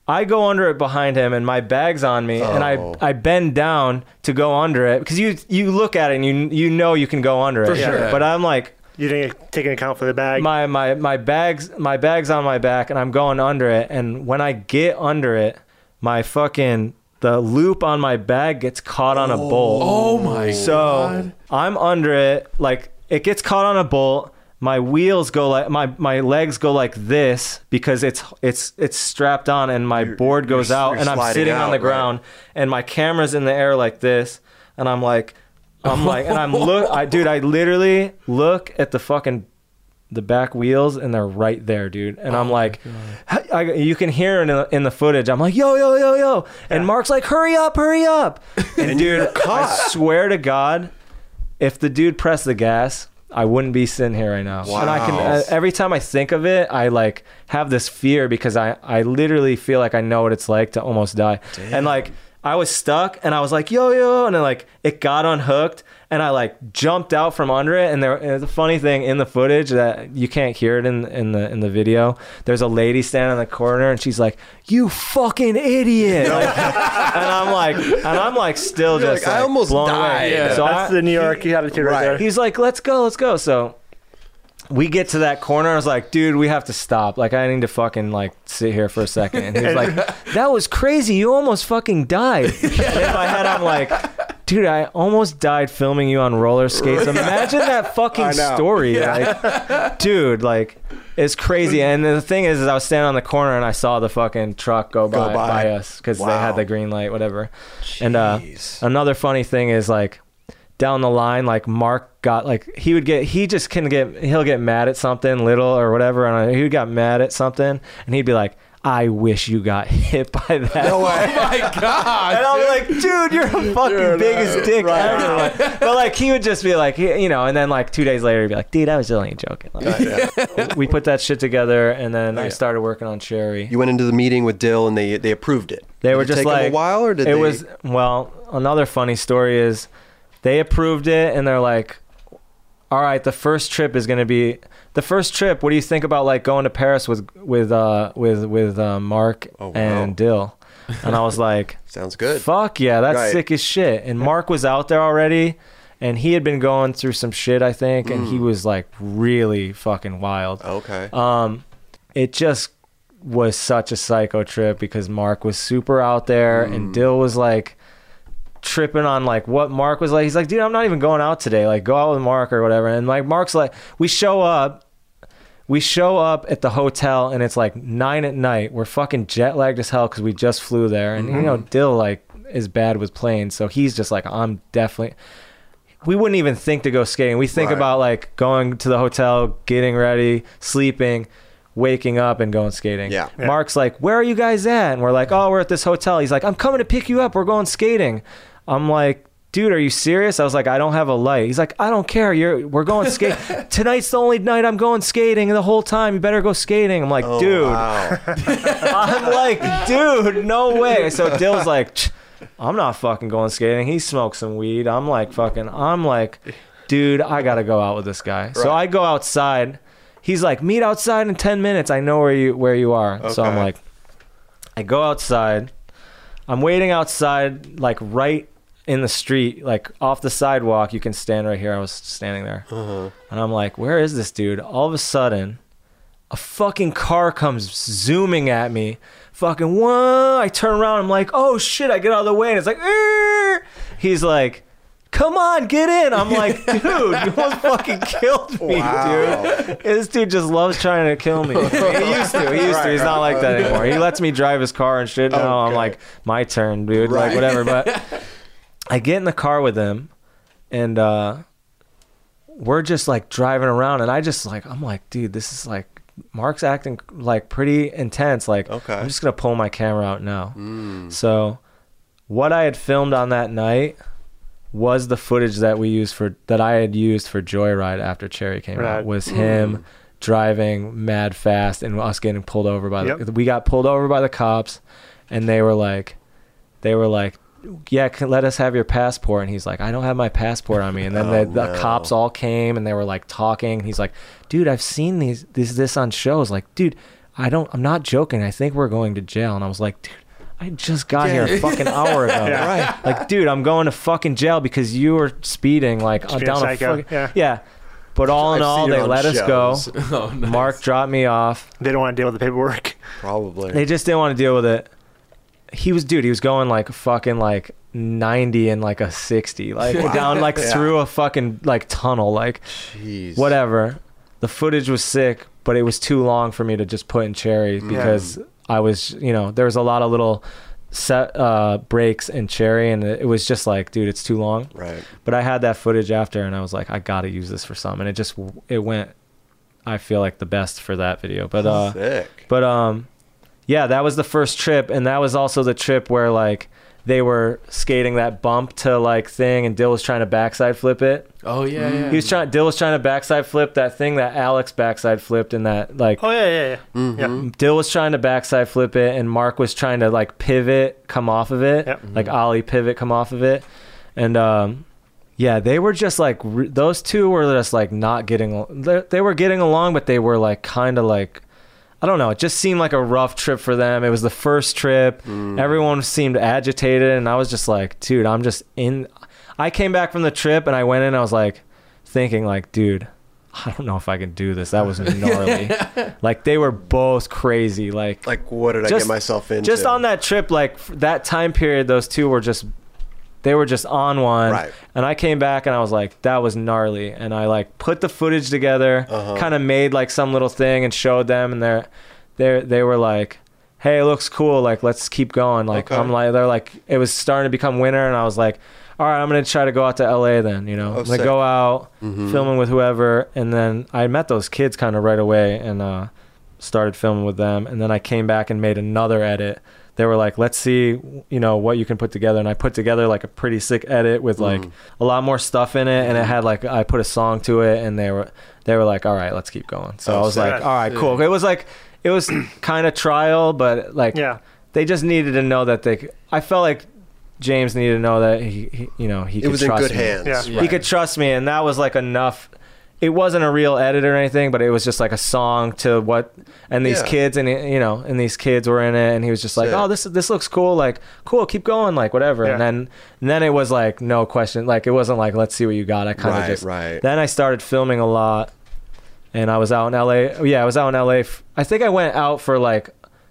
I go under it behind him, and my bag's on me, oh. and I, I bend down to go under it. Because you you look at it, and you you know you can go under for it. For sure. Yeah. But I'm like... You didn't take an account for the bag? My, my, my, bag's, my bag's on my back, and I'm going under it. And when I get under it, my fucking... The loop on my bag gets caught on a oh, bolt. Oh my so God. So I'm under it. Like, it gets caught on a bolt. My wheels go like, my, my legs go like this because it's it's it's strapped on, and my you're, board goes you're, out you're and I'm sitting out, on the ground, right? And my camera's in the air like this. And I'm like, I'm like, and I'm look, I, dude, I literally look at the fucking the back wheels, and they're right there, dude. And oh I'm like, I, you can hear in the, in the footage, I'm like, yo, yo, yo, yo. And yeah. Mark's like, hurry up, hurry up. And dude, I swear to God, if the dude pressed the gas, I wouldn't be sitting here right now. Wow. And I can, uh, every time I think of it, I like have this fear because I, I literally feel like I know what it's like to almost die. Damn. And like, I was stuck and I was like, yo, yo. And then like it got unhooked and I like jumped out from under it. And there is a funny thing in the footage that you can't hear it in, in the, in the video. There's a lady standing in the corner and she's like, you fucking idiot. Like, and I'm like, and I'm like still You're just like, like, I almost blown died. Away. Yeah. So that's I, the New York he, attitude right, right there. He's like, let's go, let's go. So we get to that corner. I was like, dude, we have to stop. Like, I need to fucking, like, sit here for a second. And he was like, that was crazy. You almost fucking died. And in my head, I'm like, dude, I almost died filming you on roller skates. Imagine that fucking story. Yeah. Like, dude, like, it's crazy. And the thing is, is, I was standing on the corner and I saw the fucking truck go, go by, by. by us because wow. they had the green light, whatever. Jeez. And uh, another funny thing is, like, down the line, like Mark got like he would get he just can get he'll get mad at something little or whatever, and he got mad at something and he'd be like, I wish you got hit by that. No way. Oh my God. And I was like, dude, you're the fucking you're biggest not, dick right. ever. Like, but like he would just be like, you know, and then like two days later he'd be like, dude, I was just only joking. Like, yeah. Yeah. We put that shit together and then oh, I yeah. started working on Cherry. You went into the meeting with Dill and they they approved it. They did were it just take like them a while or did it they... was well, another funny story is they approved it and they're like, all right, the first trip is going to be the first trip. What do you think about like going to Paris with with uh, with with uh, Mark oh, wow. and Dill? And I was like, sounds good. Fuck yeah, that's right. sick as shit. And Mark was out there already and he had been going through some shit, I think. And mm. he was like really fucking wild. Okay. Um, it just was such a psycho trip because Mark was super out there mm. and Dill was like tripping on like what Mark was like. He's like, dude, I'm not even going out today, like go out with Mark or whatever. And like Mark's like, we show up we show up at the hotel and it's like nine at night. We're fucking jet lagged as hell because we just flew there and mm-hmm. you know Dill like is bad with planes, so he's just like, I'm definitely we wouldn't even think to go skating. We think right. about like going to the hotel, getting ready, sleeping, waking up and going skating. Yeah, yeah. Mark's like, where are you guys at? And we're like, oh, we're at this hotel. He's like, I'm coming to pick you up, we're going skating. I'm like, dude, are you serious? I was like, I don't have a light. He's like, I don't care. You're, we're going skate. Tonight's the only night I'm going skating the whole time. You better go skating. I'm like, oh, dude. Wow. I'm like, dude, no way. So Dill's like, I'm not fucking going skating. He smoked some weed. I'm like, fucking, I'm like, dude, I got to go out with this guy. Right. So I go outside. He's like, meet outside in ten minutes. I know where you, where you are. Okay. So I'm like, I go outside. I'm waiting outside, like right in the street, like off the sidewalk. You can stand right here. I was standing there uh-huh. and I'm like, where is this dude? All of a sudden a fucking car comes zooming at me, fucking whoa. I turn around, I'm like, oh shit. I get out of the way and it's like Arr! He's like, come on, get in. I'm like, dude, you almost fucking killed me. Wow. Dude, this dude just loves trying to kill me. He used to, he used right, to he's right, not right. like that anymore. He lets me drive his car and shit. Okay. No, I'm like, my turn, dude, right. like whatever. But I get in the car with him and uh, we're just like driving around and I just like, I'm like, dude, this is like, Mark's acting like pretty intense. Like, okay. I'm just going to pull my camera out now. Mm. So what I had filmed on that night was the footage that we used for, that I had used for Joyride after Cherry came right. out, was him mm. driving mad fast and us getting pulled over by the, yep. we got pulled over by the cops and they were like, they were like, yeah, let us have your passport. And he's like, I don't have my passport on me. And then oh, the, the no. cops all came and they were like talking. He's like, dude, I've seen these this this on shows. Like, dude, I don't, I'm not joking. I think we're going to jail. And I was like, dude, I just got yeah. here a fucking hour ago. Yeah. Right. Like, dude, I'm going to fucking jail because you were speeding like uh, down a fucking yeah. yeah. But all I've in all, they let shows. us go. Oh, nice. Mark dropped me off. They don't want to deal with the paperwork. Probably. They just didn't want to deal with it. He was, dude, he was going like fucking like ninety and like a sixty, like wow. down like yeah. through a fucking like tunnel, like jeez. Whatever. The footage was sick, but it was too long for me to just put in Cherry because yeah. I was, you know, there was a lot of little set uh, breaks in Cherry and it was just like, dude, it's too long. Right. But I had that footage after and I was like, I got to use this for something. And it just, it went, I feel like the best for that video. But, uh, sick. But, um, yeah, that was the first trip. And that was also the trip where like they were skating that bump to like thing, and Dill was trying to backside flip it. Oh yeah, mm. yeah. He was trying. Dill was trying to backside flip that thing that Alex backside flipped in that like. Oh yeah, yeah, yeah. Mm-hmm. Yep. Dill was trying to backside flip it, and Mark was trying to like pivot, come off of it, yep. like ollie pivot, come off of it, and um, yeah, they were just like re- those two were just like not getting. They, they were getting along, but they were like kind of like. I don't know. It just seemed like a rough trip for them. It was the first trip. Mm. Everyone seemed agitated. And I was just like, dude, I'm just in. I came back from the trip and I went in and I was like thinking like, dude, I don't know if I can do this. That was gnarly. Like they were both crazy. Like, like what did just, I get myself into? Just on that trip, like that time period, those two were just, they were just on one. Right. And I came back and I was like, that was gnarly. And I like put the footage together, uh-huh. kind of made like some little thing and showed them. And they're, they're, they were like, hey, it looks cool. Like, let's keep going. Like, okay. I'm like, they're like, it was starting to become winter. And I was like, all right, I'm going to try to go out to L A then, you know, oh, like go out mm-hmm. filming with whoever. And then I met those kids kind of right away and, uh, started filming with them. And then I came back and made another edit. They were like, let's see, you know, what you can put together. And I put together like a pretty sick edit with like mm. a lot more stuff in it. And it had like, I put a song to it and they were, they were like, all right, let's keep going. So oh, I was sad. Like, all right, cool. Yeah. It was like, it was kind of trial, but like, yeah. they just needed to know that they, I felt like James needed to know that he, he you know, he it could was trust in good me. Hands. Yeah. Right. He could trust me. And that was like enough. It wasn't a real edit or anything, but it was just like a song to what, and these yeah. kids and, you know, and these kids were in it and he was just like, yeah. oh, this, this looks cool. Like, cool. Keep going. Like whatever. Yeah. And then, and then it was like, no question. Like, it wasn't like, let's see what you got. I kind of right, just, right. then I started filming a lot and I was out in L A. Yeah. I was out in L A. F- I think I went out for like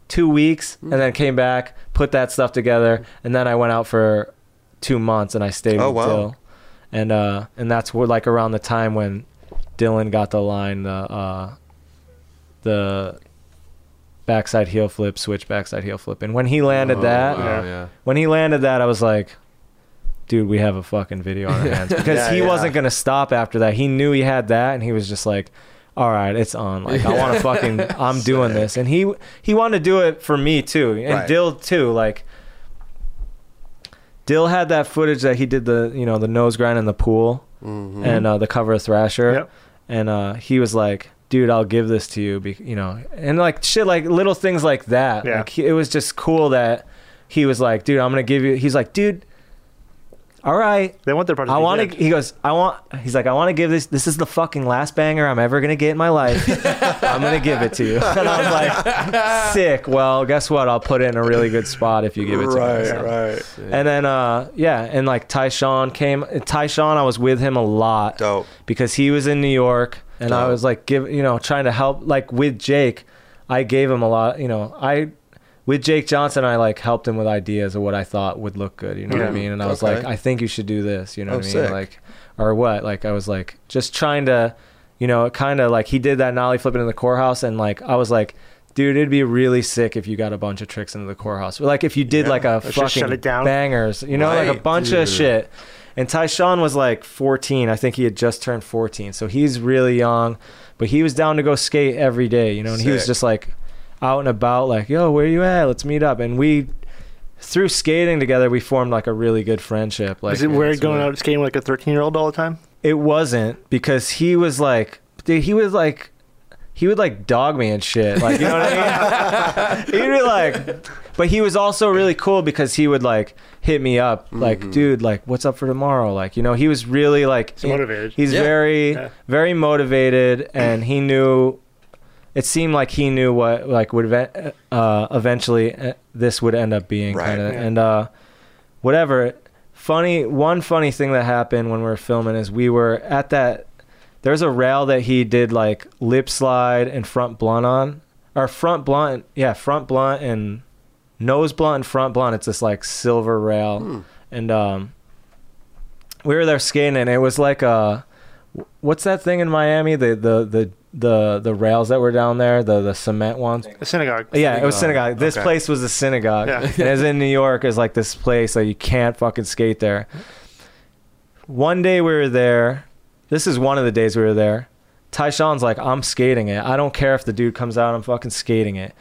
two weeks mm-hmm. and then came back, put that stuff together. And then I went out for two months and I stayed oh, with wow. Dill. And, uh, and that's what, like around the time when Dylan got the line, the uh, the backside heel flip, switch backside heel flip. And when he landed oh, that, wow, yeah. when he landed that, I was like, dude, we have a fucking video on our hands. Because yeah, he yeah. wasn't going to stop after that. He knew he had that, and he was just like, all right, it's on. Like, I want to fucking, I'm doing this. And he he wanted to do it for me, too. And right. Dill, too. Like, Dill had that footage that he did the, you know, the nose grind in the pool. Mm-hmm. And uh, the cover of Thrasher, yep. and uh, he was like, "Dude, I'll give this to you," be- you know, and like shit, like little things like that. Yeah. Like he, it was just cool that he was like, "Dude, I'm gonna give you." He's like, "Dude, all right." They want their part. I want to. He goes, "I want." He's like, "I want to give this. This is the fucking last banger I'm ever gonna get in my life. I'm gonna give it to you." And I'm like, "Sick." Well, guess what? I'll put it in a really good spot if you give it to right, me. So. Right, right. Yeah. And then, uh, yeah, and like Tyshawn came. Tyshawn, I was with him a lot Dope. because he was in New York, and Dope. I was like, give you know, trying to help. Like with Jake, I gave him a lot. You know, I. With Jake Johnson, I like helped him with ideas of what I thought would look good. You know yeah. what I mean? And I was okay. like, I think you should do this. You know oh, what I mean? Sick. Like, or what? Like, I was like, just trying to, you know, kind of like he did that nollie flipping in the corehouse, and like I was like, dude, it'd be really sick if you got a bunch of tricks into the corehouse. Like if you did yeah. like a Let's fucking bangers, you know, right, like a bunch dude. of shit. And Tyshawn was like fourteen. I think he had just turned fourteen, so he's really young, but he was down to go skate every day. You know, and sick. he was just like. out and about like, yo, where you at? Let's meet up. And we, through skating together, we formed like a really good friendship. Like, is it weird going out skating like a thirteen year old all the time? It wasn't, because he was like, dude, he was like, he would like dog me and shit. Like, you know what I mean? He'd be like, but he was also really cool because he would like hit me up. Like, mm-hmm. dude, like what's up for tomorrow? Like, you know, he was really like, he's motivated. He's yeah. very, yeah. very motivated. And he knew, it seemed like he knew what like would uh, eventually this would end up being right, kind of, yeah. and uh, whatever. Funny one funny thing that happened when we were filming is we were at that. There's a rail that he did like lip slide and front blunt on, or front blunt, yeah, front blunt and nose blunt and front blunt. It's this like silver rail, hmm. and um, we were there skating, and it was like a what's that thing in Miami? The the the the the rails that were down there, the the cement ones, the synagogue yeah synagogue. It was synagogue this okay. place was a synagogue yeah. And as in New York is like this place that like you can't fucking skate there. One day we were there, this is one of the days we were there, Tyshawn's like, I'm skating it, I don't care if the dude comes out, I'm fucking skating it.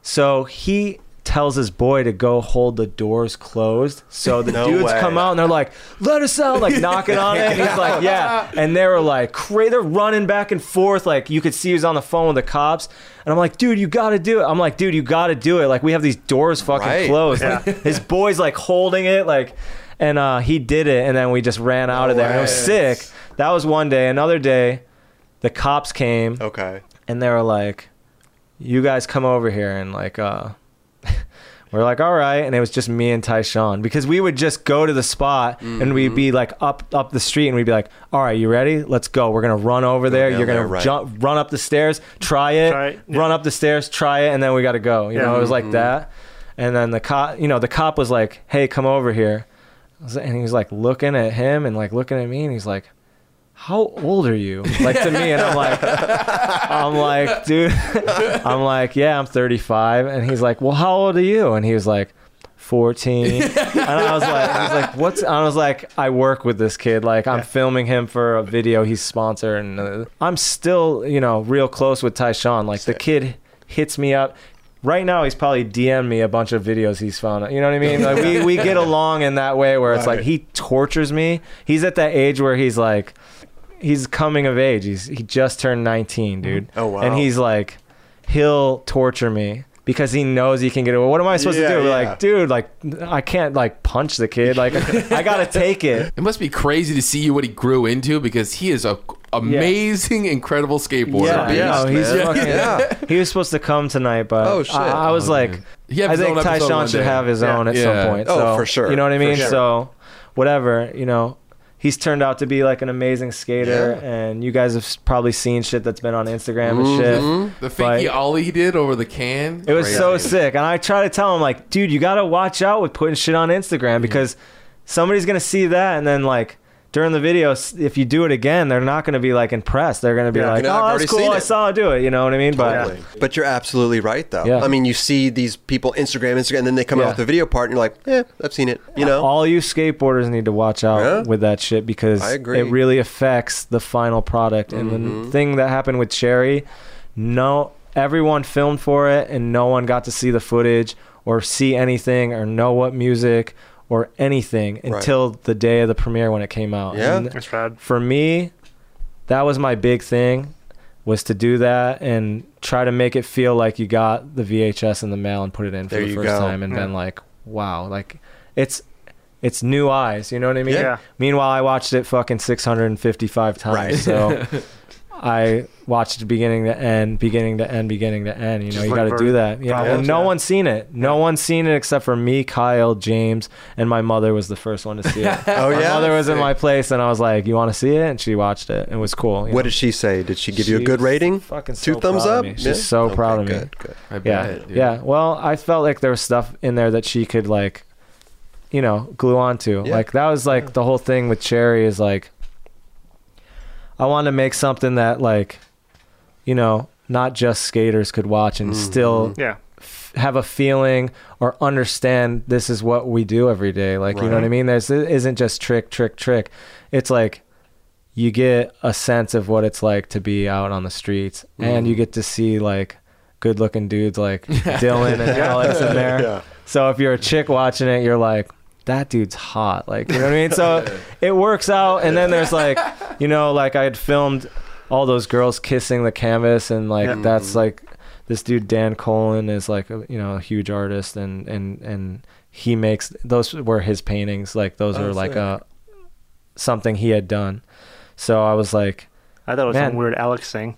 So he tells his boy to go hold the doors closed. So the no dudes way. come out and they're like, let us out, like knocking on it. And he's like, yeah. And they were like, crazy. They're running back and forth. Like you could see he was on the phone with the cops. And I'm like, dude, you got to do it. I'm like, dude, you got to do it. Like we have these doors fucking right. closed. Yeah. Like, his boy's like holding it. Like, and uh, he did it. And then we just ran out no of there. And it was sick. That was one day. Another day, the cops came. Okay. And they were like, you guys come over here and like, uh, we're like, all right. And it was just me and Tyshawn because we would just go to the spot mm-hmm. and we'd be like up up the street and we'd be like, all right, you ready? Let's go. We're going to run over there. Yeah, You're going right. to jump, run up the stairs, try it, try it. run yeah. up the stairs, try it. And then we got to go. You yeah. know, it was like mm-hmm. that. And then the cop, you know, the cop was like, hey, come over here. And he was like looking at him and like looking at me and he's like, how old are you? Like to me. And I'm like, I'm like, dude, I'm like, yeah, I'm thirty-five. And he's like, well, how old are you? And he was like, fourteen. And I was like, I was like, what's, I was like, I work with this kid. Like I'm filming him for a video. He's sponsored. And uh, I'm still, you know, real close with Tyshawn. Like the kid hits me up. Right now, he's probably D M'd me a bunch of videos he's found. You know what I mean? Like we, we get along in that way where it's like he tortures me. He's at that age where he's like, he's coming of age. He's he just turned nineteen, dude. Oh wow! And he's like, he'll torture me because he knows he can get away. What am I supposed yeah, to do? Yeah. Like, dude, like I can't like punch the kid. Like I gotta take it. It must be crazy to see what he grew into because he is a amazing, yeah. incredible skateboarder. Yeah, beast, yeah. He's fucking, yeah. He was supposed to come tonight, but oh, shit. I, I was oh, like, I think Tyshawn should have his yeah. own at yeah. some point. Oh, so, for sure. You know what I mean? Sure. So, whatever, you know. He's turned out to be like an amazing skater, yeah. and you guys have probably seen shit that's been on Instagram mm-hmm. and shit. The fakey ollie he did over the can. It was Crazy. so sick. And I try to tell him, like, dude, you got to watch out with putting shit on Instagram because somebody's going to see that. And then, like, during the video, if you do it again, they're not going to be, like, impressed. They're going to be yeah, like, oh, that's cool. I saw it do it. You know what I mean? Totally. But, yeah. but you're absolutely right, though. Yeah. I mean, you see these people Instagram, Instagram, and then they come yeah. out with the video part, and you're like, eh, I've seen it. You know, all you skateboarders need to watch out yeah. with that shit because it really affects the final product. And mm-hmm. the thing that happened with Cherry, no, everyone filmed for it, and no one got to see the footage or see anything or know what music or anything until right. the day of the premiere when it came out. Yeah, and that's rad. For me, that was my big thing, was to do that and try to make it feel like you got the V H S in the mail and put it in for there the first go. time and yeah. been like, wow, like it's it's new eyes, you know what I mean? Yeah. Meanwhile, I watched it fucking six hundred fifty-five times, right. so I watched it beginning to end, beginning to end, beginning to end. You know, Just you got to do that. You know, and no yeah. one's seen it. No yeah. one's seen it except for me, Kyle, James, and my mother was the first one to see it. oh my yeah, mother was in my place, and I was like, "You want to see it?" And she watched it. It was cool. What know? did she say? Did she give she you a good rating? Fucking so two thumbs up. She's yeah. so okay, proud of me. Good, good. I bet yeah, it, yeah. Well, I felt like there was stuff in there that she could like, you know, glue onto. Yeah. Like that was like yeah. the whole thing with Cherry is like, I want to make something that, like, you know, not just skaters could watch and mm-hmm. still yeah. f- have a feeling or understand this is what we do every day. Like, right. you know what I mean? There's, it isn't just trick, trick, trick. It's like you get a sense of what it's like to be out on the streets mm-hmm. and you get to see, like, good-looking dudes like Dylan and Alex in there. Yeah. So if you're a chick watching it, you're like, that dude's hot, like, you know what I mean? So it works out. And then there's like, you know, like I had filmed all those girls kissing the canvas and like yeah. that's like this dude Dan Colin is like a, you know, a huge artist and and and he makes, those were his paintings, like those were oh, like a something he had done. So I was like, I thought it was man. some weird Alex thing.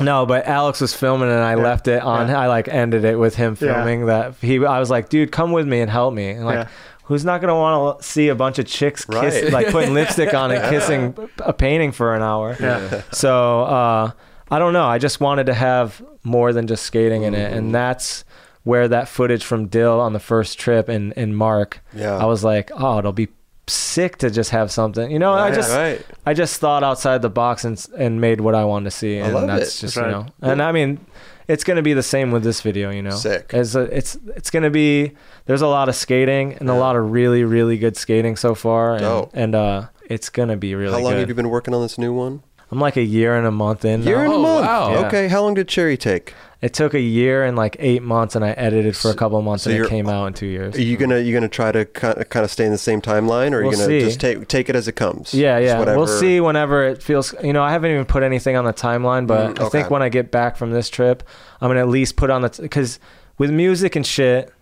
No, but Alex was filming and I yeah. left it on. Yeah. I like ended it with him filming yeah. that. He, I was like, dude, come with me and help me. And like, yeah. who's not gonna want to see a bunch of chicks right. kiss, like putting lipstick on and kissing a painting for an hour? Yeah. So uh, I don't know. I just wanted to have more than just skating in it, and that's where that footage from Dill on the first trip and and Mark. Yeah. I was like, oh, it'll be sick to just have something, you know. Right, I just right. I just thought outside the box and and made what I wanted to see, and I love that's it. just that's right. you know. And yeah. I mean, it's gonna be the same with this video, you know. Sick. As a, it's it's gonna be, there's a lot of skating and yeah. a lot of really really good skating so far, and, oh. and uh, it's gonna be really. How long good. have you been working on this new one? I'm like a year and a month in. Year now. and oh, a month. Wow. Yeah. Okay. How long did Cherry take? It took a year and like eight months, and I edited for a couple of months, so and it came out in two years. Are you gonna you gonna try to kind of stay in the same timeline, or are we'll you gonna see. just take take it as it comes? Yeah, yeah. We'll see whenever it feels. You know, I haven't even put anything on the timeline, but mm, okay. I think when I get back from this trip, I'm gonna at least put on the because with music and shit,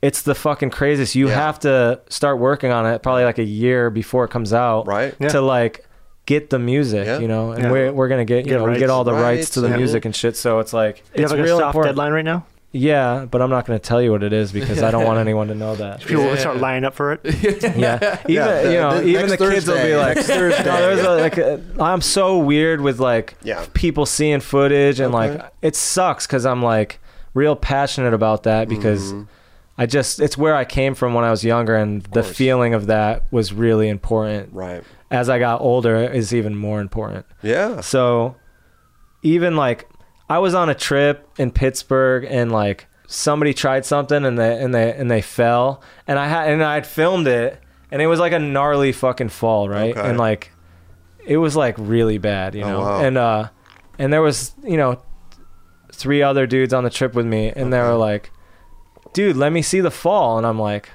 it's the fucking craziest. You yeah. have to start working on it probably like a year before it comes out, right? Yeah. To like. Get the music, yeah. you know, and yeah. we're we're gonna get you get know rights. we get all the rights, rights to the yeah. music and shit. So it's like you it's have like real a soft important. deadline right now. Yeah, but I'm not gonna tell you what it is because I don't want anyone to know that. People yeah. will start lining up for it. yeah, even yeah. you know, the, even the Thursday, kids will be like, Thursday. No, there's a, like, a, I'm so weird with like yeah. people seeing footage and okay. like it sucks because I'm like real passionate about that because. Mm. I just, it's where I came from when I was younger, and the feeling of that was really important. Right. As I got older, it is even more important. Yeah. So even like, I was on a trip in Pittsburgh and like somebody tried something and they, and they, and they fell and I had, and I had filmed it and it was like a gnarly fucking fall. Right. Okay. And like, it was like really bad, you know? Oh, wow. And, uh, and there was, you know, three other dudes on the trip with me and okay. they were like, dude, let me see the fall. And I'm like,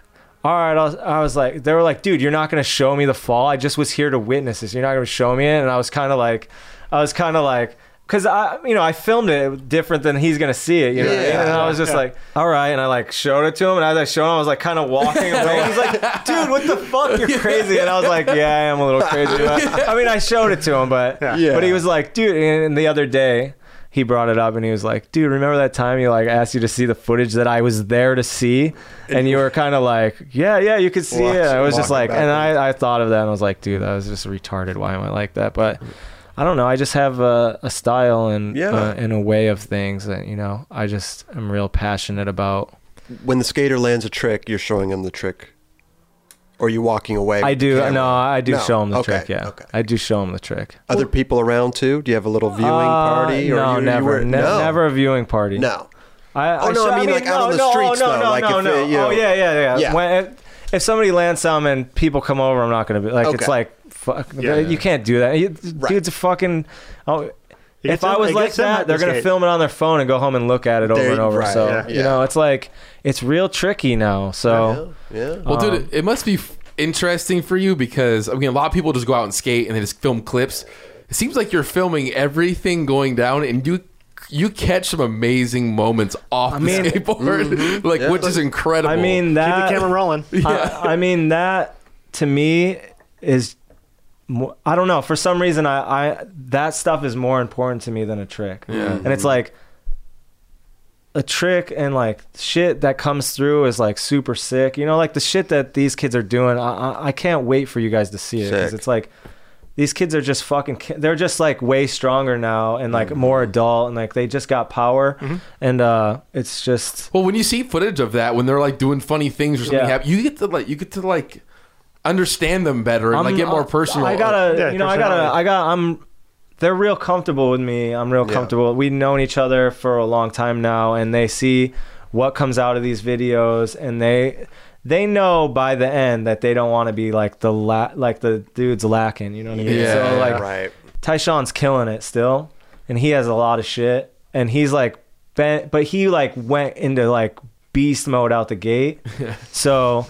all right. I was, I was like, they were like, dude, you're not going to show me the fall. I just was here to witness this. You're not going to show me it. And I was kind of like, I was kind of like, cause I, you know, I filmed it different than he's going to see it. You know yeah, what I mean? And I was just yeah. like, all right. And I like showed it to him. And as I showed him, I was like kind of walking away. He's like, dude, what the fuck? You're crazy. And I was like, yeah, I am a little crazy. But, I mean, I showed it to him, but, yeah. but he was like, dude. And the other day, he brought it up and he was like, dude, remember that time you like asked you to see the footage that I was there to see? And you were kind of like, yeah, yeah, you could see Watch, it. I was just like, and I, I thought of that and I was like, dude, I was just retarded. Why am I like that? But I don't know. I just have a, a style and, yeah. uh, and a way of things that, you know, I just am real passionate about. When the skater lands a trick, you're showing him the trick. Or are you walking away? I do. Camera? No, I do no. show them the okay. trick. Yeah, okay. I do show them the trick. Other people around too? Do you have a little viewing uh, party? Or no, you, never. You were, ne- no, never a viewing party. No. I, oh, I no, sh- I mean, I like mean, out no, on the no, streets no, though. No, like no, if, no. You know, oh, yeah, yeah, yeah. yeah. When, if, if somebody lands some and people come over, I'm not going to be like, okay. it's like, fuck, yeah. you can't do that. You, right. Dude's a fucking... Oh, if I was like that, they're going to film it on their phone and go home and look at it over and over. So, you know, it's like, it's real tricky now. So, yeah. Well, dude, it must be interesting for you because, I mean, a lot of people just go out and skate and they just film clips. It seems like you're filming everything going down and you you catch some amazing moments off I mean, the skateboard, mm-hmm. like, yeah, which is incredible. I mean, that. Keep the camera rolling. Yeah. I, I mean, that to me is. I don't know. For some reason, I, I that stuff is more important to me than a trick. Yeah. And it's like a trick and like shit that comes through is like super sick. You know, like the shit that these kids are doing. I I can't wait for you guys to see it because it's like these kids are just fucking. They're just like way stronger now and like mm-hmm. more adult and like they just got power. Mm-hmm. And uh, it's just well when you see footage of that when they're like doing funny things or something yeah. happen, you get to like you get to like. understand them better and I'm, like get more personal. I gotta, yeah, you know, I gotta, I gotta, I'm, they're real comfortable with me. I'm real comfortable. Yeah. We've known each other for a long time now and they see what comes out of these videos and they, they know by the end that they don't want to be like the, la- like the dude's lacking, you know what I mean? Yeah, so like right. Tyshawn's killing it still and he has a lot of shit and he's like, bent, but he like went into like beast mode out the gate. So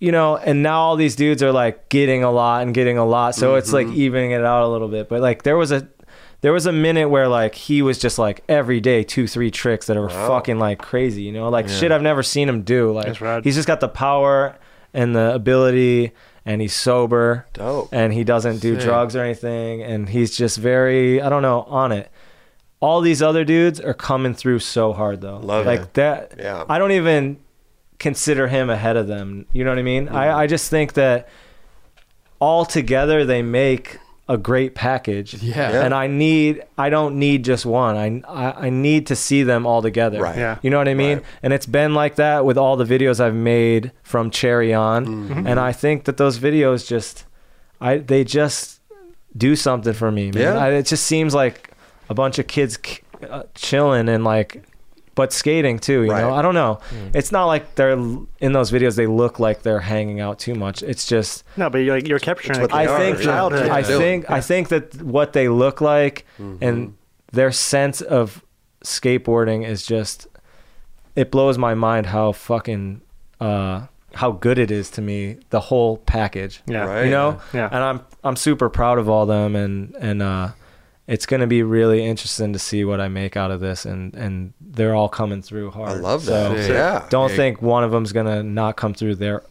you know, and now all these dudes are like getting a lot and getting a lot. So mm-hmm. it's like evening it out a little bit. But like there was a there was a minute where like he was just like every day two, three tricks that are wow. fucking like crazy, you know, like yeah. shit I've never seen him do. Like right. he's just got the power and the ability and he's sober. Dope. And he doesn't do Sick. drugs or anything. And he's just very, I don't know, on it. All these other dudes are coming through so hard though. Love like it. that. Yeah. I don't even consider him ahead of them. You know what I mean? Yeah. I, I just think that all together they make a great package. Yeah. yeah. And I need, I don't need just one. I, I, I need to see them all together. Right. Yeah. You know what I mean? Right. And it's been like that with all the videos I've made from Cherry on. Mm-hmm. And I think that those videos just, I, they just do something for me, man. Yeah. I, it just seems like a bunch of kids k- uh, chilling and like, but skating too, you right. know? I don't know. Mm. It's not like they're, in those videos, they look like they're hanging out too much. It's just... No, but you're, like, you're capturing it. I are, think childhood. Yeah. I, think, yeah. I think that what they look like mm-hmm. and their sense of skateboarding is just, it blows my mind how fucking uh how good it is to me, the whole package. Yeah, right. You know? Yeah. And I'm I'm super proud of all them, and and uh it's going to be really interesting to see what I make out of this, and and they're all coming through hard. I love that. So, yeah. So yeah. Don't hey. think one of them's going to not come through there.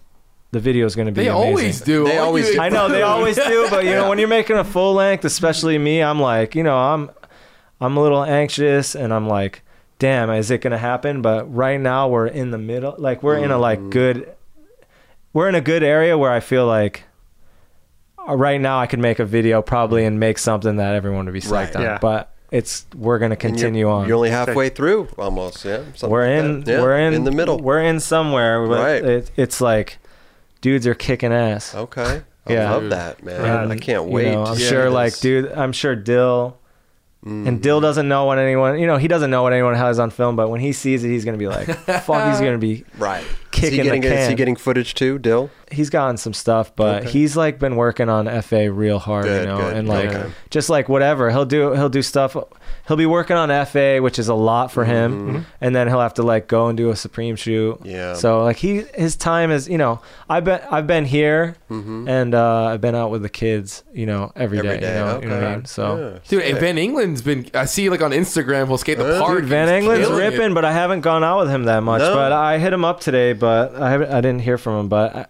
The video is going to be They amazing. always do. They always do. I know they always do, but you know, when you're making a full length, especially me, I'm like, you know, I'm I'm a little anxious, and I'm like, damn, is it going to happen? But right now we're in the middle. Like we're mm. in a like good we're in a good area where I feel like right now I could make a video probably and make something that everyone would be psyched right. on. Yeah. But it's we're going to continue you're, on. You're only halfway through almost, yeah. We're like in yeah, we're in in the middle. We're in somewhere. Right. It, it's like dudes are kicking ass. Okay. I yeah. love that, man. And, I can't wait. You know, I'm yeah, sure like, dude, I'm sure Dill, mm. and Dill doesn't know what anyone, you know, he doesn't know what anyone has on film, but when he sees it, he's going to be like, fuck, he's going to be right. kicking the can. Is he getting footage too, Dill? He's gotten some stuff, but okay. he's like been working on F A real hard, good, you know, good. and like, okay. just like whatever. He'll do, he'll do stuff. He'll be working on F A, which is a lot for him, mm-hmm. and then he'll have to like go and do a Supreme shoot. Yeah. So like he, his time is, you know, I've been I've been here, mm-hmm. and uh, I've been out with the kids, you know, every, every day, day. You know, okay. you know what I mean? So yeah. dude, Van England's been. I see like on Instagram, he'll skate the uh, park. Dude, Van England's ripping, it. but I haven't gone out with him that much. No. But I hit him up today, but I haven't. I didn't hear from him, but. I,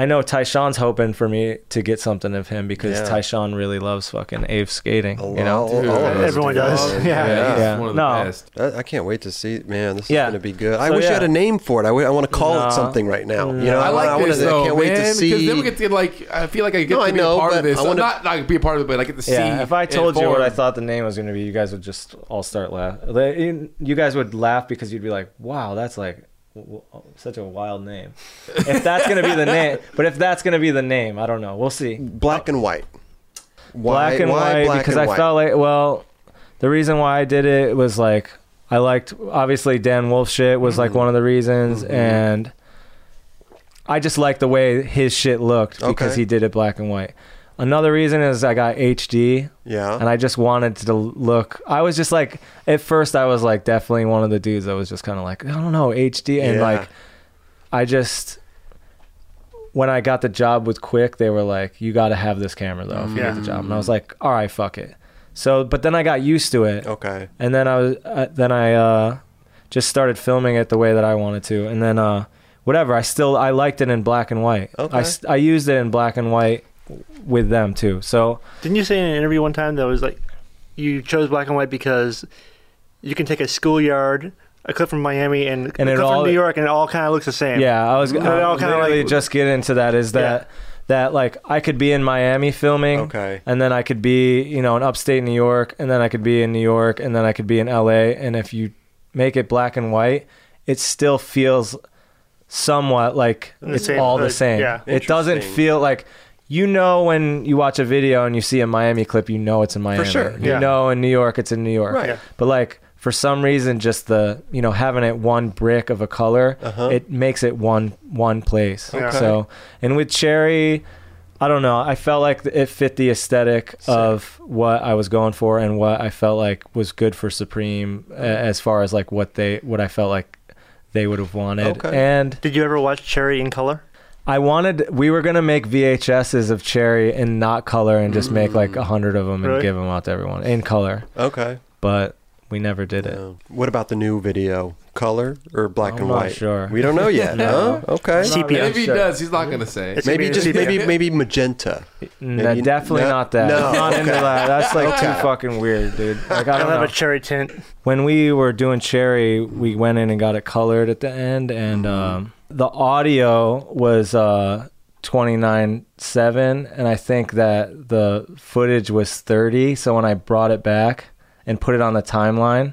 I know Tyshawn's hoping for me to get something of him because yeah. Tyshawn really loves fucking Ave skating. You know, dude, everyone does. does. Yeah, yeah. yeah. One of the no, best. I, I can't wait to see. Man, this is yeah. gonna be good. I so, wish yeah. I had a name for it. I, w- I want to call no. it something right now. No. You know, I like I, this. I, wanna, though, I can't man, wait to see. Because then we get to like. I feel like I get no, to be know, a part of this. I wanna, I'm not like be a part of it, but I get to see. Yeah, if I told you forward. what I thought the name was gonna be, you guys would just all start laughing. You guys would laugh because you'd be like, "Wow, that's like." such a wild name if that's gonna be the name but if that's gonna be the name I don't know, we'll see. Black and white. Why, black and why white black because and I white. Felt like, well, the reason why I did it was like I liked obviously Dan Wolf shit was mm-hmm. like one of the reasons, mm-hmm. and I just liked the way his shit looked because okay. he did it black and white. Another reason is I got H D, yeah, and I just wanted to look. I was just like, at first I was like definitely one of the dudes that was just kind of like, I don't know, H D, and yeah. like, I just, when I got the job with Quick, they were like, you got to have this camera though if yeah. you get the job, and I was like, all right, fuck it. So, but then I got used to it, okay, and then I was, uh, then I uh, just started filming it the way that I wanted to, and then uh, whatever. I still I liked it in black and white. Okay, I I used it in black and white. With them too. So didn't you say in an interview one time that was like you chose black and white because you can take a schoolyard, a clip from Miami, and, and a clip all, from New York, and it all kind of looks the same? Yeah, I was. I all kind of like, just get into that. Is that yeah. that like I could be in Miami filming, okay, and then I could be you know in upstate New York, and then I could be in New York, and then I could be in L A, and if you make it black and white, it still feels somewhat like it's same, all the same. Yeah. It doesn't feel like. You know when you watch a video and you see a Miami clip, you know it's in Miami. For sure. You yeah. know in New York, it's in New York. Right. Yeah. But like for some reason, just the, you know, having it one brick of a color, uh-huh. it makes it one one place. Okay. So, and with Cherry, I don't know. I felt like it fit the aesthetic Sick. of what I was going for and what I felt like was good for Supreme uh, as far as like what they, what I felt like they would have wanted. Okay. And did you ever watch Cherry in color? I wanted, we were going to make V H Ses of Cherry and not color and just make like a hundred of them and really? give them out to everyone in color. Okay. But we never did no. it. What about the new video? Color or black I'm and white? I'm not sure. We don't know yet. no. no. Okay. C P M. Maybe he does. He's not going to say. It's maybe just, maybe, maybe magenta. Maybe no, definitely no, not that. No. I'm not okay. into that. That's like okay. too fucking weird, dude. Like, I don't, I don't have a cherry tint. When we were doing Cherry, we went in and got it colored at the end and, mm. um, the audio was uh, twenty-nine seven, and I think that the footage was thirty. So when I brought it back and put it on the timeline,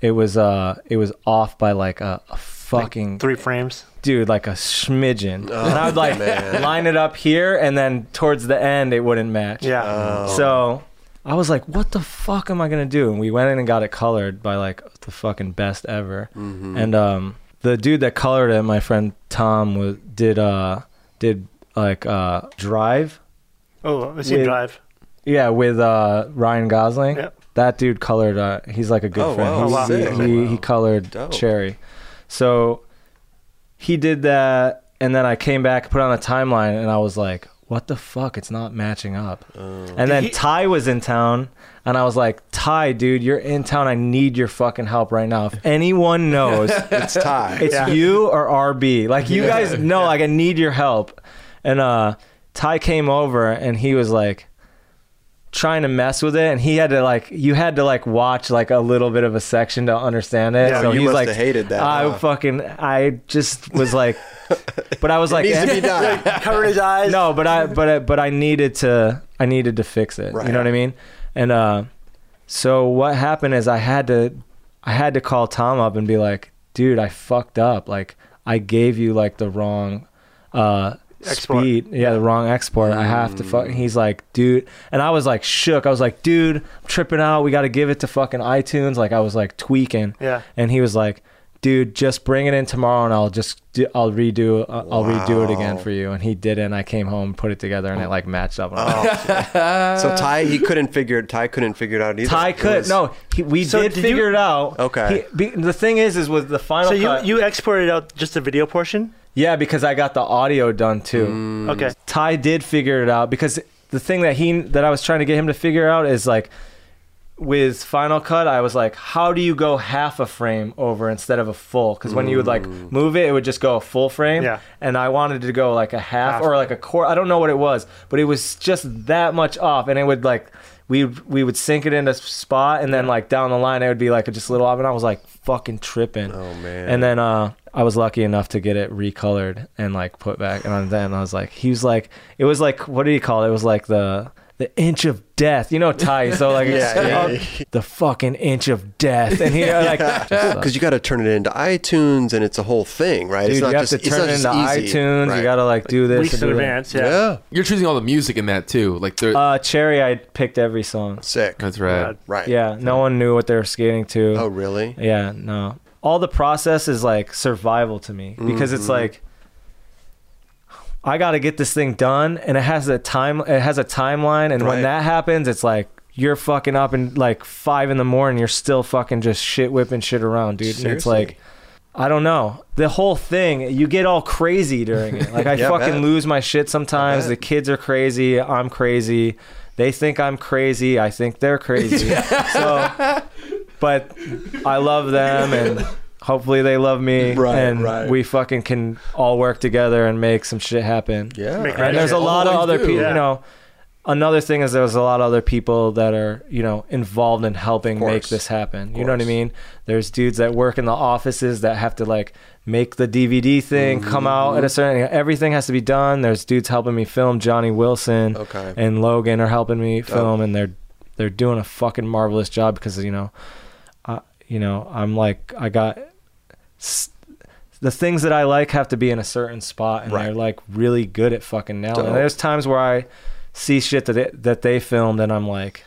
it was uh, it was off by like a, a fucking like three frames, dude, like a smidgen. Oh, and I would like man. line it up here, and then towards the end it wouldn't match. Yeah. Oh. So I was like, what the fuck am I gonna do? And we went in and got it colored by like the fucking best ever, mm-hmm. and um. the dude that colored it, my friend Tom, was did uh did like uh Drive. Oh, I see Drive. Yeah, with uh Ryan Gosling. Yep. That dude colored. Uh, he's like a good oh, friend. Wow, he, wow. he, he colored Dope. Cherry. So he did that, and then I came back, put on a timeline, and I was like, what the fuck? It's not matching up. Oh. And then he, Ty was in town, and I was like, Ty, dude, you're in town. I need your fucking help right now. If anyone knows, it's Ty. It's yeah. you or R B. Like, you yeah. guys know, yeah. like, I need your help. And uh, Ty came over, and he was like, trying to mess with it, and he had to like you had to like watch like a little bit of a section to understand it. Yeah, so you he's must like have hated that. I huh? fucking I just was like, but I was it like, needs to be done. Like cover his eyes. No, but I but but I needed to I needed to fix it. Right. You know what I mean? And uh, so what happened is I had to I had to call Tom up and be like, dude, I fucked up. Like I gave you like the wrong. Uh, Export. Speed, yeah, the wrong export. Mm. I have to fuck. He's like, dude, and I was like shook. I was like, dude, I'm tripping out. We got to give it to fucking iTunes. Like I was like tweaking. Yeah. And he was like, dude, just bring it in tomorrow, and I'll just do, I'll redo uh, I'll wow. redo it again for you. And he did it. And I came home, put it together, and it like matched up. And oh. So Ty, he couldn't figure it. Ty couldn't figure it out either. Ty could was... no. He, we so did, did figure you... it out. Okay. He, be, the thing is, is with the final. So cut, you you exported out just the video portion. Yeah, because I got the audio done too. Mm. Okay. Ty did figure it out because the thing that he that I was trying to get him to figure out is like with Final Cut, I was like, how do you go half a frame over instead of a full? Because when mm. you would like move it, it would just go a full frame. Yeah. And I wanted to go like a half, half. or like a quarter. I don't know what it was, but it was just that much off, and it would like we we would sink it in a spot, and then like down the line it would be like just a little off, and I was like fucking tripping. Oh man. And then uh. I was lucky enough to get it recolored and like put back, and then I was like, he was like, it was like, what do you call it? It was like the the inch of death, you know, Ty. So like, yeah, yeah. the fucking inch of death, and he like, because you got to turn it into iTunes, and it's a whole thing, right? Dude, it's not you have just, to turn it into easy, iTunes. Right. You got to like do this weeks in advance. Yeah. yeah, you're choosing all the music in that too. Like, uh, Cherry, I picked every song. Sick. That's right. Rad. Right. Yeah. No one knew what they were skating to. Oh, really? Yeah. No. All the process is like survival to me because mm-hmm. it's like I got to get this thing done, and it has a time it has a timeline, and right. when that happens, it's like you're fucking up and like five in the morning you're still fucking just shit whipping shit around, dude. Seriously? And it's like I don't know. The whole thing, you get all crazy during it. Like I yeah, fucking bad. lose my shit sometimes. The kids are crazy, I'm crazy. They think I'm crazy, I think they're crazy. So but I love them, and hopefully they love me, right, and right. we fucking can all work together and make some shit happen. Yeah, make and there's shit. a lot Always of other do. people. Yeah. You know, another thing is there's a lot of other people that are you know involved in helping make this happen. You know what I mean? There's dudes that work in the offices that have to like make the D V D thing mm-hmm. come out at a certain. Everything has to be done. There's dudes helping me film. Johnny Wilson okay. and Logan are helping me film, oh. and they're they're doing a fucking marvelous job because you know. You know, I'm like, I got s- the things that I like have to be in a certain spot, and right. they're like really good at fucking nailing it. And there's times where I see shit that they, that they filmed, and I'm like,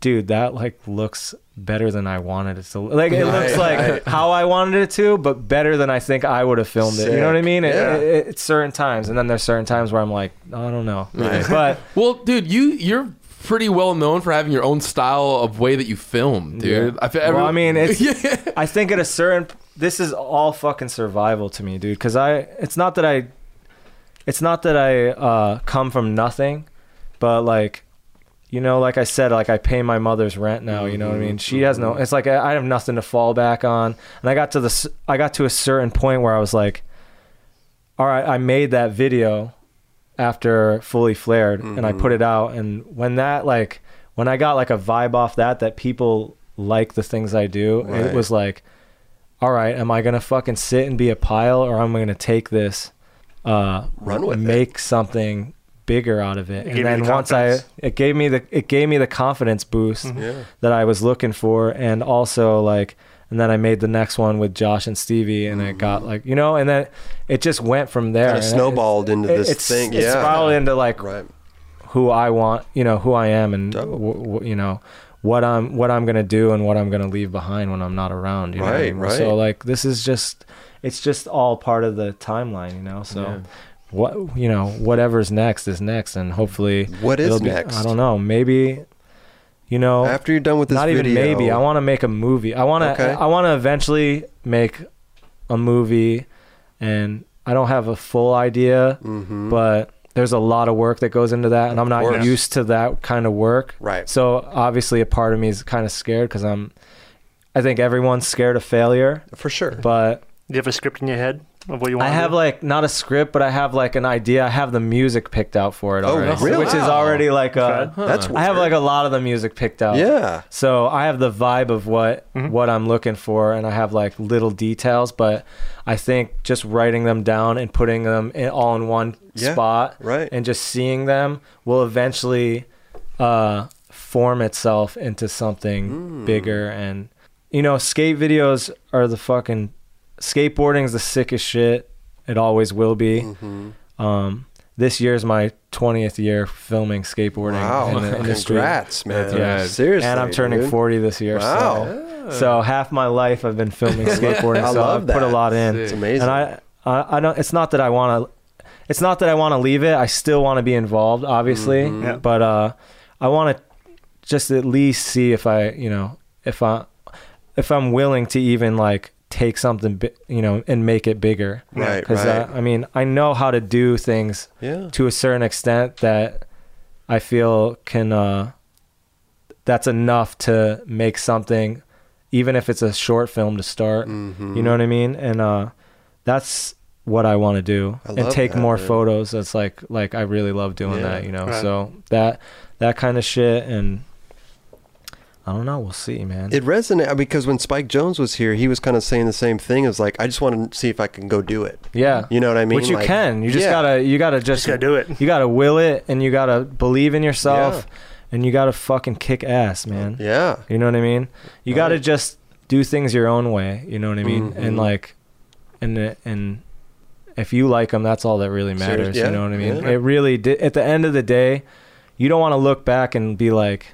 dude, that like looks better than I wanted it to. Like it looks like how I wanted it to, but better than I think I would have filmed Sick. it. You know what I mean? It, yeah. it, it, it's certain times, and then there's certain times where I'm like, I don't know. Right. But well, dude, you you're. pretty well known for having your own style of way that you film, dude. Yeah. I, feel every- well, I mean, it's, yeah. I think at a certain, this is all fucking survival to me, dude. Cause I, it's not that I, it's not that I uh, come from nothing, but like, you know, like I said, like I pay my mother's rent now, you know mm-hmm. what I mean? She has no, it's like, I, I have nothing to fall back on. And I got to this, I got to a certain point where I was like, all right, I made that video after Fully Flared mm-hmm. and I put it out, and when that like when I got like a vibe off that that people like the things I do right. it was like, all right, am I gonna fucking sit and be a pile, or am I gonna take this uh run with make it. something bigger out of it, it and then the once I it gave me the it gave me the confidence boost mm-hmm. yeah. that I was looking for, and also like and then I made the next one with Josh and Stevie, and mm-hmm. it got like, you know, and then it just went from there. Kind of snowballed it, into this it, it's, thing. It yeah. spiraled into like right. who I want, you know, who I am, and w- w- you know, what I'm, what I'm going to do and what I'm going to leave behind when I'm not around. You right, know what I mean? Right. So like, this is just, it's just all part of the timeline, you know? So yeah. what, you know, whatever's next is next. And hopefully what is next? Be, I don't know. Maybe, You know, after you're done with this not video, even maybe I want to make a movie. I want to. Okay. I want to eventually make a movie, and I don't have a full idea, mm-hmm. but there's a lot of work that goes into that, and I'm not used to that kind of work. Right. So obviously, a part of me is kind of scared because I'm. I think everyone's scared of failure. For sure. But do you have a script in your head of what you want? I have to do? Like not a script, but I have like an idea. I have the music picked out for it. Oh, already, really? Which wow. is already like a. Huh. That's. Weird. I have like a lot of the music picked out. Yeah. So I have the vibe of what mm-hmm. what I'm looking for, and I have like little details, but I think just writing them down and putting them in, all in one yeah, spot, right. and just seeing them will eventually uh, form itself into something mm. bigger. And you know, skate videos are the fucking. Skateboarding is the sickest shit. It always will be. Mm-hmm. Um, this year's my twentieth year filming skateboarding. Wow. In the industry. Congrats, man. Yeah. Seriously. And I'm turning dude. forty this year. Wow. So, yeah. so half my life I've been filming skateboarding. I so love I've that. put a lot in. It's amazing. And I, I, I don't, it's not that I want to, it's not that I want to leave it. I still want to be involved, obviously, mm-hmm. yeah. but, uh, I want to just at least see if I, you know, if I, if I'm willing to even like, take something bi- you know and make it bigger, right? Because right. I, I mean I know how to do things yeah. to a certain extent that I feel can uh that's enough to make something, even if it's a short film to start. Mm-hmm. You know what I mean? And uh that's what I want to do, I and take that, more dude. photos. That's like like I really love doing yeah. that, you know. Right. So that that kind of shit. And I don't know. We'll see, man. It resonates because when Spike Jones was here, he was kind of saying the same thing. It was like, I just want to see if I can go do it. Yeah. You know what I mean? Which you like, can. You just yeah. gotta, you gotta just, just gotta do it. You gotta will it, and you gotta believe in yourself, yeah. and you gotta fucking kick ass, man. Yeah. You know what I mean? You right. gotta just do things your own way. You know what I mean? Mm-hmm. And like, and and if you like them, that's all that really matters. Yeah. You know what I mean? Yeah. It really did. At the end of the day, you don't want to look back and be like,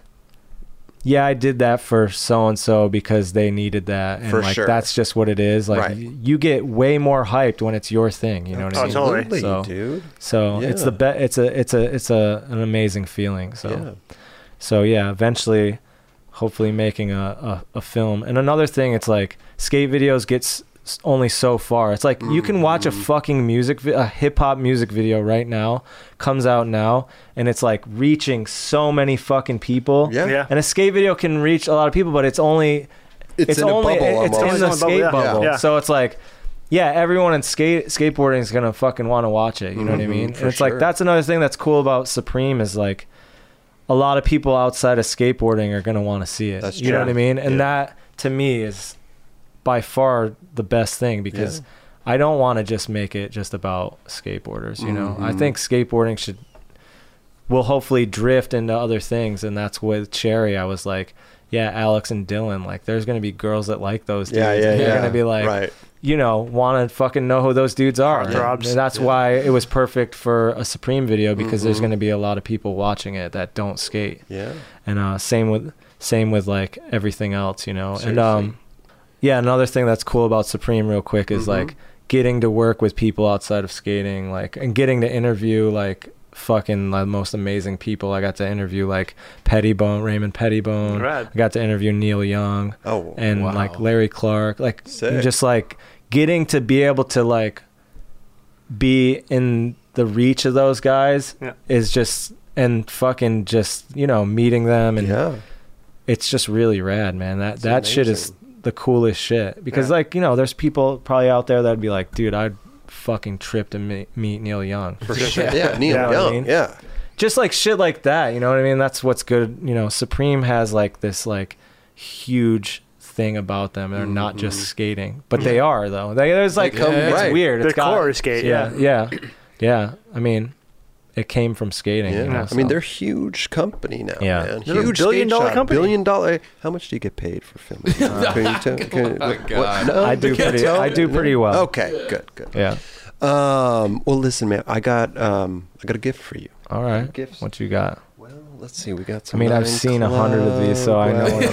yeah, I did that for so-and-so because they needed that. And for like, sure. that's just what it is. Like right. you get way more hyped when it's your thing. You know what Absolutely, I mean? Totally, so, dude. So yeah. it's the be- it's a, it's a, it's a, an amazing feeling. So, yeah. so yeah, eventually, hopefully making a, a, a film. And another thing, it's like skate videos gets only so far. It's like, mm-hmm. you can watch a fucking music, vi- a hip hop music video right now, comes out now, and it's like reaching so many fucking people. Yeah. yeah. And a skate video can reach a lot of people, but it's only, it's, it's in only, a bubble, it's in the skate bubble. bubble. Yeah. Yeah. So it's like, yeah, everyone in skate skateboarding is going to fucking want to watch it. You know mm-hmm, what I mean? And it's sure. like, that's another thing that's cool about Supreme is like a lot of people outside of skateboarding are going to want to see it. That's true. You know what I mean? And yeah. that to me is by far the best thing, because yeah. I don't want to just make it just about skateboarders, you know. Mm-hmm. I think skateboarding should will hopefully drift into other things, and that's with Cherry. I was like, yeah, Alex and Dylan, like there's gonna be girls that like those dudes. Yeah, yeah, and they're yeah. gonna be like right. you know, wanna fucking know who those dudes are. Yeah. And that's yeah. why it was perfect for a Supreme video, because mm-hmm. there's gonna be a lot of people watching it that don't skate. Yeah. And uh same with same with like everything else, you know. Seriously. And um yeah, another thing that's cool about Supreme real quick is mm-hmm. like getting to work with people outside of skating, like, and getting to interview like fucking the most amazing people. I got to interview like Pettibone, Raymond Pettibone. Rad. I got to interview Neil Young. Oh, and wow. like Larry Clark, like Sick. just like getting to be able to like be in the reach of those guys yeah. is just, and fucking just, you know, meeting them. And yeah. it's just really rad, man. That, that's that amazing. shit is the coolest shit, because yeah. like, you know, there's people probably out there that'd be like, dude, I'd fucking trip to meet, meet Neil Young. For sure. yeah. yeah, Neil you know Young. I mean? Yeah, just like shit like that. You know what I mean? That's what's good. You know, Supreme has like this like huge thing about them. They're mm-hmm. not just skating, but they are though. They, there's like they come, yeah, it's right. weird. It's the got, core skate. Yeah, yeah, yeah, yeah. I mean, it came from skating. Yeah. You know, I so. mean, they're a huge company now, yeah. man. They're huge billion dollar shop, company. Billion dollar. How much do you get paid for filming? Uh, can you tell, can, oh my what, God. What? No, I do pretty. Tell? I do pretty well. Okay, good, good. Yeah. Um. Well, listen, man. I got um. I got a gift for you. All right. Gifts. What you got? Well, let's see. We got some. I mean, I've seen a hundred of these, so well, I know. What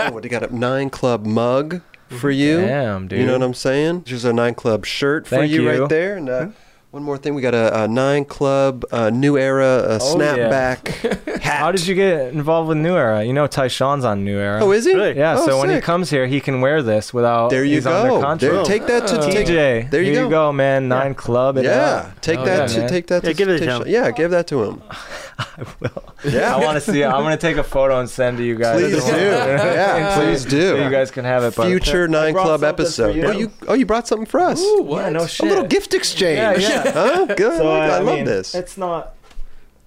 oh, what you got? A Nine Club mug for you. Damn, dude. You know what I'm saying? There's a Nine Club shirt for you, you right there, and. Uh, One more thing, we got a, a Nine Club, a New Era, a oh, snapback yeah. hat. How did you get involved with New Era? You know, Tyshawn's on New Era. Oh, is he? Really? Yeah. Oh, so sick. When he comes here, he can wear this without. There you he's go. Under there, take that to uh, T J. There, there you go, you go man. Nine yeah. Club. It yeah. Out. Take oh, that. Yeah, to, take that. Yeah, to give it to him. Yeah, give that to him. I will. Yeah. I want to see it. I'm going to take a photo and send to you guys. Please do. Yeah. Please do. So you guys can have it. Future Nine Club episode. You. Oh, you. Oh, you brought something for us. Ooh, what? Yeah, no shit. A little gift exchange. Yeah, yeah. Oh, good. So, uh, I, I love mean, this. It's not.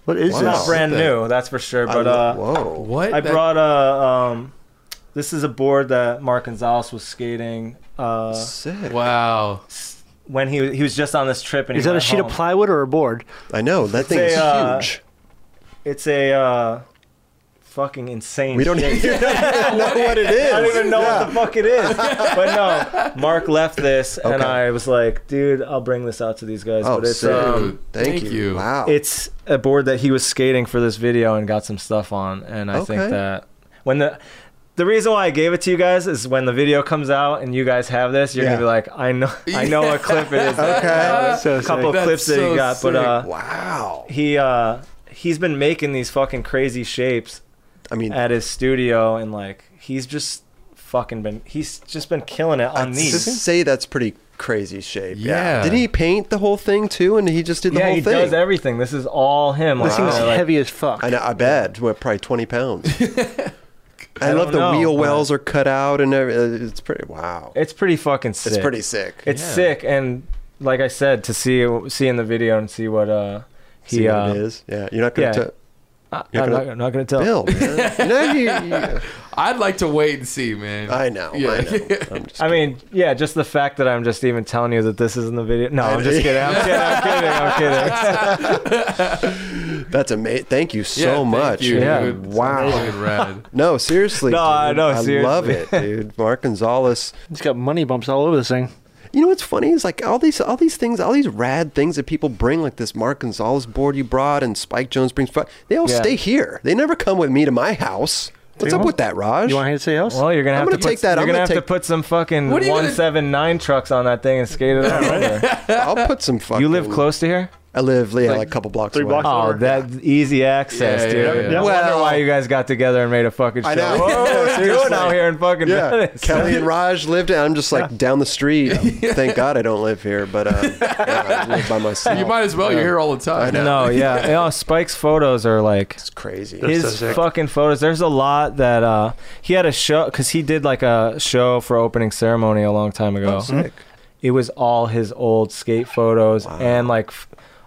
What is wow. this? Not brand new, that's for sure. But uh, I, whoa, what? I that... brought a. Um, this is a board that Mark Gonzalez was skating. Uh, Sick. Wow. When he he was just on this trip, and is he that a sheet home. Of plywood or a board? I know that thing is uh, huge. It's a. Uh, fucking insane. We don't shit. Even know what it is. I don't even know yeah. what the fuck it is. But no, Mark left this, and okay. I was like, dude, I'll bring this out to these guys. Oh, but it's, um, thank, thank you. Wow. It's a board that he was skating for this video and got some stuff on, and I okay. think that when the the reason why I gave it to you guys is when the video comes out and you guys have this, you're yeah. gonna be like, I know, I know what clip it is. That, okay, uh, so a couple sick. Of clips that's that he so got, sick. But uh, wow, he uh, he's been making these fucking crazy shapes. I mean, at his studio, and like he's just fucking been he's just been killing it on I'd these. Say that's pretty crazy shape. Yeah. yeah. Did he paint the whole thing too? And he just did the yeah, whole thing. Yeah, he does everything. This is all him. This wow. thing's like, heavy as fuck. I know. I bet we're probably twenty pounds. I, I love the know, wheel wells are cut out and everything. It's pretty wow. It's pretty fucking sick. It's pretty sick. It's yeah. sick, and like I said, to see see in the video and see what uh he see what uh, it is. Yeah, you're not gonna. Yeah. T- You're I'm gonna, not going to tell. Bill, man. No, you, you. I'd like to wait and see, man. I know. Yeah. I, know. I'm just I mean, yeah, just the fact that I'm just even telling you that this isn't the video. No, I I'm just kidding. I'm kidding. I'm kidding. I'm kidding. That's amazing. Thank you so yeah, much. You, yeah. Wow. No, seriously. No, dude. I know. I seriously. love it, dude. Mark Gonzalez. He's got money bumps all over this thing. You know what's funny is like all these all these things, all these rad things that people bring, like this Mark Gonzalez board you brought and Spike Jones brings, they all yeah. stay here. They never come with me to my house. What's up with that, Raj? You want to say else? Well, you're gonna have to take that. You're gonna have to put some fucking one seventy-nine trucks on that thing and skate it out. Right there. I'll put some fucking. You live close to here? I live yeah, like, like a couple blocks away. Blocks oh, over. That yeah. easy access, yeah, dude. Yeah, yeah, yeah. Well, I wonder why you guys got together and made a fucking show. I know. Whoa, what are you doing out here in fucking yeah. Venice? Kelly and Raj lived in, I'm just like down the street. Thank God I don't live here, but um, yeah, I live by myself. You might as well. You're here all the time. I know. No, yeah. You know, Spike's photos are like... It's crazy. His so fucking photos. There's a lot that... Uh, he had a show, because he did like a show for Opening Ceremony a long time ago. Oh, sick. It was all his old skate photos wow. and like...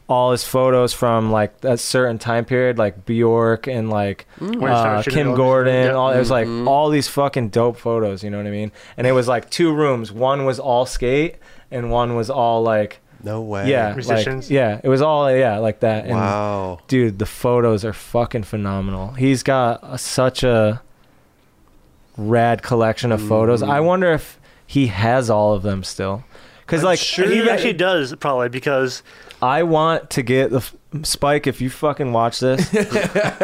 all his photos from like a certain time period, like Bjork and like mm-hmm. uh, Kim Gordon. Yeah. All, it was like mm-hmm. all these fucking dope photos, you know what I mean? And it was like two rooms. One was all skate and one was all like... No way. Yeah. Musicians? Like, yeah. It was all, yeah, like that. And wow. Dude, the photos are fucking phenomenal. He's got a, such a rad collection of photos. Mm. I wonder if he has all of them still. Because like... Sure. He actually does, probably, because... I want to get the Spike. If you fucking watch this,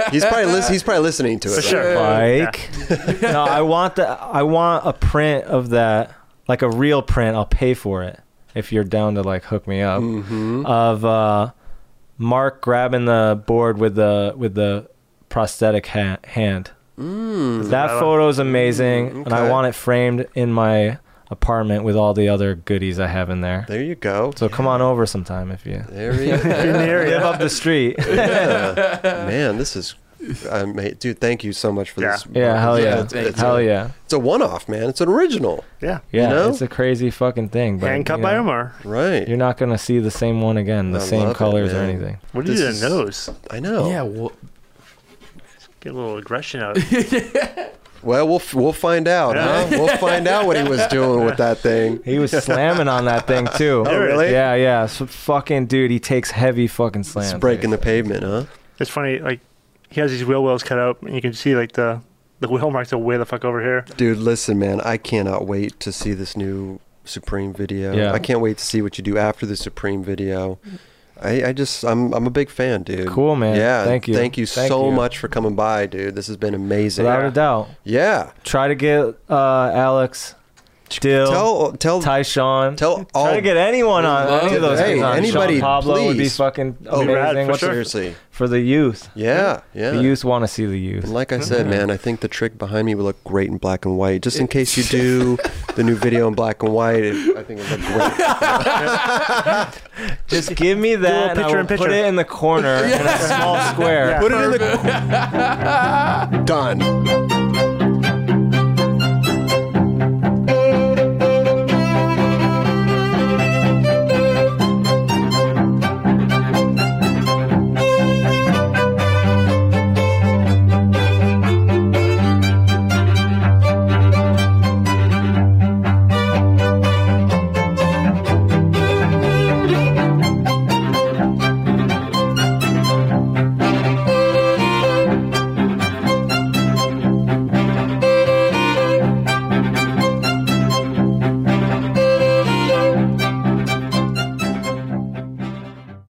he's probably li- he's probably listening to it. For sure, right? Spike. Yeah. No, I want the I want a print of that, like a real print. I'll pay for it if you're down to like hook me up. Mm-hmm. Of uh, Mark grabbing the board with the with the prosthetic ha- hand. Mm, that photo is amazing, mm, okay. and I want it framed in my apartment with all the other goodies I have in there. There you go. So yeah. come on over sometime if you. There you go. You're in the area. Live up the street. Yeah. Man, this is, I mean, dude. Thank you so much for yeah. this. Yeah, hell yeah, it's, it's hell a, yeah. It's a one-off, man. It's an original. Yeah, yeah. You know? It's a crazy fucking thing. But, handcut you know, by Omar. Right. You're not gonna see the same one again. The I same colors it, or anything. What is this, that nose? I know. Yeah. Well, let's get a little aggression out. Yeah. Well, we'll we'll find out, yeah. huh? We'll find out what he was doing with that thing. He was slamming on that thing, too. Oh, really? Yeah, yeah. So fucking dude, he takes heavy fucking slams. It's breaking the pavement, huh? It's funny, like, he has these wheel wells cut out, and you can see, like, the, the wheel marks are way the fuck over here. Dude, listen, man, I cannot wait to see this new Supreme video. Yeah. I can't wait to see what you do after the Supreme video. I, I just, I'm I'm a big fan, dude. Cool, man. Yeah. Thank you. Thank you thank so you. much for coming by, dude. This has been amazing. Without yeah. a doubt. Yeah. Try to get uh, Alex Dill, tell tell Tyshawn, tell all, try to get anyone on any of those. Hey, on anybody, Sean Pablo please. Would be fucking oh, amazing. For, sure. for the youth, yeah, yeah. The youth want to see the youth. Like I said, mm-hmm. man, I think the trick behind me would look great in black and white. Just in case you do the new video in black and white, it, I think it would look great. Just give me that. Do a picture and I will put it in the corner in a small square. Yeah, put it in the corner. Done.